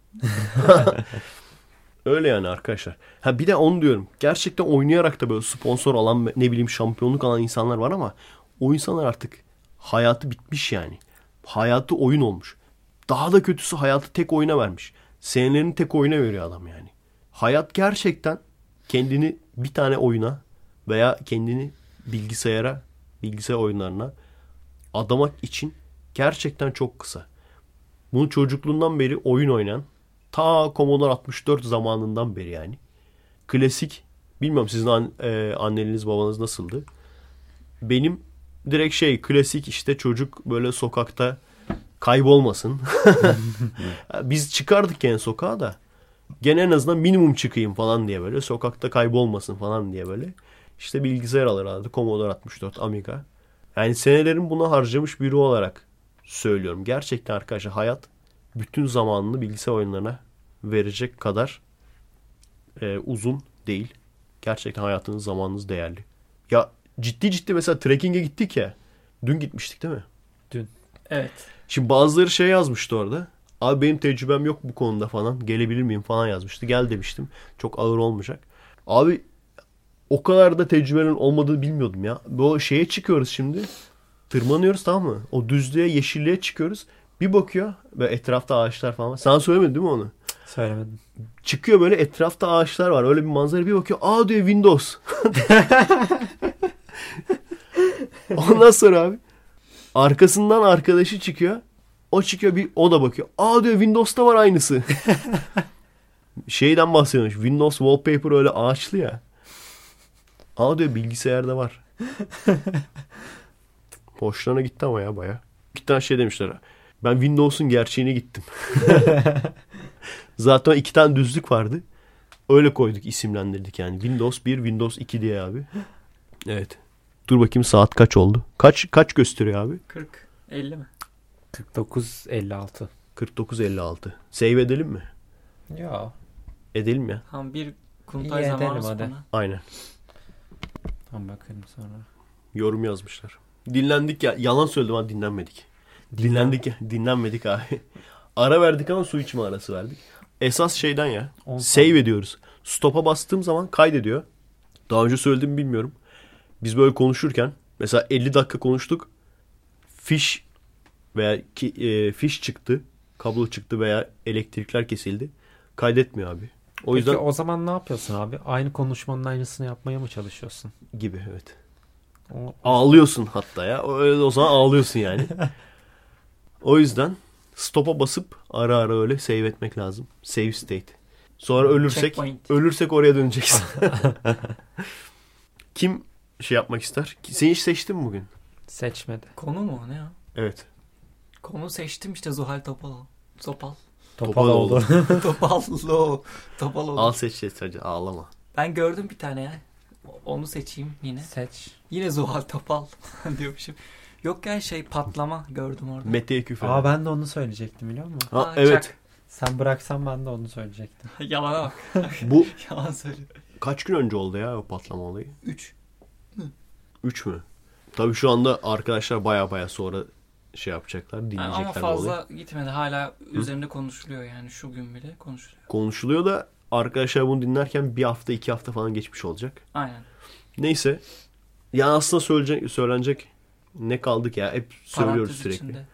Öyle yani arkadaşlar. Ha bir de onu diyorum. Gerçekten oynayarak da böyle sponsor alan, ne bileyim şampiyonluk alan insanlar var ama o insanlar artık hayatı bitmiş yani. Hayatı oyun olmuş. Daha da kötüsü hayatı tek oyuna vermiş. Senelerini tek oyuna veriyor adam yani. Hayat gerçekten kendini bir tane oyuna veya kendini bilgisayara, bilgisayar oyunlarına adamak için gerçekten çok kısa. Bunu çocukluğundan beri oyun oynayan, ta Commodore altmış dört zamanından beri yani. Klasik, bilmiyorum sizin an, e, anneniz babanız nasıldı? Benim direkt şey klasik işte çocuk böyle sokakta kaybolmasın. Biz çıkardık yani sokağa da. Gene en azından minimum çıkayım falan diye böyle. Sokakta kaybolmasın falan diye böyle. İşte bilgisayar alırlardı. Commodore altmış dört, Amiga. Yani senelerin buna harcamış biri olarak söylüyorum. Gerçekten arkadaşlar hayat bütün zamanını bilgisayar oyunlarına verecek kadar e, uzun değil. Gerçekten hayatınız, zamanınız değerli. Ya ciddi ciddi mesela trekking'e gittik ya. Dün gitmiştik değil mi? Dün. Evet. Şimdi bazıları şey yazmıştı orada. Abi benim tecrübem yok bu konuda falan. Gelebilir miyim falan yazmıştı. Gel demiştim. Çok ağır olmayacak. Abi o kadar da tecrübenin olmadığını bilmiyordum ya. Bu şeye çıkıyoruz şimdi. Tırmanıyoruz tamam mı? O düzlüğe, yeşilliğe çıkıyoruz. Bir bakıyor. Böyle etrafta ağaçlar falan var. Sana söylemedin değil mi onu? Söylemedim. Çıkıyor böyle etrafta ağaçlar var. Öyle bir manzara bir bakıyor. Aa diyor Windows. Ondan sonra abi. Arkasından arkadaşı çıkıyor. O çıkıyor bir o da bakıyor. Aa diyor Windows'ta var aynısı. Şeyden bahsediyormuş. Windows wallpaper öyle ağaçlı ya. Aa diyor bilgisayarda var. Hoşlarına gitti ama ya baya. Bir tane şey demişler. Ben Windows'un gerçeğine gittim. Zaten iki tane düzlük vardı. Öyle koyduk, isimlendirdik yani. Windows bir, Windows iki diye abi. Evet. Dur bakayım saat kaç oldu? Kaç kaç gösteriyor abi? kırk elli mi? kırk dokuz elli altı kırk dokuz elli altı Save edelim mi? Ya. Edelim ya. Tam bir kuntay zamanı sonra. Aynen. Tam bakalım sonra. Yorum yazmışlar. Dinlendik ya. Yalan söyledim ama dinlenmedik. Dinlendik ya. Dinlenmedik abi. Ara verdik ama su içme arası verdik. Esas şeyden ya. Save ediyoruz. Stop'a bastığım zaman kaydediyor. Daha önce söylediğimi bilmiyorum. Biz böyle konuşurken mesela elli dakika konuştuk. Fiş veya ki, e, fiş çıktı. Kablo çıktı veya elektrikler kesildi. Kaydetmiyor abi. O Peki, yüzden o zaman ne yapıyorsun abi? Aynı konuşmanın aynısını yapmaya mı çalışıyorsun? Gibi evet. O... Ağlıyorsun hatta ya. Öyle o zaman ağlıyorsun yani. O yüzden stop'a basıp ara ara öyle save etmek lazım. Save state. Sonra ölürsek ölürsek oraya döneceksin. Kim şey yapmak ister? Sen hiç seçtin mi bugün? Seçmedi. Konu mu ne ya? Evet. Konu seçtim işte Zuhal Topal. Topal. Topal oldu. Topallo. Topal oldu. Al seç sadece ağlama. Ben gördüm bir tane ya. Onu seçeyim yine. Seç. Yine Zuhal Topal diyormuşum. Yok ya şey patlama gördüm orada. Mete'ye küfür. Aa ben de onu söyleyecektim biliyor musun? Ha, Aa, evet. Çak. Sen bıraksan ben de onu söyleyecektim. Yalana bak. Bu yalan söylüyor. Kaç gün önce oldu ya o patlama olayı? Üç. Üç mü? Tabii şu anda arkadaşlar baya baya sonra şey yapacaklar, dinleyecekler. Ama fazla olayı gitmedi. Hala Hı? üzerinde konuşuluyor yani şu gün bile konuşuluyor. Konuşuluyor da arkadaşlar bunu dinlerken bir hafta iki hafta falan geçmiş olacak. Aynen. Neyse. Yani aslında söyleyecek, söylenecek ne kaldık ya? Hep söylüyoruz parantez sürekli. İçinde.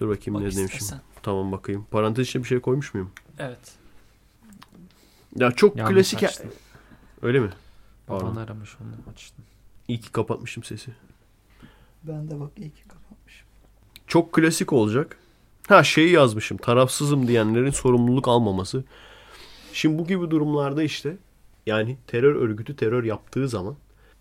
Dur bakayım bak ne istersen demişim. Tamam bakayım. Parantez içine bir şey koymuş muyum? Evet. Ya çok yanlış klasik. Açtım. Öyle mi? Pardon. Baban aramış onu açtım. İyi ki kapatmışım sesi. Ben de bak iyi ki kapatmışım. Çok klasik olacak. Ha şeyi yazmışım. Tarafsızım diyenlerin sorumluluk almaması. Şimdi bu gibi durumlarda işte yani terör örgütü terör yaptığı zaman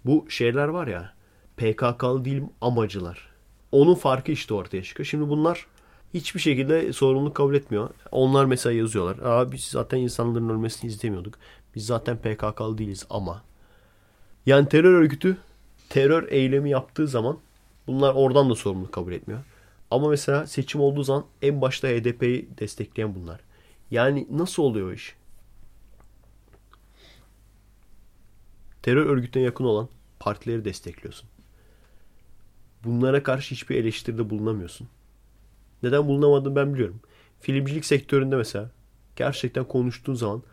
bu şeyler var ya P K K'lı değilim amacılar. Onun farkı işte ortaya çıkıyor. Şimdi bunlar hiçbir şekilde sorumluluk kabul etmiyor. Onlar mesela yazıyorlar. Aa biz zaten insanların ölmesini istemiyorduk. Biz zaten P K K'lı değiliz ama. Yani terör örgütü terör eylemi yaptığı zaman bunlar oradan da sorumluluk kabul etmiyor. Ama mesela seçim olduğu zaman en başta H D P'yi destekleyen bunlar. Yani nasıl oluyor o iş? Terör örgütüne yakın olan partileri destekliyorsun. Bunlara karşı hiçbir eleştiride bulunamıyorsun. Neden bulunamadığını ben biliyorum. Filmcilik sektöründe mesela gerçekten konuştuğun zaman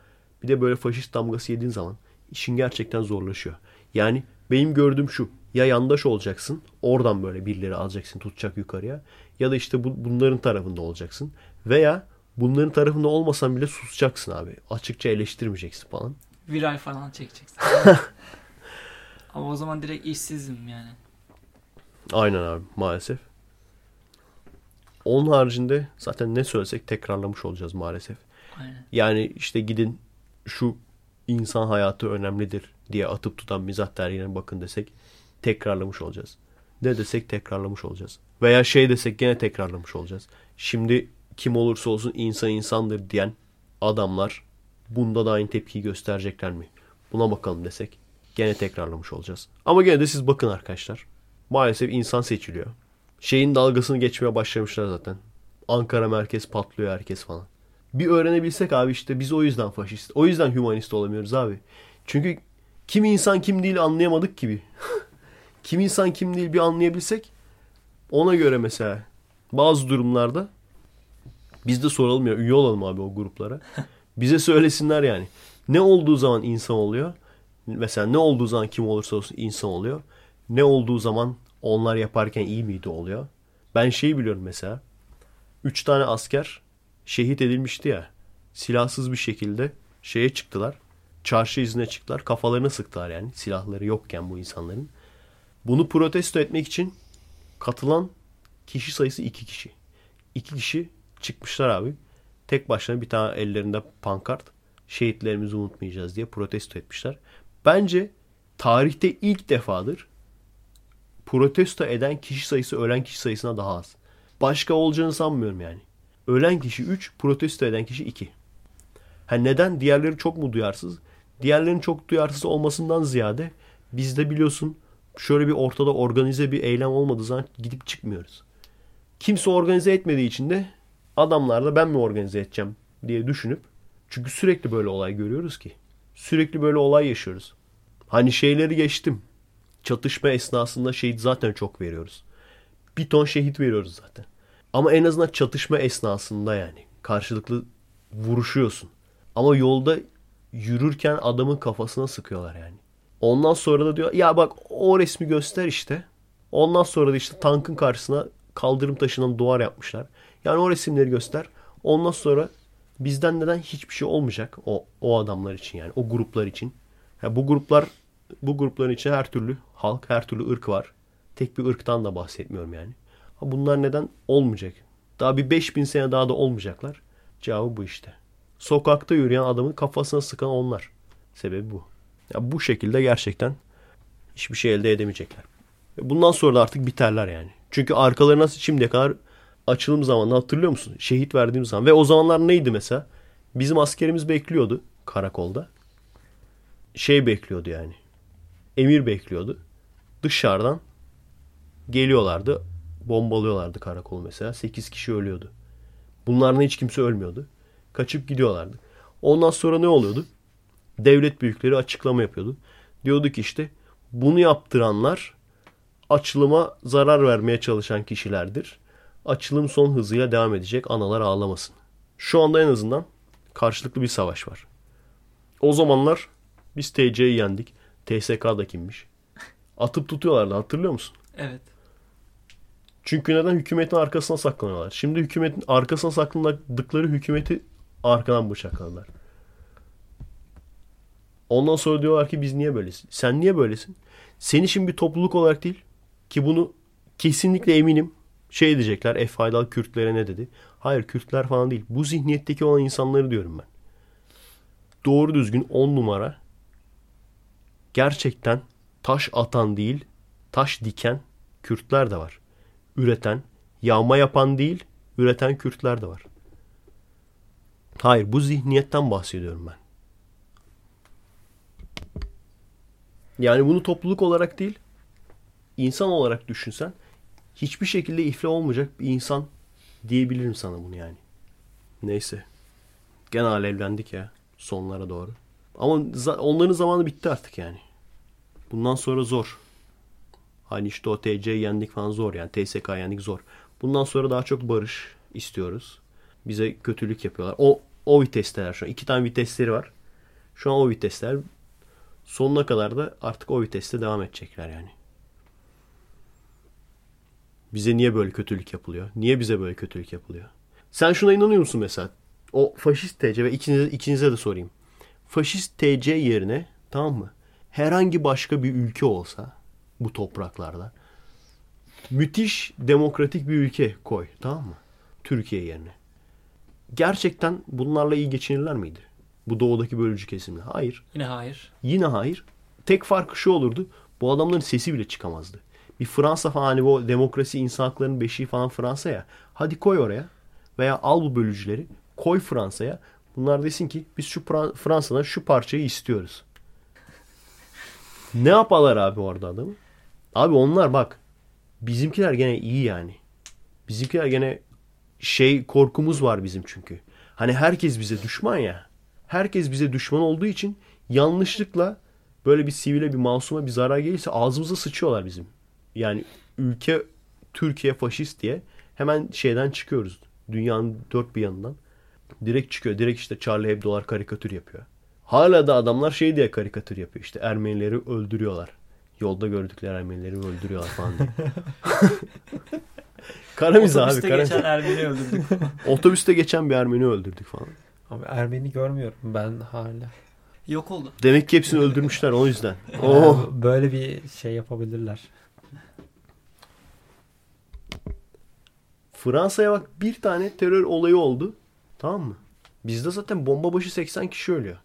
bir de böyle faşist damgası yediğin zaman işin gerçekten zorlaşıyor. Yani benim gördüğüm şu. Ya yandaş olacaksın. Oradan böyle birileri alacaksın tutacak yukarıya. Ya da işte bu, bunların tarafında olacaksın. Veya bunların tarafında olmasan bile susacaksın abi. Açıkça eleştirmeyeceksin falan. Viral falan çekeceksin. Ama o zaman direkt işsizim yani. Aynen abi maalesef. Onun haricinde zaten ne söylesek tekrarlamış olacağız maalesef. Aynen. Yani işte gidin şu insan hayatı önemlidir diye atıp tutan mizah dergilerine bakın desek tekrarlamış olacağız. Ne desek tekrarlamış olacağız. Veya şey desek gene tekrarlamış olacağız. Şimdi kim olursa olsun insan insandır diyen adamlar bunda da aynı tepkiyi gösterecekler mi? Buna bakalım desek gene tekrarlamış olacağız. Ama gene de siz bakın arkadaşlar. Maalesef insan seçiliyor. Şeyin dalgasını geçmeye başlamışlar zaten. Ankara merkez patlıyor herkes falan. Bir öğrenebilsek abi işte biz o yüzden faşist. O yüzden hümanist olamıyoruz abi. Çünkü kim insan kim değil anlayamadık gibi. Kim insan kim değil bir anlayabilsek ona göre mesela bazı durumlarda biz de soralım ya üye olalım abi o gruplara. Bize söylesinler yani. Ne olduğu zaman insan oluyor. Mesela ne olduğu zaman kim olursa olsun insan oluyor. Ne olduğu zaman onlar yaparken iyi miydi oluyor. Ben şeyi biliyorum mesela. Üç tane asker şehit edilmişti ya. Silahsız bir şekilde şeye çıktılar. Çarşı izine çıktılar. Kafalarına sıktılar yani. Silahları yokken bu insanların. Bunu protesto etmek için katılan kişi sayısı iki kişi. İki kişi çıkmışlar abi. Tek başına bir tane ellerinde pankart. Şehitlerimizi unutmayacağız diye protesto etmişler. Bence tarihte ilk defadır protesto eden kişi sayısı ölen kişi sayısına daha az. Başka olacağını sanmıyorum yani. Ölen kişi üç, protesto eden kişi iki. Ha neden? Diğerleri çok mu duyarsız? Diğerlerinin çok duyarsız olmasından ziyade bizde biliyorsun şöyle bir ortada organize bir eylem olmadığı zaman gidip çıkmıyoruz. Kimse organize etmediği için de adamlar da ben mi organize edeceğim diye düşünüp, çünkü sürekli böyle olay görüyoruz ki. Sürekli böyle olay yaşıyoruz. Hani şeyleri geçtim. Çatışma esnasında şehit zaten çok veriyoruz. Bir ton şehit veriyoruz zaten. Ama en azından çatışma esnasında yani. Karşılıklı vuruşuyorsun. Ama yolda yürürken adamın kafasına sıkıyorlar yani. Ondan sonra da diyor ya bak o resmi göster işte. Ondan sonra da işte tankın karşısına kaldırım taşından duvar yapmışlar. Yani o resimleri göster. Ondan sonra bizden neden hiçbir şey olmayacak o o adamlar için yani o gruplar için. Yani bu gruplar bu grupların içinde her türlü halk, her türlü ırk var. Tek bir ırktan da bahsetmiyorum yani. Bunlar neden olmayacak? Daha bir beş bin sene daha da olmayacaklar. Cevabı bu işte. Sokakta yürüyen adamın kafasına sıkan onlar. Sebebi bu. Ya bu şekilde gerçekten hiçbir şey elde edemeyecekler. Bundan sonra da artık biterler yani. Çünkü arkaları nasıl şimdiye kadar açılım zamanında hatırlıyor musun? Şehit verdiğim zaman. Ve o zamanlar neydi mesela? Bizim askerimiz bekliyordu karakolda. Şey bekliyordu yani. Emir bekliyordu. Dışarıdan geliyorlardı. Bombalıyorlardı karakolu mesela. sekiz kişi ölüyordu. Bunlardan hiç kimse ölmüyordu. Kaçıp gidiyorlardı. Ondan sonra ne oluyordu? Devlet büyükleri açıklama yapıyordu. Diyordu ki işte bunu yaptıranlar açılıma zarar vermeye çalışan kişilerdir. Açılım son hızıyla devam edecek. Analar ağlamasın. Şu anda en azından karşılıklı bir savaş var. O zamanlar biz T C'yi yendik. T S K da kimmiş? Atıp tutuyorlardı, hatırlıyor musun? Evet. Çünkü neden? Hükümetin arkasına saklanıyorlar. Şimdi hükümetin arkasına saklandıkları hükümeti arkadan bıçakladılar. Ondan sonra diyorlar ki biz niye böylesin? Sen niye böylesin? Senin için bir topluluk olarak değil ki bunu kesinlikle eminim. Şey diyecekler, Efe Aydal Kürtlere ne dedi? Hayır, Kürtler falan değil. Bu zihniyetteki olan insanları diyorum ben. Doğru düzgün on numara gerçekten taş atan değil, taş diken Kürtler de var. Üreten, yağma yapan değil, üreten Kürtler de var. Hayır, bu zihniyetten bahsediyorum ben. Yani bunu topluluk olarak değil, insan olarak düşünsen hiçbir şekilde iflah olmayacak bir insan diyebilirim sana bunu yani. Neyse. Gene alevlendik ya sonlara doğru. Ama onların zamanı bitti artık yani. Bundan sonra zor. Hani işte o T C'yi yendik falan zor yani. T S K yendik zor. Bundan sonra daha çok barış istiyoruz. Bize kötülük yapıyorlar. O, o vitesler şu an. İki tane vitesleri var. Şu an o vitesler sonuna kadar da artık o viteste devam edecekler yani. Bize niye böyle kötülük yapılıyor? Niye bize böyle kötülük yapılıyor? Sen şuna inanıyor musun mesela? O faşist T C ve ikinize, ikinize de sorayım. Faşist T C yerine, tamam mı? Herhangi başka bir ülke olsa bu topraklarda. Müthiş demokratik bir ülke koy, tamam mı? Türkiye yerine. Gerçekten bunlarla iyi geçinirler miydi? Bu doğudaki bölücü kesimle. Hayır. Yine hayır. Yine hayır. Tek farkı şu olurdu. Bu adamların sesi bile çıkamazdı. Bir Fransa falan, hani bu demokrasi, insan haklarının beşiği falan Fransa ya. Hadi koy oraya. Veya al bu bölücüleri. Koy Fransa'ya. Bunlar desin ki biz şu Fransa'dan şu parçayı istiyoruz. Ne yaparlar abi orada adamı? Abi onlar bak. Bizimkiler gene iyi yani. Bizimkiler gene şey, korkumuz var bizim çünkü. Hani herkes bize düşman ya. Herkes bize düşman olduğu için yanlışlıkla böyle bir sivile, bir masuma bir zarar gelirse ağzımıza sıçıyorlar bizim. Yani ülke Türkiye faşist diye hemen şeyden çıkıyoruz. Dünyanın dört bir yanından. Direkt çıkıyor. Direkt işte Charlie Hebdo'lar karikatür yapıyor. Hala da adamlar şey diye karikatür yapıyor. İşte Ermenileri öldürüyorlar. Yolda gördükleri Ermenileri öldürüyorlar falan diye. Karamiz abi. Otobüste geçen Ermeni öldürdük. Otobüste geçen bir Ermeni öldürdük falan. Abi Ermeni görmüyorum ben hala. Yok oldu. Demek ki hepsini öldürmüşler o yüzden. Oh. Böyle bir şey yapabilirler. Fransa'ya bak, bir tane terör olayı oldu. Tamam mı? Bizde zaten bomba başı seksen kişi ölüyor.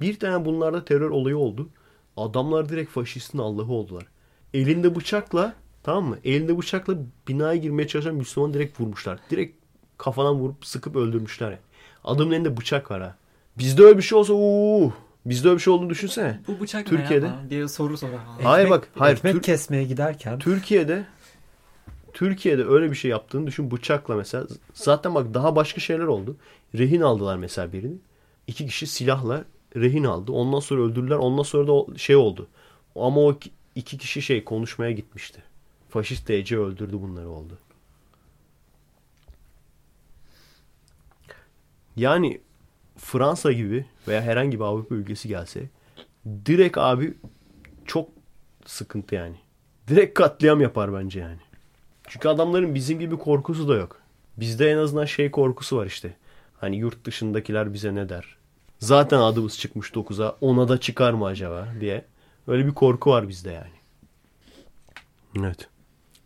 Bir tane bunlarda terör olayı oldu. Adamlar direkt faşistin Allah'ı oldular. Elinde bıçakla, tamam mı? Elinde bıçakla binaya girmeye çalışan Müslümanı direkt vurmuşlar. Direkt kafadan vurup sıkıp öldürmüşler yani. Adamın elinde bıçak var ha. Bizde öyle bir şey olsa uuu. Bizde öyle bir şey olduğunu düşünsene. Bu bıçak Türkiye'de ne ya? Diye soru sorar. Hayır bak. Hayır, ekmek Tür- kesmeye giderken. Türkiye'de Türkiye'de öyle bir şey yaptığını düşün, bıçakla mesela. Zaten bak daha başka şeyler oldu. Rehin aldılar mesela birini. İki kişi silahla rehin aldı. Ondan sonra öldürdüler. Ondan sonra da şey oldu. Ama o iki kişi şey konuşmaya gitmişti. Faşist D C öldürdü bunları oldu. Yani Fransa gibi veya herhangi bir Avrupa ülkesi gelse direkt abi çok sıkıntı yani. Direkt katliam yapar bence yani. Çünkü adamların bizim gibi korkusu da yok. Bizde en azından şey korkusu var işte. Hani yurt dışındakiler bize ne der? Zaten adımız çıkmış dokuza, ona da çıkar mı acaba diye. Öyle bir korku var bizde yani. Evet.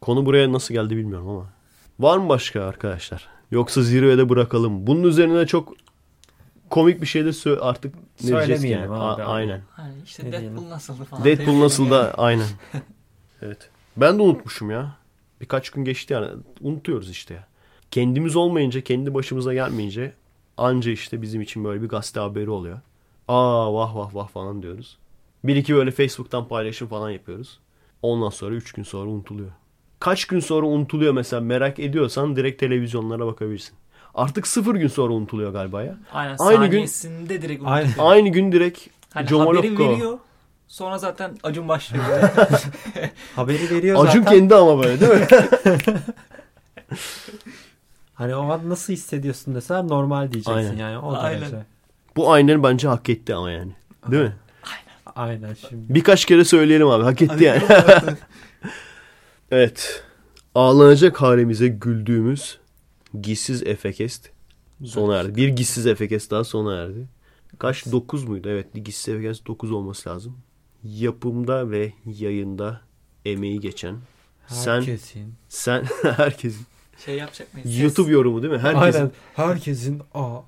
Konu buraya nasıl geldi bilmiyorum ama. Var mı başka arkadaşlar? Yoksa zirvede bırakalım. Bunun üzerine çok komik bir şey de sö- artık ne diyeceğiz ki yani. A- aynen. Yani işte ne Deadpool diyelim? Nasıldı falan. Deadpool nasıl da yani. Aynen. Evet. Ben de unutmuşum ya. Birkaç gün geçti yani. Unutuyoruz işte ya. Kendimiz olmayınca, kendi başımıza gelmeyince anca işte bizim için böyle bir gazete haberi oluyor. Aa vah vah vah falan diyoruz. Bir iki böyle Facebook'tan paylaşım falan yapıyoruz. Ondan sonra üç gün sonra unutuluyor. Kaç gün sonra unutuluyor mesela merak ediyorsan direkt televizyonlara bakabilirsin. Artık sıfır gün sonra unutuluyor galiba ya. Aynen, aynı gün direkt aynı, aynı gün direkt hani haberi veriyor. Sonra zaten Acun başlıyor. Haberi veriyor Acun zaten. Acun kendi ama böyle değil mi? Hani o an nasıl hissediyorsun desem normal diyeceksin aynen. Yani o derece. Bu aynen bence hak etti ama yani. Değil mi? Aynen. Aynen şimdi. Birkaç kere söyleyelim abi hak etti aynen. Yani. Evet. Ağlanacak halimize güldüğümüz Gizsiz efecast sona erdi. Bir Gizsiz efecast daha sona erdi. Kaç? dokuz muydu? Evet. Gizsiz efecast dokuz olması lazım. Yapımda ve yayında emeği geçen. Herkesin. Sen, sen herkesin. Şey yapacak mıyız? YouTube ses... yorumu değil mi? Herkesin. Aynen. Herkesin a.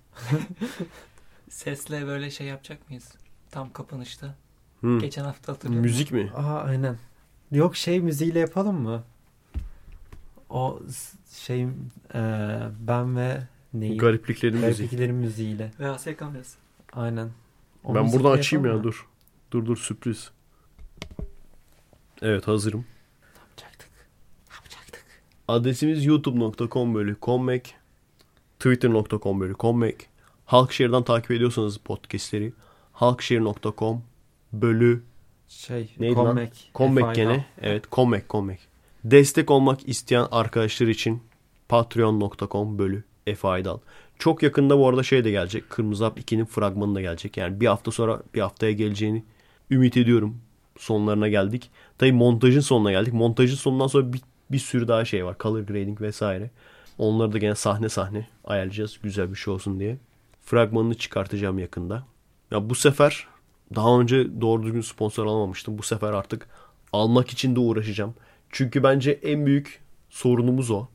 Sesle böyle şey yapacak mıyız? Tam kapanışta. Hmm. Geçen hafta hatırlıyorum. Müzik mi? Aa aynen. Yok şey müziğiyle yapalım mı? O şey e, ben ve neyi? Garipliklerin, Garipliklerin müziği. müziğiyle. Ve A S kamerası. Aynen. O ben buradan açayım ya mı? dur. Dur dur sürpriz. Evet hazırım. Ne yapacaktık? Ne yapacaktık? Adresimiz youtube nokta com bölü kommek twitter nokta com bölü kommek Halkşehir'den takip ediyorsanız podcastleri halkşehir nokta com bölü şey, kommek. Kommek gene. Evet, kommek, kommek. Destek olmak isteyen arkadaşlar için patreon nokta com bölü Efe Aydal. Çok yakında bu arada şey de gelecek. Kırmızı Apt ikinin fragmanı da gelecek. Yani bir hafta sonra bir haftaya geleceğini ümit ediyorum. Sonlarına geldik. Tabii montajın sonuna geldik. Montajın sonundan sonra bir, bir sürü daha şey var. Color grading vesaire. Onları da gene sahne sahne ayarlayacağız. Güzel bir şey olsun diye. Fragmanını çıkartacağım yakında. Ya bu sefer daha önce doğru düzgün sponsor alamamıştım. Bu sefer artık almak için de uğraşacağım. Çünkü bence en büyük sorunumuz o.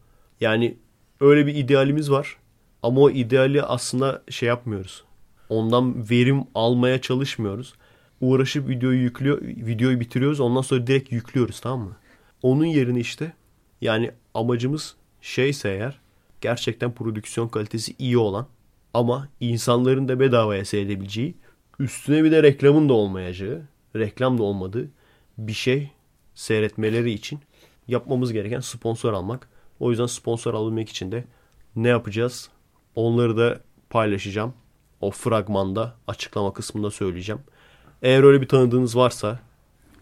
Yani öyle bir idealimiz var. Ama o ideali aslında şey yapmıyoruz. Ondan verim almaya çalışmıyoruz. Uğraşıp videoyu yüklüyor, videoyu bitiriyoruz. Ondan sonra direkt yüklüyoruz, tamam mı? Onun yerine işte yani amacımız şeyse eğer gerçekten prodüksiyon kalitesi iyi olan ama insanların da bedavaya seyredebileceği, üstüne bir de reklamın da olmayacağı, reklam da olmadığı bir şey seyretmeleri için yapmamız gereken sponsor almak. O yüzden sponsor alabilmek için de ne yapacağız? Onları da paylaşacağım. O fragmanda, açıklama kısmında söyleyeceğim. Eğer öyle bir tanıdığınız varsa,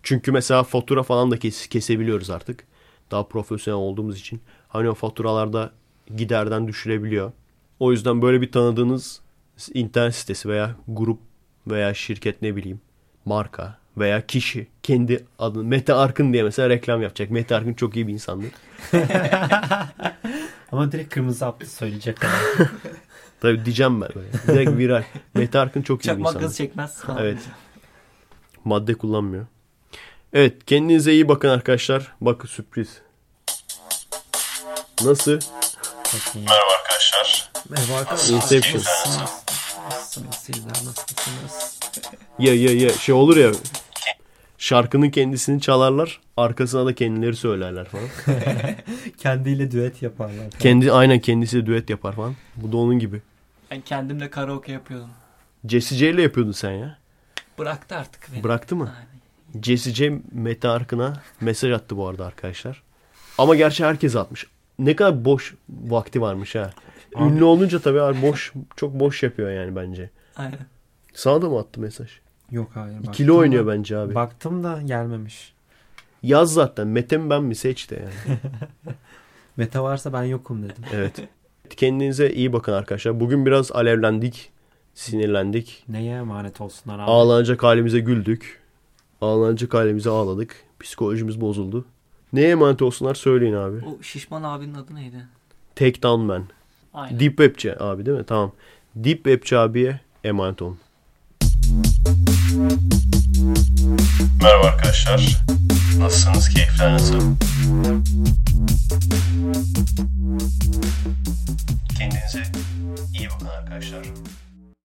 çünkü mesela fatura falan da kes- kesebiliyoruz artık. Daha profesyonel olduğumuz için. Hani o faturalarda giderden düşürebiliyor. O yüzden böyle bir tanıdığınız internet sitesi veya grup veya şirket, ne bileyim marka veya kişi kendi adını Mete Arkın diye mesela reklam yapacak. Mete Arkın çok iyi bir insandı. Ama direkt Kırmızı Apt'ı söyleyecek. Tabii diyeceğim ben. Böyle. Direkt viral. Mete Arkın çok iyi bir insandı. Çakmak gazı çekmez. Evet. Madde kullanmıyor. Evet, kendinize iyi bakın arkadaşlar. Bakın sürpriz. Nasıl? Merhaba arkadaşlar. Merhaba arkadaşlar. Inception. Sizler nasılsınız? Ya ya ya şey olur ya, şarkının kendisini çalarlar, arkasına da kendileri söylerler falan. Kendiyle düet yaparlar falan. Kendi, aynen kendisiyle düet yapar falan. Bu da onun gibi. Ben kendimle karaoke yapıyordum. Jesse C ile yapıyordun sen ya. Bıraktı artık beni. Bıraktı mı? Aynen. Jesse C Mete Arkın'a mesaj attı bu arada arkadaşlar. Ama gerçi herkes atmış. Ne kadar boş vakti varmış ha. Abi. Ünlü olunca tabii abi boş, çok boş yapıyor yani bence. Aynen. Sana da mı attı mesaj? Yok hayır. İkili oynuyor da, bence abi. Baktım da gelmemiş. Yaz zaten. Mete mi ben mi seçti yani. Mete varsa ben yokum dedim. Evet. Kendinize iyi bakın arkadaşlar. Bugün biraz alevlendik. Sinirlendik. Neye emanet olsunlar abi. Ağlanacak halimize güldük. Ağlanacak halimize ağladık. Psikolojimiz bozuldu. Neye emanet olsunlar söyleyin abi. O şişman abinin adı neydi? Take Down Man. Aynen. Deep Web'ci abi değil mi? Tamam. Deep Web'ci abiye emanet olun. Merhaba arkadaşlar. Nasılsınız? Keyifler nasıl? Kendinize iyi bakın arkadaşlar.